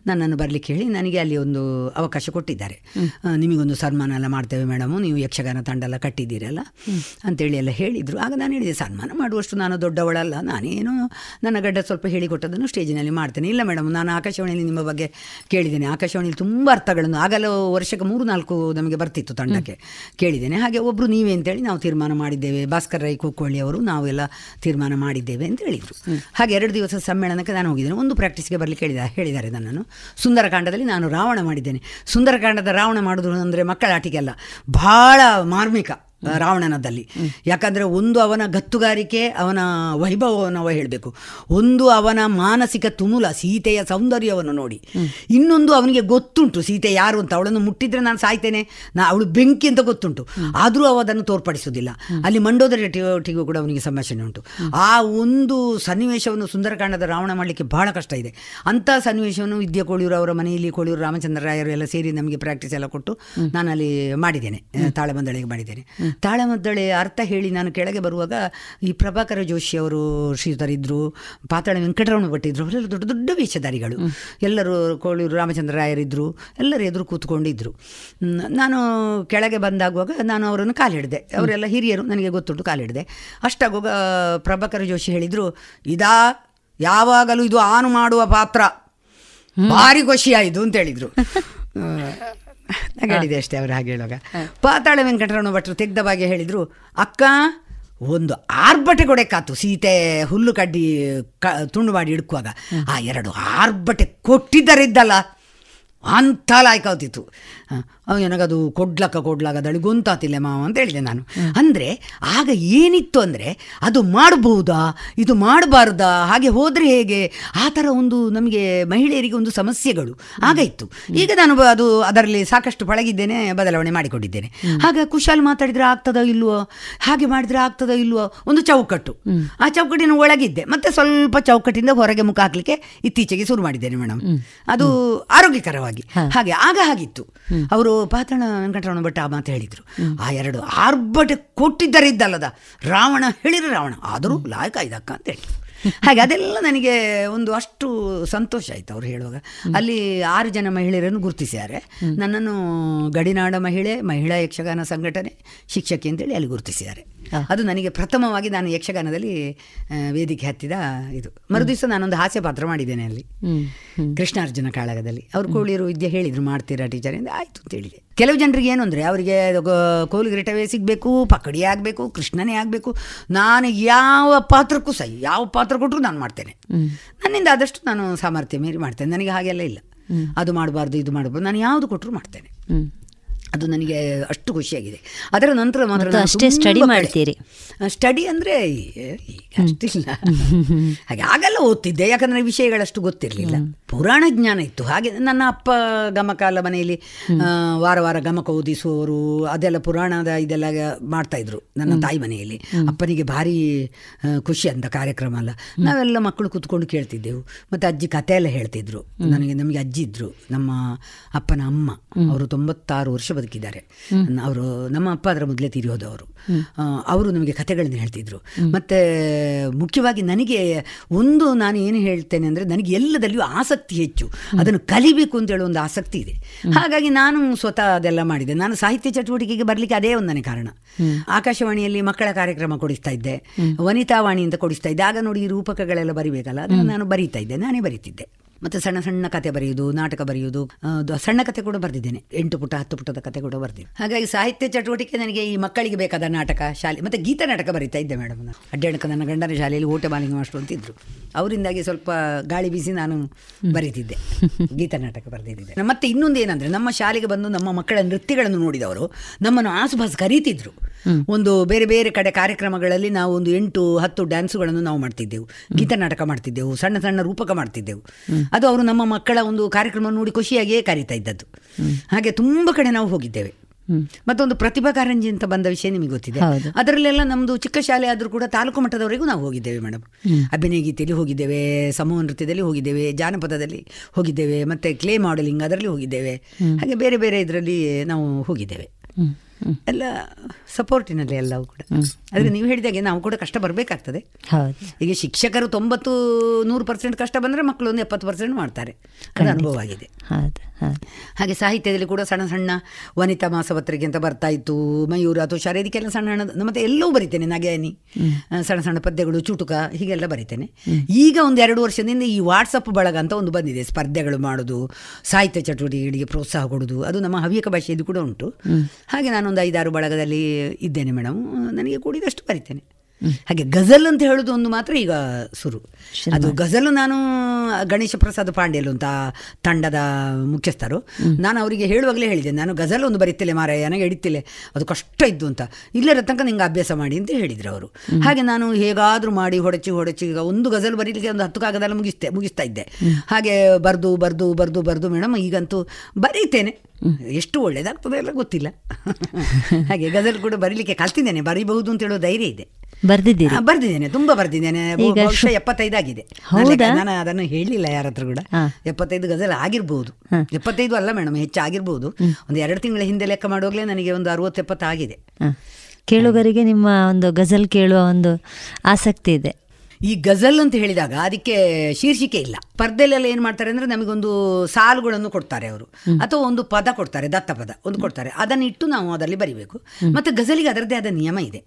ನನ್ನನ್ನು ಬರಲಿಕ್ಕೆ ಹೇಳಿ ನನಗೆ ಅಲ್ಲಿ ಒಂದು ಅವಕಾಶ ಕೊಟ್ಟಿದ್ದಾರೆ. ನಿಮಗೊಂದು ಸನ್ಮಾನ ಎಲ್ಲ ಮಾಡ್ತೇವೆ ಮೇಡಮು, ನೀವು ಯಕ್ಷಗಾನ ತಂಡ ಎಲ್ಲ ಕಟ್ಟಿದ್ದೀರಲ್ಲ ಅಂತೇಳಿ ಎಲ್ಲ ಹೇಳಿದರು. ಆಗ ನಾನು ಹೇಳಿದೆ, ಸನ್ಮಾನ ಮಾಡುವಷ್ಟು ನಾನು ದೊಡ್ಡವಳಲ್ಲ, ನಾನೇನು ನನ್ನ ಗಡ್ಡ ಸ್ವಲ್ಪ ಹೇಳಿಕೊಟ್ಟದನ್ನು ಸ್ಟೇಜಿನಲ್ಲಿ ಮಾಡ್ತೇನೆ. ಇಲ್ಲ ಮೇಡಮ್, ನಾನು ಆಕಾಶವಾಣಿಯಲ್ಲಿ ನಿಮ್ಮ ಬಗ್ಗೆ ಕೇಳಿದ್ದೇನೆ, ಆಕಾಶವಾಣಿಯಲ್ಲಿ ತುಂಬ ಅರ್ಥಗಳನ್ನು ಆಗಲೂ ವರ್ಷಕ್ಕೆ ಮೂರು ನಾಲ್ಕು ನಮಗೆ ಬರ್ತಿತ್ತು ತಂಡಕ್ಕೆ, ಕೇಳಿದ್ದೇನೆ. ಹಾಗೆ ಒಬ್ಬರು ನೀವೇ ಅಂತೇಳಿ ನಾವು ತೀರ್ಮಾನ ಮಾಡಿದ್ದೇವೆ, ಭಾಸ್ಕರ್ ರೈ ಕೋಕೊಳ್ಳಿ ಅವರು, ನಾವೆಲ್ಲ ತೀರ್ಮಾನ ಮಾಡಿದ್ದೇವೆ ಅಂತ ಹೇಳಿದರು. ಹಾಗೆ ಎರಡು ದಿವಸ ಸಮ್ಮೇಳನಕ್ಕೆ ನಾನು ಹೋಗಿದ್ದೇನೆ. ಒಂದು ಪ್ರಾಕ್ಟೀಸ್ಗೆ ಬರಲಿಕ್ಕೆ ಹೇಳಿದ ಹೇಳಿದ್ದಾರೆ ನನ್ನನ್ನು. ಸುಂದರಕಾಂಡದಲ್ಲಿ ನಾನು ರಾವಣ ಮಾಡಿದ್ದೇನೆ. ಸುಂದರಕಾಂಡದ ರಾವಣ ಮಾಡೋದು ಅಂದರೆ ಮಕ್ಕಳ ಆಟಿಗೆಲ್ಲ ಭಾಳ ಮಾರ್ಮಿಕ ರಾವಣನದಲ್ಲಿ. ಯಾಕಂದರೆ ಒಂದು ಅವನ ಗತ್ತುಗಾರಿಕೆ, ಅವನ ವೈಭವವನ್ನು ನಾವು ಹೇಳಬೇಕು, ಒಂದು ಅವನ ಮಾನಸಿಕ ತುಮುಲ, ಸೀತೆಯ ಸೌಂದರ್ಯವನ್ನು ನೋಡಿ, ಇನ್ನೊಂದು ಅವನಿಗೆ ಗೊತ್ತುಂಟು ಸೀತೆ ಯಾರು ಅಂತ, ಅವಳನ್ನು ಮುಟ್ಟಿದ್ರೆ ನಾನು ಸಾಯ್ತೇನೆ, ನಾ ಅವಳು ಬೆಂಕಿ ಅಂತ ಗೊತ್ತುಂಟು, ಆದರೂ ಅವ ಅದನ್ನು ತೋರ್ಪಡಿಸೋದಿಲ್ಲ. ಅಲ್ಲಿ ಮಂಡೋದರ ಟಿಗೂ ಕೂಡ ಅವನಿಗೆ ಸಂಭಾಷಣೆ ಉಂಟು. ಆ ಒಂದು ಸನ್ನಿವೇಶವನ್ನು ಸುಂದರಕಾಂಡದ ರಾವಣ ಮಾಡಲಿಕ್ಕೆ ಬಹಳ ಕಷ್ಟ ಇದೆ. ಅಂಥ ಸನ್ನಿವೇಶವನ್ನು ವಿದ್ಯಾ ಕೋಳಿಯೂರು ಅವರ ಮನೆಯಲ್ಲಿ, ಕೋಳಿಯೂರು ರಾಮಚಂದ್ರ ರಾಯರು ಎಲ್ಲ ಸೇರಿ ನಮಗೆ ಪ್ರಾಕ್ಟೀಸ್ ಎಲ್ಲ ಕೊಟ್ಟು ನಾನು ಅಲ್ಲಿ ಮಾಡಿದ್ದೇನೆ, ತಾಳಬಂದಳಿಗೆ ಮಾಡಿದ್ದೇನೆ. ತಾಳಮದ್ದಳೆ ಅರ್ಥ ಹೇಳಿ ನಾನು ಕೆಳಗೆ ಬರುವಾಗ ಈ ಪ್ರಭಾಕರ ಜೋಶಿ ಅವರು ಶ್ರೀಧರಿದ್ದರು, ಪಾತಾಳ ವೆಂಕಟರಮಣ ಭಟ್ಟಿದ್ರು, ಅವರೆಲ್ಲ ದೊಡ್ಡ ದೊಡ್ಡ ವೇಷಧಾರಿಗಳು, ಎಲ್ಲರೂ ಕೋಳೂರು ರಾಮಚಂದ್ರ ರಾಯರಿದ್ದರು, ಎಲ್ಲರೂ ಎದುರು ಕೂತ್ಕೊಂಡಿದ್ದರು. ನಾನು ಕೆಳಗೆ ಬಂದಾಗುವಾಗ ನಾನು ಅವರನ್ನು ಕಾಲು ಹಿಡಿದೆ, ಅವರೆಲ್ಲ ಹಿರಿಯರು ನನಗೆ ಗೊತ್ತುಂಟು, ಕಾಲು ಹಿಡಿದೆ. ಅಷ್ಟಾಗುವಾಗ ಪ್ರಭಾಕರ ಜೋಶಿ ಹೇಳಿದರು, ಇದಾ ಯಾವಾಗಲೂ ಇದು ಆನು ಮಾಡುವ ಪಾತ್ರ, ಭಾರಿ ಖುಷಿಯಾಯಿತು ಅಂತೇಳಿದರು. ಹೇಳಿದೆ ಅಷ್ಟೇ ಅವರು ಹಾಗೆ ಹೇಳುವಾಗ. ಪಾತಾಳ ವೆಂಕಟರಮಣ ಭಟ್ರು ತೆಗೆದ ಬಗ್ಗೆ ಹೇಳಿದರು, ಅಕ್ಕ ಒಂದು ಆರ್ಭಟೆ ಕೊಡಕ್ಕಾತು, ಸೀತೆ ಹುಲ್ಲು ಕಡ್ಡಿ ಕ ತುಂಡು ಮಾಡಿ ಹಿಡ್ಕುವಾಗ ಆ ಎರಡು ಆರ್ಭಟೆ ಕೊಟ್ಟಿದ್ದರಿದ್ದಲ್ಲ ಅಂತ ಲಾಯ್ಕಾಗ್ತಿತ್ತು, ನನಗದು ಕೊಡ್ಲಕ್ಕ ಕೊಡ್ಲಾಗದಳಿ ಗೊಂತಾತಿಲ್ಲ ಮಾವ ಅಂತ ಹೇಳಿದೆ ನಾನು. ಅಂದರೆ ಆಗ ಏನಿತ್ತು ಅಂದರೆ ಅದು ಮಾಡ್ಬೋದಾ ಇದು ಮಾಡಬಾರ್ದಾ, ಹಾಗೆ ಹೋದರೆ ಹೇಗೆ, ಆ ಥರ ಒಂದು ನಮಗೆ ಮಹಿಳೆಯರಿಗೆ ಒಂದು ಸಮಸ್ಯೆಗಳು ಆಗ ಇತ್ತು. ಈಗ ನಾನು ಅದು ಅದರಲ್ಲಿ ಸಾಕಷ್ಟು ಪಳಗಿದ್ದೇನೆ, ಬದಲಾವಣೆ ಮಾಡಿಕೊಂಡಿದ್ದೇನೆ. ಹಾಗೆ ಕುಶಾಲ್ ಮಾತಾಡಿದರೆ ಆಗ್ತದೋ ಇಲ್ವೋ, ಹಾಗೆ ಮಾಡಿದರೆ ಆಗ್ತದೋ ಇಲ್ವೋ, ಒಂದು ಚೌಕಟ್ಟು, ಆ ಚೌಕಟ್ಟಿನ ಒಳಗಿದ್ದೆ, ಮತ್ತು ಸ್ವಲ್ಪ ಚೌಕಟ್ಟಿಂದ ಹೊರಗೆ ಮುಖ ಹಾಕಲಿಕ್ಕೆ ಇತ್ತೀಚೆಗೆ ಶುರು ಮಾಡಿದ್ದೇನೆ ಮೇಡಮ್, ಅದು ಆರೋಗ್ಯಕರವಾಗಿ. ಹಾಗೆ ಆಗ ಹಾಗಿತ್ತು. ಅವರು ಪಾತಾಳ ವೆಂಕಟರಮಣ ಭಟ್ಟ ಆ ಮಾತು ಹೇಳಿದರು, ಆ ಎರಡು ಆರ್ಭಟ ಕೊಟ್ಟಿದ್ದರಿದ್ದಲ್ಲದ ರಾವಣ ಹೇಳಿದ್ರು ರಾವಣ ಆದರೂ ಲಾಯಕ ಇದಕ್ಕ ಅಂತ ಹೇಳಿದರು. ಹಾಗೆ ಅದೆಲ್ಲ ನನಗೆ ಒಂದು ಅಷ್ಟು ಸಂತೋಷ ಆಯಿತು ಅವರು ಹೇಳುವಾಗ. ಅಲ್ಲಿ ಆರು ಜನ ಮಹಿಳೆಯರನ್ನು ಗುರುತಿಸಿದ್ದಾರೆ, ನನ್ನನ್ನು ಗಡಿನಾಡ ಮಹಿಳೆ, ಮಹಿಳಾ ಯಕ್ಷಗಾನ ಸಂಘಟನೆ ಶಿಕ್ಷಕಿ ಅಂತೇಳಿ ಅಲ್ಲಿ ಗುರುತಿಸಿದ್ದಾರೆ. ಅದು ನನಗೆ ಪ್ರಥಮವಾಗಿ ನಾನು ಯಕ್ಷಗಾನದಲ್ಲಿ ವೇದಿಕೆ ಹತ್ತಿದ ಇದು. ಮರುದಿವಸ ನಾನೊಂದು ಹಾಸ್ಯ ಪಾತ್ರ ಮಾಡಿದ್ದೇನೆ ಅಲ್ಲಿ ಕೃಷ್ಣಾರ್ಜುನ ಕಾಳಗದಲ್ಲಿ. ಅವರು ಕೋಳಿಯರು ವಿದ್ಯೆ ಹೇಳಿದರು, ಮಾಡ್ತೀರಾ ಟೀಚರಿಂದ, ಆಯಿತು ಅಂತ ಹೇಳಿದೆ. ಕೆಲವು ಜನರಿಗೆ ಏನು ಅಂದರೆ ಅವರಿಗೆ ಕೋಲುಗರಿಟವೇ ಸಿಗಬೇಕು, ಪಕಡಿ ಆಗಬೇಕು, ಕೃಷ್ಣನೇ ಆಗಬೇಕು. ನಾನು ಯಾವ ಪಾತ್ರಕ್ಕೂ ಸೈ ಯಾವ ಪಾತ್ರ ಕೊಟ್ಟರು ನಾನು ಮಾಡ್ತೇನೆ, ನನ್ನಿಂದ ಆದಷ್ಟು ನಾನು ಸಾಮರ್ಥ್ಯ ಮೀರಿ ಮಾಡ್ತೇನೆ. ನನಗೆ ಹಾಗೆಲ್ಲ ಇಲ್ಲ, ಅದು ಮಾಡಬಾರ್ದು ಇದು ಮಾಡಬಾರ್ದು, ನಾನು ಯಾವುದು ಕೊಟ್ಟರು ಮಾಡ್ತೇನೆ. ಅದು ನನಗೆ ಅಷ್ಟು ಖುಷಿಯಾಗಿದೆ. ಅದರ ನಂತರ ಮಾತ್ರ ಅಷ್ಟೇ ಸ್ಟಡಿ ಮಾಡ್ತೀರಿ. ಸ್ಟಡಿ ಅಂದರೆ ಈಗ ಅಷ್ಟಿಲ್ಲ, ಹಾಗೆ ಆಗೆಲ್ಲ ಓದ್ತಿದ್ದೆ, ಯಾಕಂದರೆ ವಿಷಯಗಳಷ್ಟು ಗೊತ್ತಿರಲಿಲ್ಲ, ಪುರಾಣ ಜ್ಞಾನ ಇತ್ತು. ಹಾಗೆ ನನ್ನ ಅಪ್ಪ ಗಮಕಾಲ ಮನೆಯಲ್ಲಿ ವಾರ ವಾರ ಗಮಕ ಓದಿಸುವವರು, ಅದೆಲ್ಲ ಪುರಾಣದ ಇದೆಲ್ಲ ಮಾಡ್ತಾಯಿದ್ರು ನನ್ನ ತಾಯಿ ಮನೆಯಲ್ಲಿ. ಅಪ್ಪನಿಗೆ ಭಾರಿ ಖುಷಿ ಅಂತ ಕಾರ್ಯಕ್ರಮ ಅಲ್ಲ, ನಾವೆಲ್ಲ ಮಕ್ಕಳು ಕೂತ್ಕೊಂಡು ಕೇಳ್ತಿದ್ದೆವು. ಮತ್ತು ಅಜ್ಜಿ ಕಥೆ ಎಲ್ಲ ಹೇಳ್ತಿದ್ರು ನನಗೆ. ನಮಗೆ ಅಜ್ಜಿ ಇದ್ದರು, ನಮ್ಮ ಅಪ್ಪನ ಅಮ್ಮ, ಅವರು ತೊಂಬತ್ತಾರು ವರ್ಷ ಬದುಕಿದ್ದಾರೆ. ಅವರು ನಮ್ಮ ಅಪ್ಪ ಅದರ ಮೊದಲೇ ತೀರಿ ಹೋದವರು. ಅವರು ನಮಗೆ ಕಥೆಗಳನ್ನು ಹೇಳ್ತಿದ್ರು. ಮತ್ತು ಮುಖ್ಯವಾಗಿ ನನಗೆ ಒಂದು ನಾನು ಏನು ಹೇಳ್ತೇನೆ ಅಂದರೆ, ನನಗೆ ಎಲ್ಲದಲ್ಲಿಯೂ ಆಸಕ್ತಿ ಹೆಚ್ಚು, ಅದನ್ನು ಕಲಿಬೇಕು ಅಂತ ಹೇಳೋ ಒಂದು ಆಸಕ್ತಿ ಇದೆ. ಹಾಗಾಗಿ ನಾನು ಸ್ವತಃ ಅದೆಲ್ಲ ಮಾಡಿದೆ. ನಾನು ಸಾಹಿತ್ಯ ಚಟುವಟಿಕೆಗೆ ಬರಲಿಕ್ಕೆ ಅದೇ ಒಂದನೇ ಕಾರಣ. ಆಕಾಶವಾಣಿಯಲ್ಲಿ ಮಕ್ಕಳ ಕಾರ್ಯಕ್ರಮ ಕೊಡಿಸ್ತಾ ಇದ್ದೆ, ವನಿತಾವಾಣಿ ಅಂತ ಕೊಡಿಸ್ತಾ ಇದ್ದೆ. ಆಗ ನೋಡಿ ಈ ರೂಪಕಗಳೆಲ್ಲ ಬರಿಬೇಕಲ್ಲ, ಅದನ್ನು ನಾನು ಬರೀತಾ ಇದ್ದೆ, ನಾನೇ ಬರೀತಿದ್ದೆ. ಮತ್ತು ಸಣ್ಣ ಸಣ್ಣ ಕತೆ ಬರೆಯೋದು, ನಾಟಕ ಬರೆಯೋದು, ಸಣ್ಣ ಕತೆ ಕೂಡ ಬರೆದಿದ್ದೇನೆ, ಎಂಟು ಪುಟ ಹತ್ತು ಪುಟದ ಕತೆ ಕೂಡ ಬರೆದಿದ್ದೆ. ಹಾಗಾಗಿ ಸಾಹಿತ್ಯ ಚಟುವಟಿಕೆ ನನಗೆ ಈ ಮಕ್ಕಳಿಗೆ ಬೇಕಾದ ನಾಟಕ ಶಾಲೆ ಮತ್ತು ಗೀತ ನಾಟಕ ಬರೀತಾ ಇದ್ದೆ ಮೇಡಮ್. ನಾನು ಅಡ್ಡಣಕ ನನ್ನ ಗಂಡನ ಶಾಲೆಯಲ್ಲಿ ಓಟ ಬಾಲಿಂಗ ಮಾಸ್ಟರ್ ಅಂತಿದ್ರು, ಅವರಿಂದಾಗಿ ಸ್ವಲ್ಪ ಗಾಳಿ ಬೀಸಿ ನಾನು ಬರೀತಿದ್ದೆ, ಗೀತ ನಾಟಕ ಬರೆದಿದ್ದೆ. ಮತ್ತು ಇನ್ನೊಂದು ಏನಂದರೆ, ನಮ್ಮ ಶಾಲೆಗೆ ಬಂದು ನಮ್ಮ ಮಕ್ಕಳ ನೃತ್ಯಗಳನ್ನು ನೋಡಿದವರು ನಮ್ಮನ್ನು ಆಸುಪಾಸು ಕರೀತಿದ್ರು. ಒಂದು ಬೇರೆ ಬೇರೆ ಕಡೆ ಕಾರ್ಯಕ್ರಮಗಳಲ್ಲಿ ನಾವು ಒಂದು ಎಂಟು ಹತ್ತು ಡ್ಯಾನ್ಸುಗಳನ್ನು ನಾವು ಮಾಡ್ತಿದ್ದೆವು, ಗೀತ ನಾಟಕ ಮಾಡ್ತಿದ್ದೆವು, ಸಣ್ಣ ಸಣ್ಣ ರೂಪಕ ಮಾಡ್ತಿದ್ದೆವು. ಅದು ಅವರು ನಮ್ಮ ಮಕ್ಕಳ ಒಂದು ಕಾರ್ಯಕ್ರಮ ನೋಡಿ ಖುಷಿಯಾಗಿಯೇ ಕರೀತಾ ಇದ್ದದ್ದು. ಹಾಗೆ ತುಂಬ ಕಡೆ ನಾವು ಹೋಗಿದ್ದೇವೆ. ಮತ್ತೊಂದು ಪ್ರತಿಭಾ ಕಾರಂಜಿ ಅಂತ ಬಂದ ವಿಷಯ ನಿಮಗೆ ಗೊತ್ತಿದೆ. ಅದರಲ್ಲೆಲ್ಲ ನಮ್ಮದು ಚಿಕ್ಕ ಶಾಲೆ ಆದರೂ ಕೂಡ ತಾಲೂಕು ಮಟ್ಟದವರೆಗೂ ನಾವು ಹೋಗಿದ್ದೇವೆ ಮೇಡಮ್. ಅಭಿನಯ ಗೀತೆಯಲ್ಲಿ ಹೋಗಿದ್ದೇವೆ, ಸಮೂಹ ನೃತ್ಯದಲ್ಲಿ ಹೋಗಿದ್ದೇವೆ, ಜಾನಪದದಲ್ಲಿ ಹೋಗಿದ್ದೇವೆ, ಮತ್ತು ಕ್ಲೇ ಮಾಡೆಲಿಂಗ್ ಅದರಲ್ಲಿ ಹೋಗಿದ್ದೇವೆ. ಹಾಗೆ ಬೇರೆ ಬೇರೆ ಇದರಲ್ಲಿ ನಾವು ಹೋಗಿದ್ದೇವೆ, ಎಲ್ಲ ಸಪೋರ್ಟಿನಲ್ಲಿ ಎಲ್ಲವೂ ಕೂಡ. ಆದರೆ ನೀವು ಹೇಳಿದಾಗೆ ನಾವು ಕೂಡ ಕಷ್ಟ ಬರಬೇಕಾಗ್ತದೆ. ಈಗ ಶಿಕ್ಷಕರು ತೊಂಬತ್ತು ನೂರು ಪರ್ಸೆಂಟ್ ಕಷ್ಟ ಬಂದರೆ ಮಕ್ಕಳು ಒಂದು ಎಪ್ಪತ್ತು ಪರ್ಸೆಂಟ್ ಮಾಡ್ತಾರೆ, ಅದು ಅನುಭವ ಆಗಿದೆ. ಹಾಗೆ ಸಾಹಿತ್ಯದಲ್ಲಿ ಕೂಡ ಸಣ್ಣ ಸಣ್ಣ ವನಿತಾ ಮಾಸಪತ್ರಿಕೆ ಅಂತ ಬರ್ತಾಯಿತ್ತು, ಮಯೂರ ಅಥವಾ ಶಾರೀರಿಕೆಲ್ಲ ಸಣ್ಣ ಸಣ್ಣ, ಮತ್ತು ಎಲ್ಲವೂ ಬರಿತೇನೆ, ನಗೇನಿ, ಸಣ್ಣ ಸಣ್ಣ ಪದ್ಯಗಳು, ಚುಟುಕ, ಹೀಗೆಲ್ಲ ಬರಿತೇನೆ. ಈಗ ಒಂದು ಎರಡು ವರ್ಷದಿಂದ ಈ ವಾಟ್ಸಪ್ ಬಳಗ ಅಂತ ಒಂದು ಬಂದಿದೆ, ಸ್ಪರ್ಧೆಗಳು ಮಾಡೋದು, ಸಾಹಿತ್ಯ ಚಟುವಟಿಕೆಗಳಿಗೆ ಪ್ರೋತ್ಸಾಹ ಕೊಡೋದು, ಅದು ನಮ್ಮ ಹವ್ಯಕ ಭಾಷೆಯದು ಕೂಡ ಉಂಟು. ಹಾಗೆ ನಾನೊಂದು ಐದಾರು ಬಳಗದಲ್ಲಿ ಇದ್ದೇನೆ ಮೇಡಮ್, ನನಗೆ ಕೂಡಿದಷ್ಟು ಬರಿತೇನೆ. ಹಾಗೆ ಗಜಲ್ ಅಂತ ಹೇಳೋದು ಒಂದು ಮಾತ್ರ ಈಗ ಶುರು. ಅದು ಗಜಲು ನಾನು ಗಣೇಶ ಪ್ರಸಾದ್ ಪಾಂಡೆಯಲು ಅಂತ ತಂಡದ ಮುಖ್ಯಸ್ಥರು, ನಾನು ಅವರಿಗೆ ಹೇಳುವಾಗಲೇ ಹೇಳಿದೆ, ನಾನು ಗಜಲ್ ಒಂದು ಬರೀತಿಲ್ಲ ಮಾರಾಯ, ನನಗೆ ಹಿಡಿತಿಲ್ಲ, ಅದು ಕಷ್ಟ ಇದ್ದು ಅಂತ, ಇಲ್ಲರ ತನಕ ನಿಂಗೆ ಅಭ್ಯಾಸ ಮಾಡಿ ಅಂತ ಹೇಳಿದರು ಅವರು. ಹಾಗೆ ನಾನು ಹೇಗಾದರೂ ಮಾಡಿ ಹೊಡಚಿ ಹೊಡಚಿ ಈಗ ಒಂದು ಗಜಲ್ ಬರೀಲಿಕ್ಕೆ ಒಂದು ಹತ್ತು ಕಾಗದಲ್ಲಿ ಮುಗಿಸ್ತೇ ಮುಗಿಸ್ತಾ ಇದ್ದೆ. ಹಾಗೆ ಬರೆದು ಬರೆದು ಬರೆದು ಬರೆದು ಮೇಡಮ್ ಈಗಂತೂ ಬರೀತೇನೆ. ಎಷ್ಟು ಒಳ್ಳೇದಾಗ್ತದೆ ಎಲ್ಲ ಗೊತ್ತಿಲ್ಲ. ಹಾಗೆ ಗಜಲ್ ಕೂಡ ಬರೀಲಿಕ್ಕೆ ಕಲ್ತಿದ್ದೇನೆ, ಬರೀಬಹುದು ಅಂತ ಹೇಳೋ ಧೈರ್ಯ ಇದೆ. ಬರ್ದಿದ್ದೀನಿ ಬರ್ದಿದ್ದೇನೆ ತುಂಬ ಬರ್ದಿದ್ದೇನೆ, ಬಹುಶಃ ಎಪ್ಪತ್ತೈದಾಗಿದೆ. ನಾನು ಅದನ್ನು ಹೇಳಿಲ್ಲ ಯಾರ ಹತ್ರ ಕೂಡ. ಎಪ್ಪತ್ತೈದು ಗಜಲ್ ಆಗಿರ್ಬೋದು, ಎಪ್ಪತ್ತೈದು ಅಲ್ಲ ಮೇಡಮ್, ಹೆಚ್ಚಾಗಿರ್ಬೋದು. ಒಂದು ಎರಡು ತಿಂಗಳ ಹಿಂದೆ ಲೆಕ್ಕ ಮಾಡುವಾಗಲೇ ನನಗೆ ಒಂದು ಅರವತ್ತೆಪ್ಪತ್ತು ಆಗಿದೆ. ಕೇಳುಗರಿಗೆ ನಿಮ್ಮ ಒಂದು ಗಜಲ್ ಕೇಳುವ ಒಂದು ಆಸಕ್ತಿ ಇದೆ. ಈ ಗಜಲ್ ಅಂತ ಹೇಳಿದಾಗ ಅದಕ್ಕೆ ಶೀರ್ಷಿಕೆ ಇಲ್ಲ. ಸ್ಪರ್ಧೆಲೆಲ್ಲ ಏನು ಮಾಡ್ತಾರೆ ಅಂದರೆ ನಮಗೊಂದು ಸಾಲುಗಳನ್ನು ಕೊಡ್ತಾರೆ ಅವರು, ಅಥವಾ ಒಂದು ಪದ ಕೊಡ್ತಾರೆ, ದತ್ತ ಪದ ಒಂದು ಕೊಡ್ತಾರೆ, ಅದನ್ನು ಇಟ್ಟು ನಾವು ಅದರಲ್ಲಿ ಬರಿಬೇಕು. ಮತ್ತು ಗಜಲಿಗೆ ಅದರದ್ದೇ ಆದ ನಿಯಮ ಇದೆ.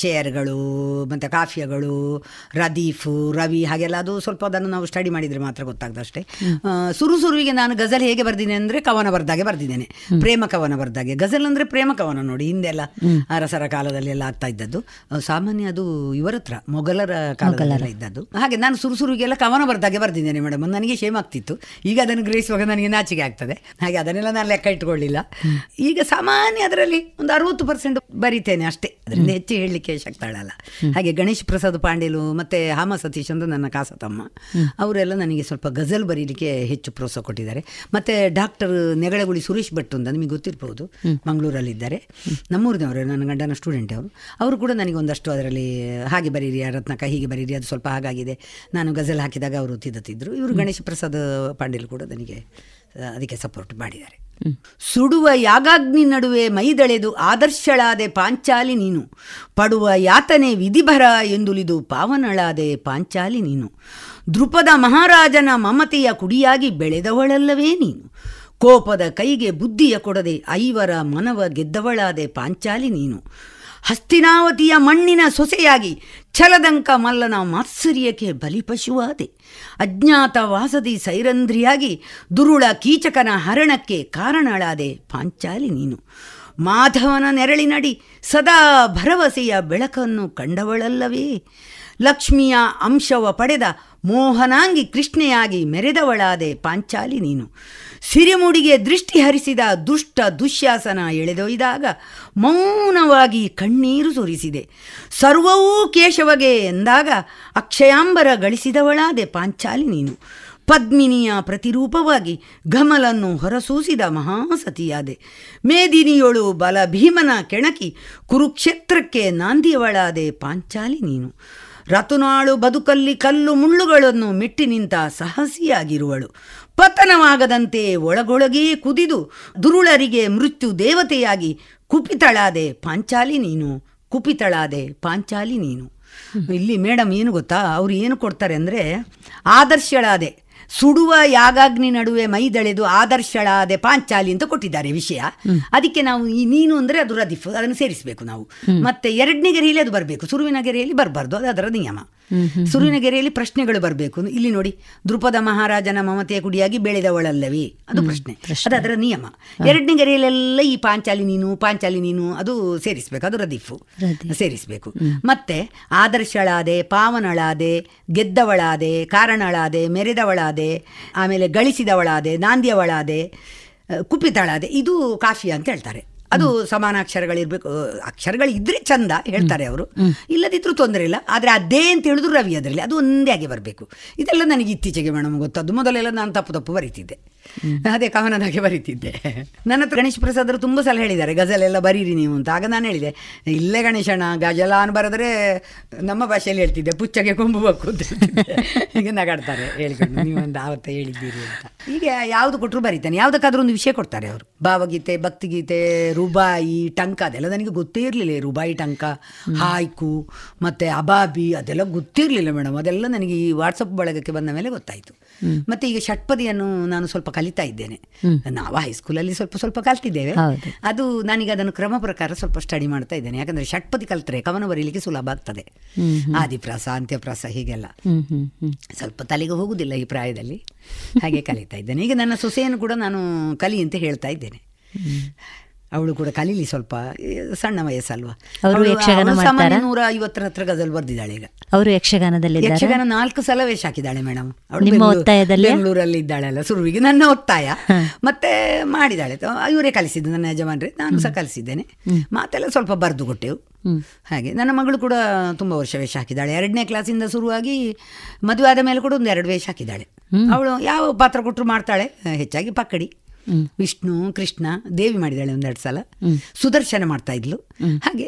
ಶೇರ್ಗಳು ಮತ್ತು ಕಾಫಿಯಗಳು, ರದೀಫು, ರವಿ, ಹಾಗೆಲ್ಲ ಅದು ಸ್ವಲ್ಪ ಅದನ್ನು ನಾವು ಸ್ಟಡಿ ಮಾಡಿದರೆ ಮಾತ್ರ ಗೊತ್ತಾಗ್ದಷ್ಟೇ. ಸುರು ಸುರುವಿಗೆ ನಾನು ಗಜಲ್ ಹೇಗೆ ಬರ್ದಿದ್ದೇನೆ ಅಂದರೆ ಕವನ ಬರ್ದಾಗೆ ಬರ್ದಿದ್ದೇನೆ, ಪ್ರೇಮ ಕವನ ಬರ್ದಾಗೆ. ಗಜಲ್ ಅಂದರೆ ಪ್ರೇಮ ಕವನ ನೋಡಿ, ಹಿಂದೆಲ್ಲ ಅರಸರ ಕಾಲದಲ್ಲಿ ಎಲ್ಲ ಆಗ್ತಾ ಇದ್ದದ್ದು. ಸಾಮಾನ್ಯ ಅದು ಇವರ ಹತ್ರ ಮೊಘಲರ ಕಾಲದಲ್ಲಿ ಇದ್ದದ್ದು. ಹಾಗೆ ನಾನು ಸುರು ಸುರುಗೆಲ್ಲ ಕವನ ಬರ್ದಾಗೆ ಬರ್ದಿದ್ದೇನೆ ಮೇಡಮ್. ನನಗೆ ಶೇಮ್ ಆಗ್ತಿತ್ತು, ಈಗ ಅದನ್ನು ಗ್ರಹಿಸುವಾಗ ನನಗೆ ನಾಚಿಕೆ ಆಗ್ತದೆ. ಹಾಗೆ ಅದನ್ನೆಲ್ಲ ನಾನು ಲೆಕ್ಕ ಇಟ್ಕೊಳ್ಳಿಲ್ಲ. ಈಗ ಸಾಮಾನ್ಯ ಅದರಲ್ಲಿ ಒಂದು ಅರವತ್ತು ಪರ್ಸೆಂಟ್ ಬರಿತೇನೆ ಅಷ್ಟೇ, ಅದರಿಂದ ಹೆಚ್ಚು ಹೇಳಲಿಕ್ಕೆ ಶಕ್ತಾಳಲ್ಲ. ಹಾಗೆ ಗಣೇಶ್ ಪ್ರಸಾದ್ ಪಾಂಡೇಲು ಮತ್ತು ಹಾಮ ಸತೀಶ್ ಅಂತ ನನ್ನ ಕಾಸತಮ್ಮ ಅವರೆಲ್ಲ ನನಗೆ ಸ್ವಲ್ಪ ಗಜಲ್ ಬರೀಲಿಕ್ಕೆ ಹೆಚ್ಚು ಪ್ರೋತ್ಸಾಹ ಕೊಟ್ಟಿದ್ದಾರೆ. ಮತ್ತು ಡಾಕ್ಟರ್ ನೆಗಳಗುಳಿ ಸುರೇಶ್ ಭಟ್ ಅಂತ ನಿಮಗೆ ಗೊತ್ತಿರ್ಬೋದು, ಮಂಗಳೂರಲ್ಲಿದ್ದಾರೆ, ನಮ್ಮೂರಿನವರು, ನನ್ನ ಗಂಡನ ಸ್ಟೂಡೆಂಟ್ ಅವರು. ಅವರು ಕೂಡ ನನಗೆ ಒಂದಷ್ಟು ಅದರಲ್ಲಿ ಹಾಗೆ ಬರೀರಿ ರತ್ನಕ, ಹೀಗೆ ಬರೀರಿ, ಅದು ಸ್ವಲ್ಪ ಹಾಗಾಗಿದೆ, ನಾನು ಗಜಲ್ ಹಾಕಿದಾಗ ಅವರು ತಿದ್ದುತ್ತಿದ್ದರು. ಇವರು ಗಣೇಶ ಪ್ರಸಾದ್ ಪಾಂಡೇಲ್ ಕೂಡ ನನಗೆ ಅದಕ್ಕೆ ಸಪೋರ್ಟ್ ಮಾಡಿದ್ದಾರೆ. ಸುಡುವ ಯಾಗಾಗ್ನಿ ನಡುವೆ ಮೈದಳೆದು ಆದರ್ಶಳಾದೆ ಪಾಂಚಾಲಿ ನೀನು, ಪಡುವ ಯಾತನೆ ವಿಧಿಭರ ಎಂದುಲಿದು ಪಾವನಳಾದೆ ಪಾಂಚಾಲಿ ನೀನು, ದೃಪದ ಮಹಾರಾಜನ ಮಮತೆಯ ಕುಡಿಯಾಗಿ ಬೆಳೆದವಳಲ್ಲವೇ ನೀನು, ಕೋಪದ ಕೈಗೆ ಬುದ್ಧಿಯ ಕೊಡದೆ ಐವರ ಮನವ ಗೆದ್ದವಳಾದೆ ಪಾಂಚಾಲಿ ನೀನು, ಹಸ್ತಿನಾವತಿಯ ಮಣ್ಣಿನ ಸೊಸೆಯಾಗಿ ಛಲದಂಕ ಮಲ್ಲನ ಮಾತ್ಸರ್ಯಕ್ಕೆ ಬಲಿಪಶುವಾದೆ, ಅಜ್ಞಾತ ವಾಸದಿ ಸೈರಂಧ್ರಿಯಾಗಿ ದುರುಳ ಕೀಚಕನ ಹರಣಕ್ಕೆ ಕಾರಣಳಾದೆ ಪಾಂಚಾಲಿ ನೀನು, ಮಾಧವನ ನೆರಳಿನಡಿ ಸದಾ ಭರವಸೆಯ ಬೆಳಕನ್ನು ಕಂಡವಳಲ್ಲವೇ, ಲಕ್ಷ್ಮಿಯ ಅಂಶವ ಪಡೆದ ಮೋಹನಾಂಗಿ ಕೃಷ್ಣೆಯಾಗಿ ಮೆರೆದವಳಾದೆ ಪಾಂಚಾಲಿ ನೀನು, ಸಿರಿಮುಡಿಗೆ ದೃಷ್ಟಿ ಹರಿಸಿದ ದುಷ್ಟ ದುಶ್ಯಾಸನ ಎಳೆದೊಯ್ದಾಗ ಮೌನವಾಗಿ ಕಣ್ಣೀರು ಸುರಿಸಿದೆ, ಸರ್ವವೂ ಕೇಶವಗೆ ಎಂದಾಗ ಅಕ್ಷಯಾಂಬರ ಗಳಿಸಿದವಳಾದೆ ಪಾಂಚಾಲಿ ನೀನು, ಪದ್ಮಿನಿಯ ಪ್ರತಿರೂಪವಾಗಿ ಗಮಲನ್ನು ಹೊರಸೂಸಿದ ಮಹಾಸತಿಯಾದೆ, ಮೇದಿನಿಯೋಳು ಬಲ ಭೀಮನ ಕೆಣಕಿ ಕುರುಕ್ಷೇತ್ರಕ್ಕೆ ನಾಂದಿಯವಳಾದೆ ಪಾಂಚಾಲಿ ನೀನು, ರತುನಾಳು ಬದುಕಲ್ಲಿ ಕಲ್ಲು ಮುಳ್ಳುಗಳನ್ನು ಮೆಟ್ಟಿ ನಿಂತ ಸಾಹಸಿಯಾಗಿರುವಳು, ಪತನವಾಗದಂತೆ ಒಳಗೊಳಗೇ ಕುದಿದು ದುರುಳರಿಗೆ ಮೃತ್ಯು ದೇವತೆಯಾಗಿ ಕುಪಿತಳಾದೆ ಪಾಂಚಾಲಿ ನೀನು, ಕುಪಿತಳಾದೆ ಪಾಂಚಾಲಿ ನೀನು. ಇಲ್ಲಿ ಮೇಡಮ್ ಏನು ಗೊತ್ತಾ, ಅವ್ರು ಏನು ಕೊಡ್ತಾರೆ ಅಂದರೆ ಆದರ್ಶಳಾದೆ, ಸುಡುವ ಯಾಗಾಗ್ನಿ ನಡುವೆ ಮೈದಳೆದು ಆದರ್ಶಳಾದೆ ಪಾಂಚಾಲಿ ಅಂತ ಕೊಟ್ಟಿದ್ದಾರೆ ವಿಷಯ. ಅದಕ್ಕೆ ನಾವು ಈ ನೀನು ಅಂದರೆ ಅದು ರದಿಫ್, ಅದನ್ನು ಸೇರಿಸಬೇಕು ನಾವು. ಮತ್ತೆ ಎರಡನೇ ಗೆರೆಯಲ್ಲಿ ಅದು ಬರಬೇಕು, ಸುರುವಿನ ಗೆರೆಯಲ್ಲಿ ಬರಬಾರ್ದು, ಅದು ಅದರ ನಿಯಮ. ಸುರುವಿನ ಗೆರೆಯಲ್ಲಿ ಪ್ರಶ್ನೆಗಳು ಬರಬೇಕು. ಇಲ್ಲಿ ನೋಡಿ, ದೃಪದ ಮಹಾರಾಜನ ಮಮತೆಯ ಕುಡಿಯಾಗಿ ಬೆಳೆದವಳಲ್ಲವೇ, ಅದು ಪ್ರಶ್ನೆ, ಅದು ಅದರ ನಿಯಮ. ಎರಡನೇ ಗೆರೆಯಲ್ಲೆಲ್ಲ ಈ ಪಾಂಚಾಲಿ ನೀನು ಪಾಂಚಾಲಿ ನೀನು ಅದು ಸೇರಿಸಬೇಕು, ಅದು ರದಿಫು ಸೇರಿಸಬೇಕು. ಮತ್ತೆ ಆದರ್ಶಳಾದೆ, ಪಾವನಳಾದೆ, ಗೆದ್ದವಳಾದೆ, ಕಾರಣಳಾದೆ, ಮೆರೆದವಳಾದೆ, ಆಮೇಲೆ ಗಳಿಸಿದವಳಾದೆ, ನಾಂದಿಯವಳಾದೆ, ಕುಪಿತಳಾದೆ, ಇದು ಕಾಫಿಯ ಅಂತ ಹೇಳ್ತಾರೆ. ಅದು ಸಮಾನಾಕ್ಷರಗಳಿರ್ಬೇಕು, ಅಕ್ಷರಗಳಿದ್ರೆ ಚಂದ ಹೇಳ್ತಾರೆ ಅವರು, ಇಲ್ಲದಿದ್ರೂ ತೊಂದರೆ ಇಲ್ಲ. ಆದರೆ ಅದೇ ಅಂತ ಹೇಳಿದ್ರು ರವಿ ಅದರಲ್ಲಿ, ಅದು ಒಂದೇ ಆಗಿ ಬರಬೇಕು. ಇದೆಲ್ಲ ನನಗೆ ಇತ್ತೀಚೆಗೆ ಮೇಡಮ್ ಗೊತ್ತದ್ದು, ಮೊದಲೆಲ್ಲ ನಾನು ತಪ್ಪು ತಪ್ಪು ಬರೀತಿದ್ದೆ, ಅದೇ ಕವನದಾಗೆ ಬರೀತಿದ್ದೆ. ನನ್ನ ಹತ್ರ ಗಣೇಶ್ ಪ್ರಸಾದ್ ಅವರು ತುಂಬ ಸಲ ಹೇಳಿದ್ದಾರೆ ಗಜಲೆಲ್ಲ ಬರೀರಿ ನೀವು ಅಂತ. ಆಗ ನಾನು ಹೇಳಿದೆ, ಇಲ್ಲೇ ಗಣೇಶಣ್ಣ ಗಜಲ ಅನ್ ಬರೆದ್ರೆ ನಮ್ಮ ಭಾಷೆಯಲ್ಲಿ ಹೇಳ್ತಿದ್ದೆ ಪುಚ್ಚಗೆ ಕೊಂಬು ಬಕ್ಕು ಅಂತ ಈಗ ನಗಾಡ್ತಾರೆ ಹೇಳಿಕೊಂಡು ನೀವೊಂದು ಆವತ್ತ ಹೇಳಿದ್ದೀರಿ ಅಂತ. ಈಗ ಯಾವುದು ಕೊಟ್ಟರು ಬರೀತಾನೆ, ಯಾವುದಕ್ಕಾದ್ರೂ ಒಂದು ವಿಷಯ ಕೊಡ್ತಾರೆ ಅವರು. ಭಾವಗೀತೆ, ಭಕ್ತಿಗೀತೆ, ರುಬಾಯಿ, ಟಂಕ ಅದೆಲ್ಲ ನನಗೆ ಗೊತ್ತೇ ಇರಲಿಲ್ಲ. ರುಬಾಯಿ, ಟಂಕ, ಹಾಯ್ಕು ಮತ್ತು ಅಬಾಬಿ ಅದೆಲ್ಲ ಗೊತ್ತಿರಲಿಲ್ಲ ಮೇಡಮ್. ಅದೆಲ್ಲ ನನಗೆ ಈ ವಾಟ್ಸಪ್ ಬಳಗಕ್ಕೆ ಬಂದ ಮೇಲೆ ಗೊತ್ತಾಯಿತು. ಮತ್ತು ಈಗ ಷಟ್ಪದಿಯನ್ನು ನಾನು ಸ್ವಲ್ಪ ಕಲಿತಾ ಇದ್ದೇನೆ. ನಾವು ಹೈಸ್ಕೂಲಲ್ಲಿ ಸ್ವಲ್ಪ ಸ್ವಲ್ಪ ಕಲ್ತಿದ್ದೇವೆ, ಅದು ನಾನೀಗ ಅದನ್ನು ಕ್ರಮ ಪ್ರಕಾರ ಸ್ವಲ್ಪ ಸ್ಟಡಿ ಮಾಡ್ತಾ ಇದ್ದೇನೆ. ಯಾಕಂದರೆ ಷಟ್ಪದಿ ಕಲ್ತರೆ ಕವನ ಬರೀಲಿಕ್ಕೆ ಸುಲಭ ಆಗ್ತದೆ. ಆದಿಪ್ರಾಸ, ಅಂತ್ಯಪ್ರಾಸ ಹೀಗೆಲ್ಲ ಸ್ವಲ್ಪ ತಲೆಗೆ ಹೋಗುವುದಿಲ್ಲ ಈ ಪ್ರಾಯದಲ್ಲಿ, ಹಾಗೆ ಕಲಿತಾ ಇದ್ದೇನೆ. ಈಗ ನನ್ನ ಸೊಸೆಯನ್ನು ಕೂಡ ನಾನು ಕಲಿ ಅಂತ ಹೇಳ್ತಾ ಇದ್ದೇನೆ, ಅವಳು ಕೂಡ ಕಲೀಲಿ ಸ್ವಲ್ಪ, ಸಣ್ಣ ವಯಸ್ಸಲ್ವಾ. ನೂರ ಐವತ್ತರ ಹತ್ರ ಗಜಲ್ ಬರ್ದಿದ್ದಾಳೆ. ಈಗ ಅವರು ಯಕ್ಷಗಾನದಲ್ಲಿ ಯಕ್ಷಗಾನ ನಾಲ್ಕು ಸಲ ವೇಷ ಹಾಕಿದ್ದಾಳೆ ಮೇಡಮ್. ಬೆಂಗಳೂರಲ್ಲಿ ಇದ್ದಾಳಲ್ಲ ಸುರುವಿಗೆ ನನ್ನ ಒತ್ತಾಯ ಮತ್ತೆ ಮಾಡಿದಾಳೆ. ಇವರೇ ಕಲಿಸಿದ್ದು ನನ್ನ ಯಜಮಾನ್ರೆ, ನಾನು ಸಹ ಕಲಿಸಿದ್ದೇನೆ. ಮಾತೆಲ್ಲ ಸ್ವಲ್ಪ ಬರೆದು ಕೊಟ್ಟೆವು. ಹಾಗೆ ನನ್ನ ಮಗಳು ಕೂಡ ತುಂಬ ವರ್ಷ ವೇಷ ಹಾಕಿದ್ದಾಳೆ. ಎರಡನೇ ಕ್ಲಾಸಿಂದ ಶುರುವಾಗಿ ಮದುವೆ ಆದ ಮೇಲೆ ಕೂಡ ಒಂದು ಎರಡು ವೇಷ ಹಾಕಿದ್ದಾಳೆ. ಅವಳು ಯಾವ ಪಾತ್ರ ಕೊಟ್ಟರು ಮಾಡ್ತಾಳೆ. ಹೆಚ್ಚಾಗಿ ಪಕ್ಕಡಿ, ವಿಷ್ಣು, ಕೃಷ್ಣ, ದೇವಿ ಮಾಡಿದಾಳೆ ಒಂದೆರಡು ಸಲ. ಸುದರ್ಶನ ಮಾಡ್ತಾ ಇದ್ಲು. ಹಾಗೆ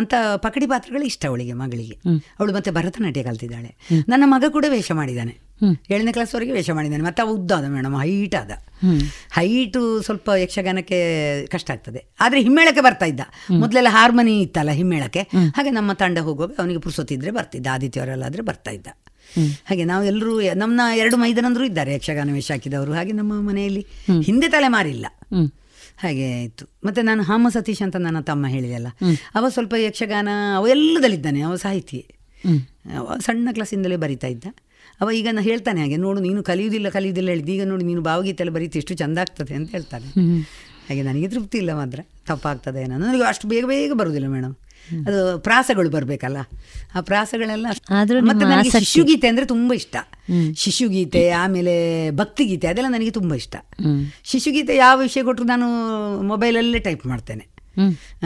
ಅಂತ ಪಕಡಿ ಪಾತ್ರಗಳು ಇಷ್ಟ ಅವಳಿಗೆ, ಮಗಳಿಗೆ. ಅವಳು ಮತ್ತೆ ಭರತನಾಟ್ಯ ಕಲ್ತಿದ್ದಾಳೆ. ನನ್ನ ಮಗ ಕೂಡ ವೇಷ ಮಾಡಿದ್ದಾನೆ. ಏಳನೇ ಕ್ಲಾಸ್ವರೆಗೆ ವೇಷ ಮಾಡಿದ್ದಾನೆ. ಮತ್ತು ಅವ ಉದ್ದಾದ ಮೇಡಮ್, ಹೈಟ್ ಆದ, ಹೈಟು ಸ್ವಲ್ಪ ಯಕ್ಷಗಾನಕ್ಕೆ ಕಷ್ಟ ಆಗ್ತದೆ. ಆದರೆ ಹಿಮ್ಮೇಳಕ್ಕೆ ಬರ್ತಾ ಇದ್ದ. ಮೊದಲೆಲ್ಲ ಹಾರ್ಮನಿ ಇತ್ತಲ್ಲ ಹಿಮ್ಮೇಳಕ್ಕೆ, ಹಾಗೆ ನಮ್ಮ ತಂಡ ಹೋಗುವಾಗ ಅವನಿಗೆ ಪುರ್ಸೊತ್ತಿದ್ರೆ ಬರ್ತಿದ್ದ, ಆದಿತ್ಯವರೆಲ್ಲಾದರೆ ಬರ್ತಾ ಇದ್ದ. ಹಾಗೆ ನಾವು ಎಲ್ಲರೂ, ನಮ್ಮ ಎರಡು ಮೈದನಂದರು ಇದ್ದಾರೆ ಯಕ್ಷಗಾನ ವೇಷ ಹಾಕಿದವರು, ಹಾಗೆ ನಮ್ಮ ಮನೆಯಲ್ಲಿ ಹಿಂದೆ ತಲೆ ಮಾರಿಲ್ಲ, ಹಾಗೆ ಆಯಿತು. ಮತ್ತು ನಾನು ಹಾಮ ಸತೀಶ್ ಅಂತ ನನ್ನ ತಮ್ಮ ಹೇಳಿದೆಲ್ಲ, ಅವ ಸ್ವಲ್ಪ ಯಕ್ಷಗಾನ ಅವ ಎಲ್ಲದಲ್ಲಿದ್ದಾನೆ, ಅವ ಸಾಹಿತಿ, ಸಣ್ಣ ಕ್ಲಾಸಿಂದಲೇ ಬರಿತಾ ಇದ್ದ. ಅವ ಈಗ ನಾನು ಹೇಳ್ತಾನೆ ಹಾಗೆ, ನೋಡು ನೀನು ಕಲಿಯುವುದಿಲ್ಲ ಕಲಿಯುವುದಿಲ್ಲ ಹೇಳಿದ್ದು, ಈಗ ನೋಡಿ ನೀನು ಭಾವಗೀತೆ ಎಲ್ಲ ಬರೀತಿ ಎಷ್ಟು ಚೆಂದ ಆಗ್ತದೆ ಅಂತ ಹೇಳ್ತಾನೆ. ಹಾಗೆ ನನಗೆ ತೃಪ್ತಿ ಇಲ್ಲ, ಮಾತ್ರ ತಪ್ಪಾಗ್ತದೆ ಏನೋ, ನನಗೆ ಅಷ್ಟು ಬೇಗ ಬೇಗ ಬರುವುದಿಲ್ಲ ಮೇಡಮ್, ಅದು ಪ್ರಾಸಗಳು ಬರಬೇಕಲ್ಲ, ಆ ಪ್ರಾಸಗಳೆಲ್ಲ. ಮತ್ತು ನನಗೆ ಶಿಶುಗೀತೆ ಅಂದರೆ ತುಂಬ ಇಷ್ಟ, ಶಿಶುಗೀತೆ ಆಮೇಲೆ ಭಕ್ತಿಗೀತೆ ಅದೆಲ್ಲ ನನಗೆ ತುಂಬ ಇಷ್ಟ. ಶಿಶುಗೀತೆ ಯಾವ ವಿಷಯ ಕೊಟ್ಟರು ನಾನು ಮೊಬೈಲಲ್ಲೇ ಟೈಪ್ ಮಾಡ್ತೇನೆ,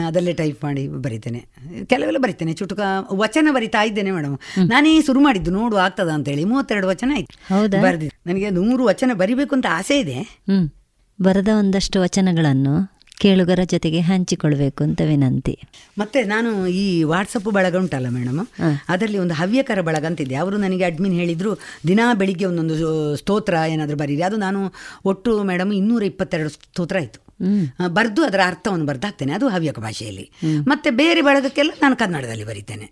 ಅದಲ್ಲೇ ಟೈಪ್ ಮಾಡಿ ಬರಿತೇನೆ, ಕೆಲವೆಲ್ಲ ಬರಿತೇನೆ. ಚುಟುಕ ವಚನ ಬರಿತಾ ಇದ್ದೇನೆ ಮೇಡಮ್, ನಾನೇ ಶುರು ಮಾಡಿದ್ದು ನೋಡು ಆಗ್ತದ ಅಂತೇಳಿ, ಮೂವತ್ತೆರಡು ವಚನ ಆಯ್ತು ಬರ್ದಿ. ನನಗೆ ನೂರು ವಚನ ಬರಿಬೇಕು ಅಂತ ಆಸೆ ಇದೆ. ಬರೆದ ಒಂದಷ್ಟು ವಚನಗಳನ್ನು ಕೇಳುಗರ ಜೊತೆಗೆ ಹಂಚಿಕೊಳ್ಬೇಕು ಅಂತ ವಿನಂತಿ. ಮತ್ತೆ ನಾನು ಈ ವಾಟ್ಸಪ್ ಬಳಗ ಉಂಟಲ್ಲ ಮೇಡಮ್, ಅದರಲ್ಲಿ ಒಂದು ಹವ್ಯಕರ ಬಳಗ ಅಂತಿದೆ. ಅವರು ನನಗೆ ಅಡ್ಮಿನ್ ಹೇಳಿದರು ದಿನಾ ಬೆಳಿಗ್ಗೆ ಒಂದೊಂದು ಸ್ತೋತ್ರ ಏನಾದರೂ ಬರೀರಿ. ಅದು ನಾನು ಒಟ್ಟು ಮೇಡಮ್ ಇನ್ನೂರ ಇಪ್ಪತ್ತೆರಡು ಸ್ತೋತ್ರ ಆಯಿತು ಬರೆದು, ಅದರ ಅರ್ಥವನ್ನು ಬರೆದಾಗ್ತೇನೆ, ಅದು ಹವ್ಯಕ ಭಾಷೆಯಲ್ಲಿ. ಮತ್ತು ಬೇರೆ ಬಳಗಕ್ಕೆಲ್ಲ ನಾನು ಕನ್ನಡದಲ್ಲಿ ಬರಿತೇನೆ.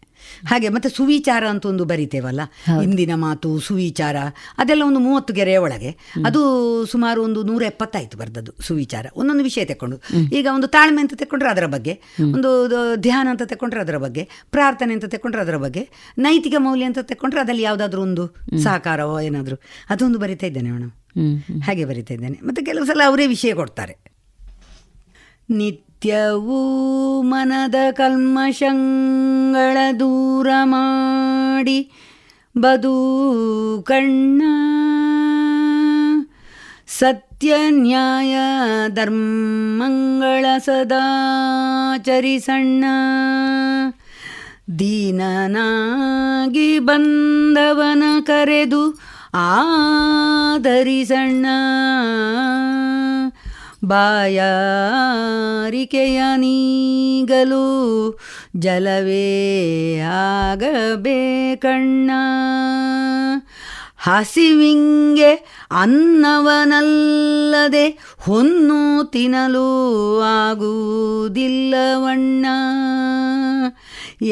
ಹಾಗೆ ಮತ್ತು ಸುವಿಚಾರ ಅಂತ ಒಂದು ಬರಿತೇವಲ್ಲ, ಇಂದಿನ ಮಾತು ಸುವಿಚಾರ ಅದೆಲ್ಲ ಒಂದು ಮೂವತ್ತು ಗೆರೆಯ ಒಳಗೆ, ಅದು ಸುಮಾರು ಒಂದು ನೂರ ಎಪ್ಪತ್ತಾಯಿತು ಬರೆದದ್ದು. ಸುವಿಚಾರ ಒಂದೊಂದು ವಿಷಯ ತಗೊಂಡು, ಈಗ ಒಂದು ತಾಳ್ಮೆ ಅಂತ ತಗೊಂಡ್ರೆ ಅದರ ಬಗ್ಗೆ, ಒಂದು ಧ್ಯಾನ ಅಂತ ತಗೊಂಡ್ರೆ ಅದರ ಬಗ್ಗೆ, ಪ್ರಾರ್ಥನೆ ಅಂತ ತಗೊಂಡ್ರೆ ಅದರ ಬಗ್ಗೆ, ನೈತಿಕ ಮೌಲ್ಯ ಅಂತ ತಗೊಂಡ್ರೆ ಅದರಲ್ಲಿ ಯಾವುದಾದ್ರೂ ಒಂದು ಸಹಕಾರವೋ ಏನಾದರೂ ಅದೊಂದು ಬರಿತಾ ಇದ್ದೇನೆ ಮೇಡಮ್, ಹಾಗೆ ಬರಿತಾ ಇದ್ದೇನೆ. ಮತ್ತು ಕೆಲವು ಸಲ ಅವರೇ ವಿಷಯ ಕೊಡ್ತಾರೆ. ನಿತ್ಯವೂ ಮನದ ಕಲ್ಮಶಂಗಳ ದೂರ ಮಾಡಿ ಬದುಕಣ್ಣ, ಸತ್ಯ ನ್ಯಾಯ ಧರ್ಮಗಳ ಸದಾಚರಿಸಣ್ಣ, ದೀನನಾಗಿ ಬಂದವನ ಕರೆದು ಆದರಿಸಣ್ಣ, ಬಾಯಾರಿಕೆಯ ನೀಗಲು ಜಲವೇ ಆಗಬೇಕಣ್ಣ, ಹಸಿವಿಂಗೆ ಅನ್ನವನಲ್ಲದೆ ಹೊನ್ನು ತಿನ್ನಲು ಆಗುವುದಿಲ್ಲವಣ್ಣ,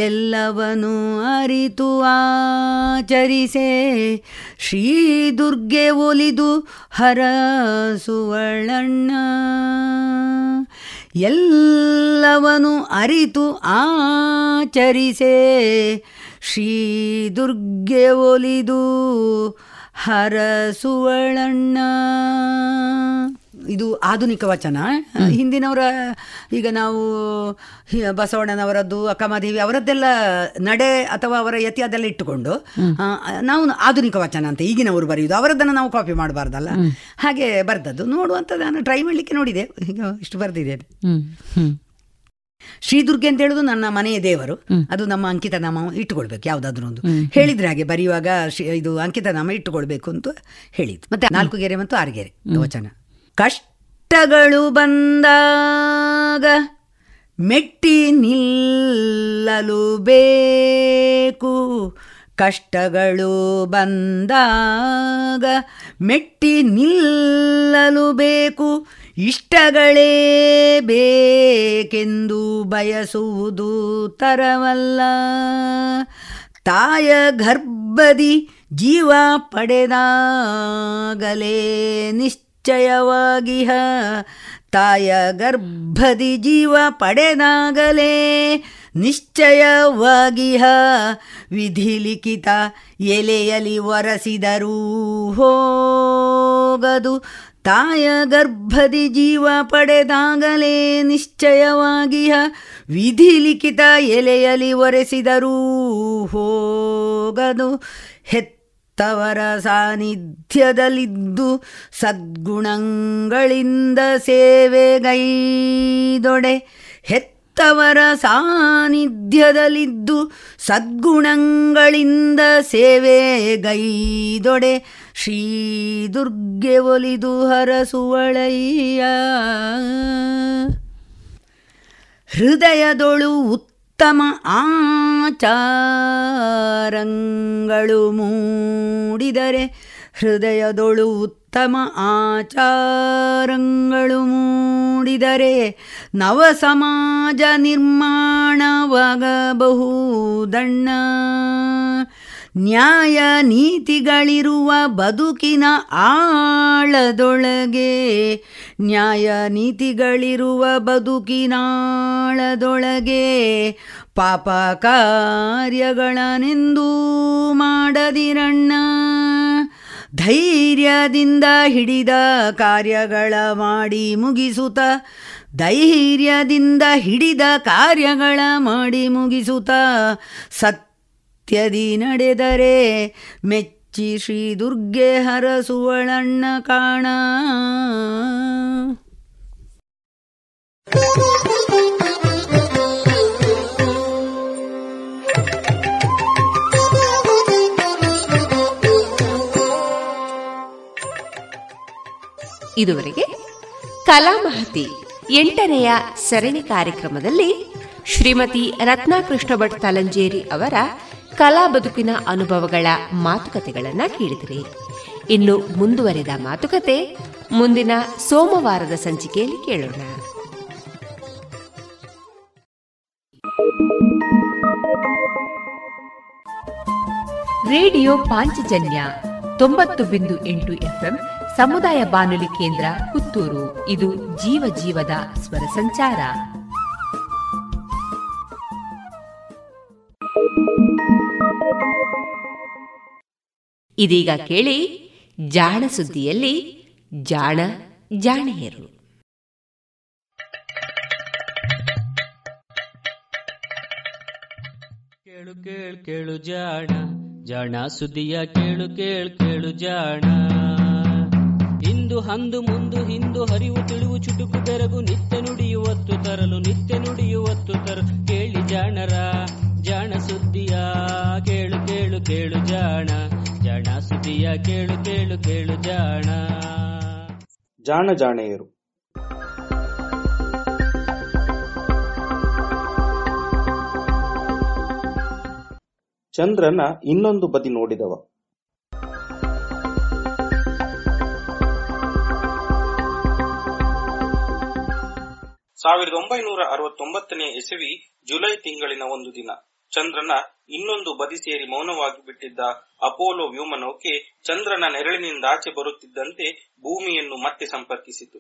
ಎಲ್ಲವನ್ನೂ ಅರಿತು ಆಚರಿಸೆ ಶ್ರೀ ದುರ್ಗೆ ಒಲಿದು ಹರಸುವಳಣ್ಣ, ಎಲ್ಲವನ್ನೂ ಅರಿತು ಆಚರಿಸೆ ಶ್ರೀ ದುರ್ಗೆ ಒಲಿದು ಹರಸುವಳಣ್ಣ. ಇದು ಆಧುನಿಕ ವಚನ. ಹಿಂದಿನವರ, ಈಗ ನಾವು ಬಸವಣ್ಣನವರದ್ದು, ಅಕ್ಕಮಹಾದೇವಿ ಅವರದ್ದೆಲ್ಲ ನಡೆ ಅಥವಾ ಅವರ ಯತಿ ಅದೆಲ್ಲ ಇಟ್ಟುಕೊಂಡು ನಾವು ಆಧುನಿಕ ವಚನ ಅಂತ ಈಗಿನವರು ಬರೆಯೋದು, ಅವರದ್ದನ್ನು ನಾವು ಕಾಪಿ ಮಾಡಬಾರ್ದಲ್ಲ, ಹಾಗೆ ಬರೆದದ್ದು ನೋಡುವಂಥ. ನಾನು ಟ್ರೈ ಮಾಡಲಿಕ್ಕೆ ನೋಡಿದೆ, ಈಗ ಇಷ್ಟು ಬರೆದಿದ್ದೇನೆ. ಶ್ರೀದುರ್ಗೆ ಅಂತ ಹೇಳೋದು ನನ್ನ ಮನೆಯ ದೇವರು, ಅದು ನಮ್ಮ ಅಂಕಿತ ನಾಮ ಇಟ್ಟುಕೊಳ್ಬೇಕು, ಯಾವುದಾದ್ರೂ ಒಂದು ಹೇಳಿದ್ರೆ. ಹಾಗೆ ಬರೆಯುವಾಗ ಇದು ಅಂಕಿತ ನಾಮ ಇಟ್ಟುಕೊಳ್ಬೇಕು ಅಂತ ಹೇಳಿದ್ದು. ಮತ್ತೆ ನಾಲ್ಕು ಗೆರೆ ಮತ್ತು ಆರು ಗೆರೆ ವಚನ. ಕಷ್ಟಗಳು ಬಂದಾಗ ಮೆಟ್ಟಿ ನಿಲ್ಲಲು ಬೇಕು, ಕಷ್ಟಗಳು ಬಂದಾಗ ಮೆಟ್ಟಿ ನಿಲ್ಲಲು ಬೇಕು, ಇಷ್ಟಗಳೇ ಬೇಕೆಂದು ಬಯಸುವುದು ತರವಲ್ಲ, ತಾಯ ಗರ್ಭದಿ ಜೀವ ಪಡೆದಾಗಲೇ ನಿಶ್ಚಯವಾಗಿಹ, ತಾಯ ಗರ್ಭದಿ ಜೀವ ಪಡೆದಾಗಲೇ ನಿಶ್ಚಯವಾಗಿಹ, ವಿಧಿಲಿಖಿತ ಎಲೆಯಲಿ ಒರೆಸಿದರೂ ಹೋಗದು, ತಾಯ ಗರ್ಭದಿ ಜೀವ ಪಡೆದಾಗಲೇ ನಿಶ್ಚಯವಾಗಿಹ, ವಿಧಿಲಿಖಿತ ಎಲೆಯಲಿ ಒರೆಸಿದರೂ ಹೋಗದು, ಹೆತ್ತವರ ಸಾನ್ನಿಧ್ಯದಲ್ಲಿದ್ದು ಸದ್ಗುಣಗಳಿಂದ ಸೇವೆಗೈದೊಡೆ, ಹೆತ್ತವರ ಸಾನ್ನಿಧ್ಯದಲ್ಲಿದ್ದು ಸದ್ಗುಣಗಳಿಂದ ಸೇವೆಗೈದೊಡೆ, ಶ್ರೀ ದುರ್ಗೆ ಒಲಿದು ಹರಸುವಳಯ್ಯ, ಹೃದಯದೊಳು ಉತ್ತಮ ಆಚಾರಂಗಳು ಮೂಡಿದರೆ ಹೃದಯದೊಳು ಉತ್ತಮ ಆಚಾರಗಳು ಮೂಡಿದರೆ ನವ ಸಮಾಜ ನಿರ್ಮಾಣವಾಗಬಹುದಣ್ಣ. ನ್ಯಾಯ ನೀತಿಗಳಿರುವ ಬದುಕಿನ ಆಳದೊಳಗೆ, ನ್ಯಾಯ ನೀತಿಗಳಿರುವ ಬದುಕಿನಾಳದೊಳಗೆ ಪಾಪ ಕಾರ್ಯಗಳನೆಂದೂ ಮಾಡದಿರಣ್ಣ. ಧೈರ್ಯದಿಂದ ಹಿಡಿದ ಕಾರ್ಯಗಳ ಮಾಡಿ ಮುಗಿಸುತ್ತ, ಧೈರ್ಯದಿಂದ ಹಿಡಿದ ಕಾರ್ಯಗಳ ಮಾಡಿ ಮುಗಿಸುತ್ತ ಸತ್ಯದಿ ನಡೆದರೆ ಮೆಚ್ಚಿ ಶ್ರೀ ದುರ್ಗೆ ಹರಸುವಳಣ್ಣ ಕಾಣ. ಇದುವರೆಗೆ ಕಲಾಮಹತಿ ಎಂಟನೆಯ ಸರಣಿ ಕಾರ್ಯಕ್ರಮದಲ್ಲಿ ಶ್ರೀಮತಿ ರತ್ನಾ ಕೃಷ್ಣ ಭಟ್ ತಲಂಜೇರಿ ಅವರ ಕಲಾ ಬದುಕಿನ ಅನುಭವಗಳ ಮಾತುಕತೆಗಳನ್ನು ಕೇಳಿದಿರಿ. ಇನ್ನು ಮುಂದುವರೆದ ಮಾತುಕತೆ ಮುಂದಿನ ಸೋಮವಾರದ ಸಂಚಿಕೆಯಲ್ಲಿ ಕೇಳೋಣ. ರೇಡಿಯೋ ಪಾಂಚಜನ್ಯ ತೊಂಬತ್ತು ಬಿಂದು ಎಂಟು ಎಫ್ಎಂ ಸಮುದಾಯ ಬಾನುಲಿ ಕೇಂದ್ರ ಪುತ್ತೂರು. ಇದು ಜೀವ ಜೀವದ ಸ್ವರ ಸಂಚಾರ. ಇದೀಗ ಕೇಳಿ ಜಾಣ ಸುದ್ದಿಯಲ್ಲಿ ಜಾಣ ಜಾಣೆಯರು. ಕೇಳು ಕೇಳು ಕೇಳು ಜಾಣ ಜಾಣ ಸುದ್ದಿಯ ಕೇಳು ಕೇಳು ಕೇಳು ಜಾಣ. ಹಂದು ಮುಂದು ಹಿಂದು ಹರಿವು ತಿಳಿವು ಚುಟುಕು ತೆರಗು ನಿತ್ಯ ನುಡಿಯುವತ್ತು ತರಲು ನಿತ್ಯ ನುಡಿಯುವತ್ತು ತರಲು ಕೇಳಿ ಜಾಣರ ಜಾಣ ಸುದ್ದಿಯ ಕೇಳು ಕೇಳು ಕೇಳು ಜಾಣ ಜಾಣ ಸುದ್ದಿಯ ಕೇಳು ಕೇಳು ಕೇಳು ಜಾಣ ಜಾಣ ಜಾಣೆಯರು. ಚಂದ್ರನ ಇನ್ನೊಂದು ಬದಿ ನೋಡಿದವ. ಸಾವಿರದ ಒಂಬೈನೂರ ಅರವತ್ತೊಂಬತ್ತನೇ ಇಸವಿ ಜುಲೈ ತಿಂಗಳಿನ ಒಂದು ದಿನ ಚಂದ್ರನ ಇನ್ನೊಂದು ಬದಿ ಸೇರಿ ಮೌನವಾಗಿ ಬಿಟ್ಟಿದ್ದ ಅಪೋಲೋ ವ್ಯೋಮನೌಕೆ ಚಂದ್ರನ ನೆರಳಿನಿಂದ ಆಚೆ ಬರುತ್ತಿದ್ದಂತೆ ಭೂಮಿಯನ್ನು ಮತ್ತೆ ಸಂಪರ್ಕಿಸಿತು.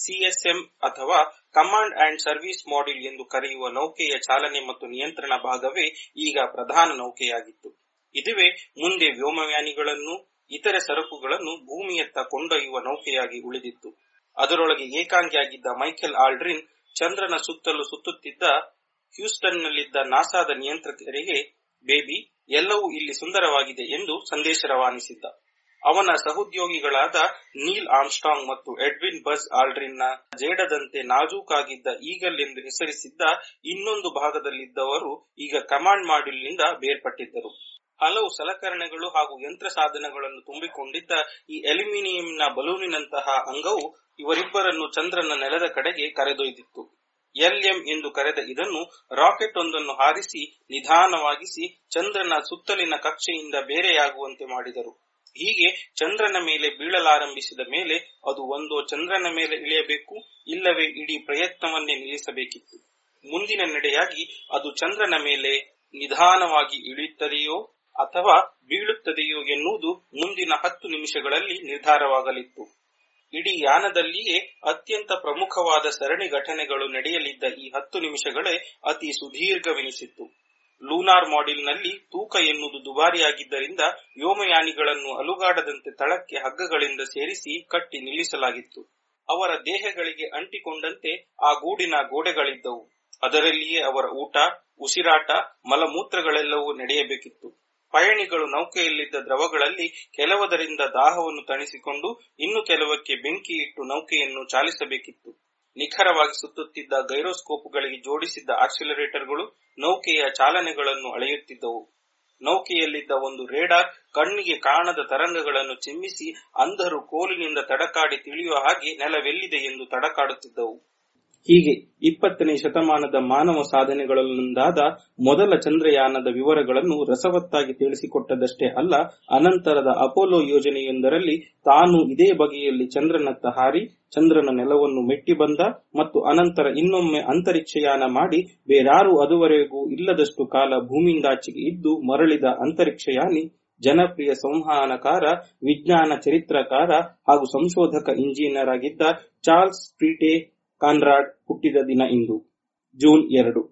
ಸಿಎಸ್ಎಂ ಅಥವಾ ಕಮಾಂಡ್ ಅಂಡ್ ಸರ್ವಿಸ್ ಮಾಡ್ಯೂಲ್ ಎಂದು ಕರೆಯುವ ನೌಕೆಯ ಚಾಲನೆ ಮತ್ತು ನಿಯಂತ್ರಣ ಭಾಗವೇ ಈಗ ಪ್ರಧಾನ ನೌಕೆಯಾಗಿತ್ತು. ಇದುವೇ ಮುಂದೆ ವ್ಯೋಮಯಾನಿಗಳನ್ನು ಇತರೆ ಸರಕುಗಳನ್ನು ಭೂಮಿಯತ್ತ ಕೊಂಡೊಯ್ಯುವ ನೌಕೆಯಾಗಿ ಉಳಿದಿತ್ತು. ಅದರೊಳಗೆ ಏಕಾಂಗಿಯಾಗಿದ್ದ ಮೈಕೆಲ್ ಆಲ್ಡ್ರಿನ್ ಚಂದ್ರನ ಸುತ್ತಲೂ ಸುತ್ತುತ್ತಿದ್ದ ಹ್ಯೂಸ್ಟನ್ನಲ್ಲಿದ್ದ ನಾಸಾದ ನಿಯಂತ್ರಕರಿಗೆ ಬೇಬಿ ಎಲ್ಲವೂ ಇಲ್ಲಿ ಸುಂದರವಾಗಿದೆ ಎಂದು ಸಂದೇಶ ರವಾನಿಸಿದ್ದ. ಅವನ ಸಹೋದ್ಯೋಗಿಗಳಾದ ನೀಲ್ ಆಮ್ಸ್ಟ್ರಾಂಗ್ ಮತ್ತು ಎಡ್ವಿನ್ ಬಸ್ ಆಲ್ಡ್ರಿನ್ನ ಜೇಡದಂತೆ ನಾಜೂಕಾಗಿದ್ದ ಈಗಲ್ ಎಂದು ಹೆಸರಿಸಿದ್ದ ಇನ್ನೊಂದು ಭಾಗದಲ್ಲಿದ್ದವರು ಈಗ ಕಮಾಂಡ್ ಮಾಡ್ಯೂಲ್ನಿಂದ ಬೇರ್ಪಟ್ಟಿದ್ದರು. ಹಲವು ಸಲಕರಣೆಗಳು ಹಾಗೂ ಯಂತ್ರ ಸಾಧನಗಳನ್ನು ತುಂಬಿಕೊಂಡಿದ್ದ ಈ ಅಲ್ಯೂಮಿನಿಯಂನ ಬಲೂನಿನಂತಹ ಅಂಗವು ಇವರಿಬ್ಬರನ್ನು ಚಂದ್ರನ ನೆಲದ ಕಡೆಗೆ ಕರೆದೊಯ್ದಿತ್ತು. ಎಲ್ಎಂ ಎಂದು ಕರೆದ ಇದನ್ನು ರಾಕೆಟ್ ಒಂದನ್ನು ಹಾರಿಸಿ ನಿಧಾನವಾಗಿಸಿ ಚಂದ್ರನ ಸುತ್ತಲಿನ ಕಕ್ಷೆಯಿಂದ ಬೇರೆಯಾಗುವಂತೆ ಮಾಡಿದರು. ಹೀಗೆ ಚಂದ್ರನ ಮೇಲೆ ಬೀಳಲಾರಂಭಿಸಿದ ಮೇಲೆ ಅದು ಒಂದೋ ಚಂದ್ರನ ಮೇಲೆ ಇಳಿಯಬೇಕು, ಇಲ್ಲವೇ ಇಡೀ ಪ್ರಯತ್ನವನ್ನೇ ನಿಲ್ಲಿಸಬೇಕಿತ್ತು. ಮುಂದಿನ ನಡೆಯಾಗಿ ಅದು ಚಂದ್ರನ ಮೇಲೆ ನಿಧಾನವಾಗಿ ಇಳಿಯುತ್ತದೆಯೋ ಅಥವಾ ಬೀಳುತ್ತದೆಯೋ ಎನ್ನುವುದು ಮುಂದಿನ ಹತ್ತು ನಿಮಿಷಗಳಲ್ಲಿ ನಿರ್ಧಾರವಾಗಲಿತ್ತು. ಇಡೀ ಯಾನದಲ್ಲಿಯೇ ಅತ್ಯಂತ ಪ್ರಮುಖವಾದ ಸರಣಿ ಘಟನೆಗಳು ನಡೆಯಲಿದ್ದ ಈ ಹತ್ತು ನಿಮಿಷಗಳೇ ಅತಿ ಸುದೀರ್ಘವೆನಿಸಿತ್ತು. ಲೂನಾರ್ ಮಾಡ್ಯೂಲ್ನಲ್ಲಿ ತೂಕ ಎನ್ನುವುದು ದುಬಾರಿಯಾಗಿದ್ದರಿಂದ ವ್ಯೋಮಯಾನಿಗಳನ್ನು ಅಲುಗಾಡದಂತೆ ತಳಕ್ಕೆ ಹಗ್ಗಗಳಿಂದ ಸೇರಿಸಿ ಕಟ್ಟಿ ನಿಲ್ಲಿಸಲಾಗಿತ್ತು. ಅವರ ದೇಹಗಳಿಗೆ ಅಂಟಿಕೊಂಡಂತೆ ಆ ಗೂಡಿನ ಗೋಡೆಗಳಿದ್ದವು. ಅದರಲ್ಲಿಯೇ ಅವರ ಊಟ, ಉಸಿರಾಟ, ಮಲಮೂತ್ರಗಳೆಲ್ಲವೂ ನಡೆಯಬೇಕಿತ್ತು. ಪಯಣಿಗಳು ನೌಕೆಯಲ್ಲಿದ್ದ ದ್ರವಗಳಲ್ಲಿ ಕೆಲವದರಿಂದ ದಾಹವನ್ನು ತಣಿಸಿಕೊಂಡು ಇನ್ನು ಕೆಲವಕ್ಕೆ ಬೆಂಕಿ ಇಟ್ಟು ನೌಕೆಯನ್ನು ಚಾಲಿಸಬೇಕಿತ್ತು. ನಿಖರವಾಗಿ ಸುತ್ತುತ್ತಿದ್ದ ಗೈರೋಸ್ಕೋಪ್ಗಳಿಗೆ ಜೋಡಿಸಿದ್ದ ಆಕ್ಸಿಲರೇಟರ್ಗಳು ನೌಕೆಯ ಚಾಲನೆಗಳನ್ನು ಅಳೆಯುತ್ತಿದ್ದವು. ನೌಕೆಯಲ್ಲಿದ್ದ ಒಂದು ರೇಡಾರ್ ಕಣ್ಣಿಗೆ ಕಾಣದ ತರಂಗಗಳನ್ನು ಚಿಮ್ಮಿಸಿ ಅಂಧರು ಕೋಲಿನಿಂದ ತಡಕಾಡಿ ತಿಳಿಯುವ ಹಾಗೆ ನೆಲವೆಲ್ಲಿದೆ ಎಂದು ತಡಕಾಡುತ್ತಿದ್ದವು. ಹೀಗೆ ಇಪ್ಪತ್ತನೇ ಶತಮಾನದ ಮಾನವ ಸಾಧನೆಗಳಲ್ಲೊಂದಾದ ಮೊದಲ ಚಂದ್ರಯಾನದ ವಿವರಗಳನ್ನು ರಸವತ್ತಾಗಿ ತಿಳಿಸಿಕೊಟ್ಟದಷ್ಟೇ ಅಲ್ಲ, ಅನಂತರದ ಅಪೋಲೋ ಯೋಜನೆಯೊಂದರಲ್ಲಿ ತಾನು ಇದೇ ಬಗೆಯಲ್ಲಿ ಚಂದ್ರನತ್ತ ಹಾರಿ ಚಂದ್ರನ ನೆಲವನ್ನು ಮೆಟ್ಟಿ ಬಂದ ಮತ್ತು ಅನಂತರ ಇನ್ನೊಮ್ಮೆ ಅಂತರಿಕ್ಷಯಾನ ಮಾಡಿ ಬೇರಾರು ಅದುವರೆಗೂ ಇಲ್ಲದಷ್ಟು ಕಾಲ ಭೂಮಿಯಿಂದಾಚೆಗೆ ಇದ್ದು ಮರಳಿದ ಅಂತರಿಕ್ಷಯಾನಿ ಜನಪ್ರಿಯ ಸಂವಹನಕಾರ, ವಿಜ್ಞಾನ ಚರಿತ್ರಕಾರ ಹಾಗೂ ಸಂಶೋಧಕ ಇಂಜಿನಿಯರ್ ಆಗಿದ್ದ ಚಾರ್ಲ್ಸ್ ಪೀಟೆ ಕಾನ್ರಾಡ್ ಹುಟ್ಟಿದ ದಿನ ಇಂದು ಜೂನ್ ಎರಡು.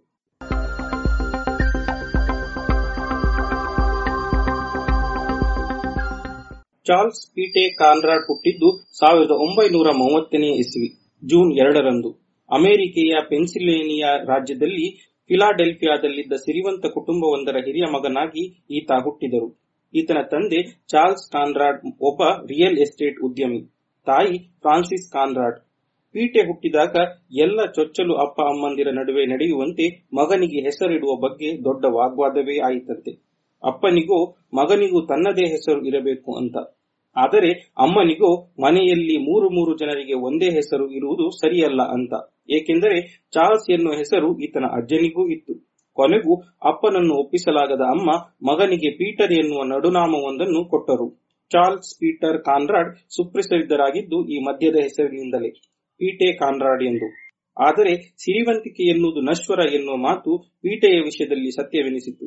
ಚಾರ್ಲ್ಸ್ ಪೀಟೆ ಕಾನ್ರಾಡ್ ಹುಟ್ಟಿದ್ದು ಸಾವಿರದ ಒಂಬೈನೂರ ಮೂವತ್ತನೇ ಇಸ್ವಿ ಜೂನ್ ಎರಡರಂದು ಅಮೆರಿಕೆಯ ಪೆನ್ಸಿಲ್ವೇನಿಯಾ ರಾಜ್ಯದಲ್ಲಿ ಫಿಲಾಡೆಲ್ಫಿಯಾದಲ್ಲಿದ್ದ ಸಿರಿವಂತ ಕುಟುಂಬವೊಂದರ ಹಿರಿಯ ಮಗನಾಗಿ ಈತ ಹುಟ್ಟಿದರು. ಈತನ ತಂದೆ ಚಾರ್ಲ್ಸ್ ಕಾನ್ರಾಡ್ ಒಬ್ಬ ರಿಯಲ್ ಎಸ್ಟೇಟ್ ಉದ್ಯಮಿ, ತಾಯಿ ಫ್ರಾನ್ಸಿಸ್ ಕಾನ್ರಾಡ್. ಪೀಟೆ ಹುಟ್ಟಿದಾಗ ಎಲ್ಲ ಚೊಚ್ಚಲು ಅಪ್ಪ ಅಮ್ಮಂದಿರ ನಡುವೆ ನಡೆಯುವಂತೆ ಮಗನಿಗೆ ಹೆಸರಿಡುವ ಬಗ್ಗೆ ದೊಡ್ಡ ವಾಗ್ವಾದವೇ ಆಯಿತಂತೆ. ಅಪ್ಪನಿಗೂ ಮಗನಿಗೂ ತನ್ನದೇ ಹೆಸರು ಇರಬೇಕು ಅಂತ, ಆದರೆ ಅಮ್ಮನಿಗೂ ಮನೆಯಲ್ಲಿ ಮೂರು ಮೂರು ಜನರಿಗೆ ಒಂದೇ ಹೆಸರು ಇರುವುದು ಸರಿಯಲ್ಲ ಅಂತ. ಏಕೆಂದರೆ ಚಾರ್ಲ್ಸ್ ಎನ್ನುವ ಹೆಸರು ಈತನ ಅಜ್ಜನಿಗೂ ಇತ್ತು. ಕೊನೆಗೂ ಅಪ್ಪನನ್ನು ಒಪ್ಪಿಸಲಾಗದ ಅಮ್ಮ ಮಗನಿಗೆ ಪೀಟರ್ ಎನ್ನುವ ನಡುನಾಮವೊಂದನ್ನು ಕೊಟ್ಟರು. ಚಾರ್ಲ್ಸ್ ಪೀಟರ್ ಕಾನ್ರಾಡ್ ಸುಪ್ರಸಿದ್ಧರಾಗಿದ್ದು ಈ ಮಧ್ಯದ ಹೆಸರಿನಿಂದಲೇ, ಪೀಟೆ ಕಾನ್ರಾಡ್ ಎಂದು. ಆದರೆ ಸಿರಿವಂತಿಕೆ ಎನ್ನುವುದು ನಶ್ವರ ಎನ್ನುವ ಮಾತು ಪೀಟೆಯ ವಿಷಯದಲ್ಲಿ ಸತ್ಯವೆನಿಸಿತು.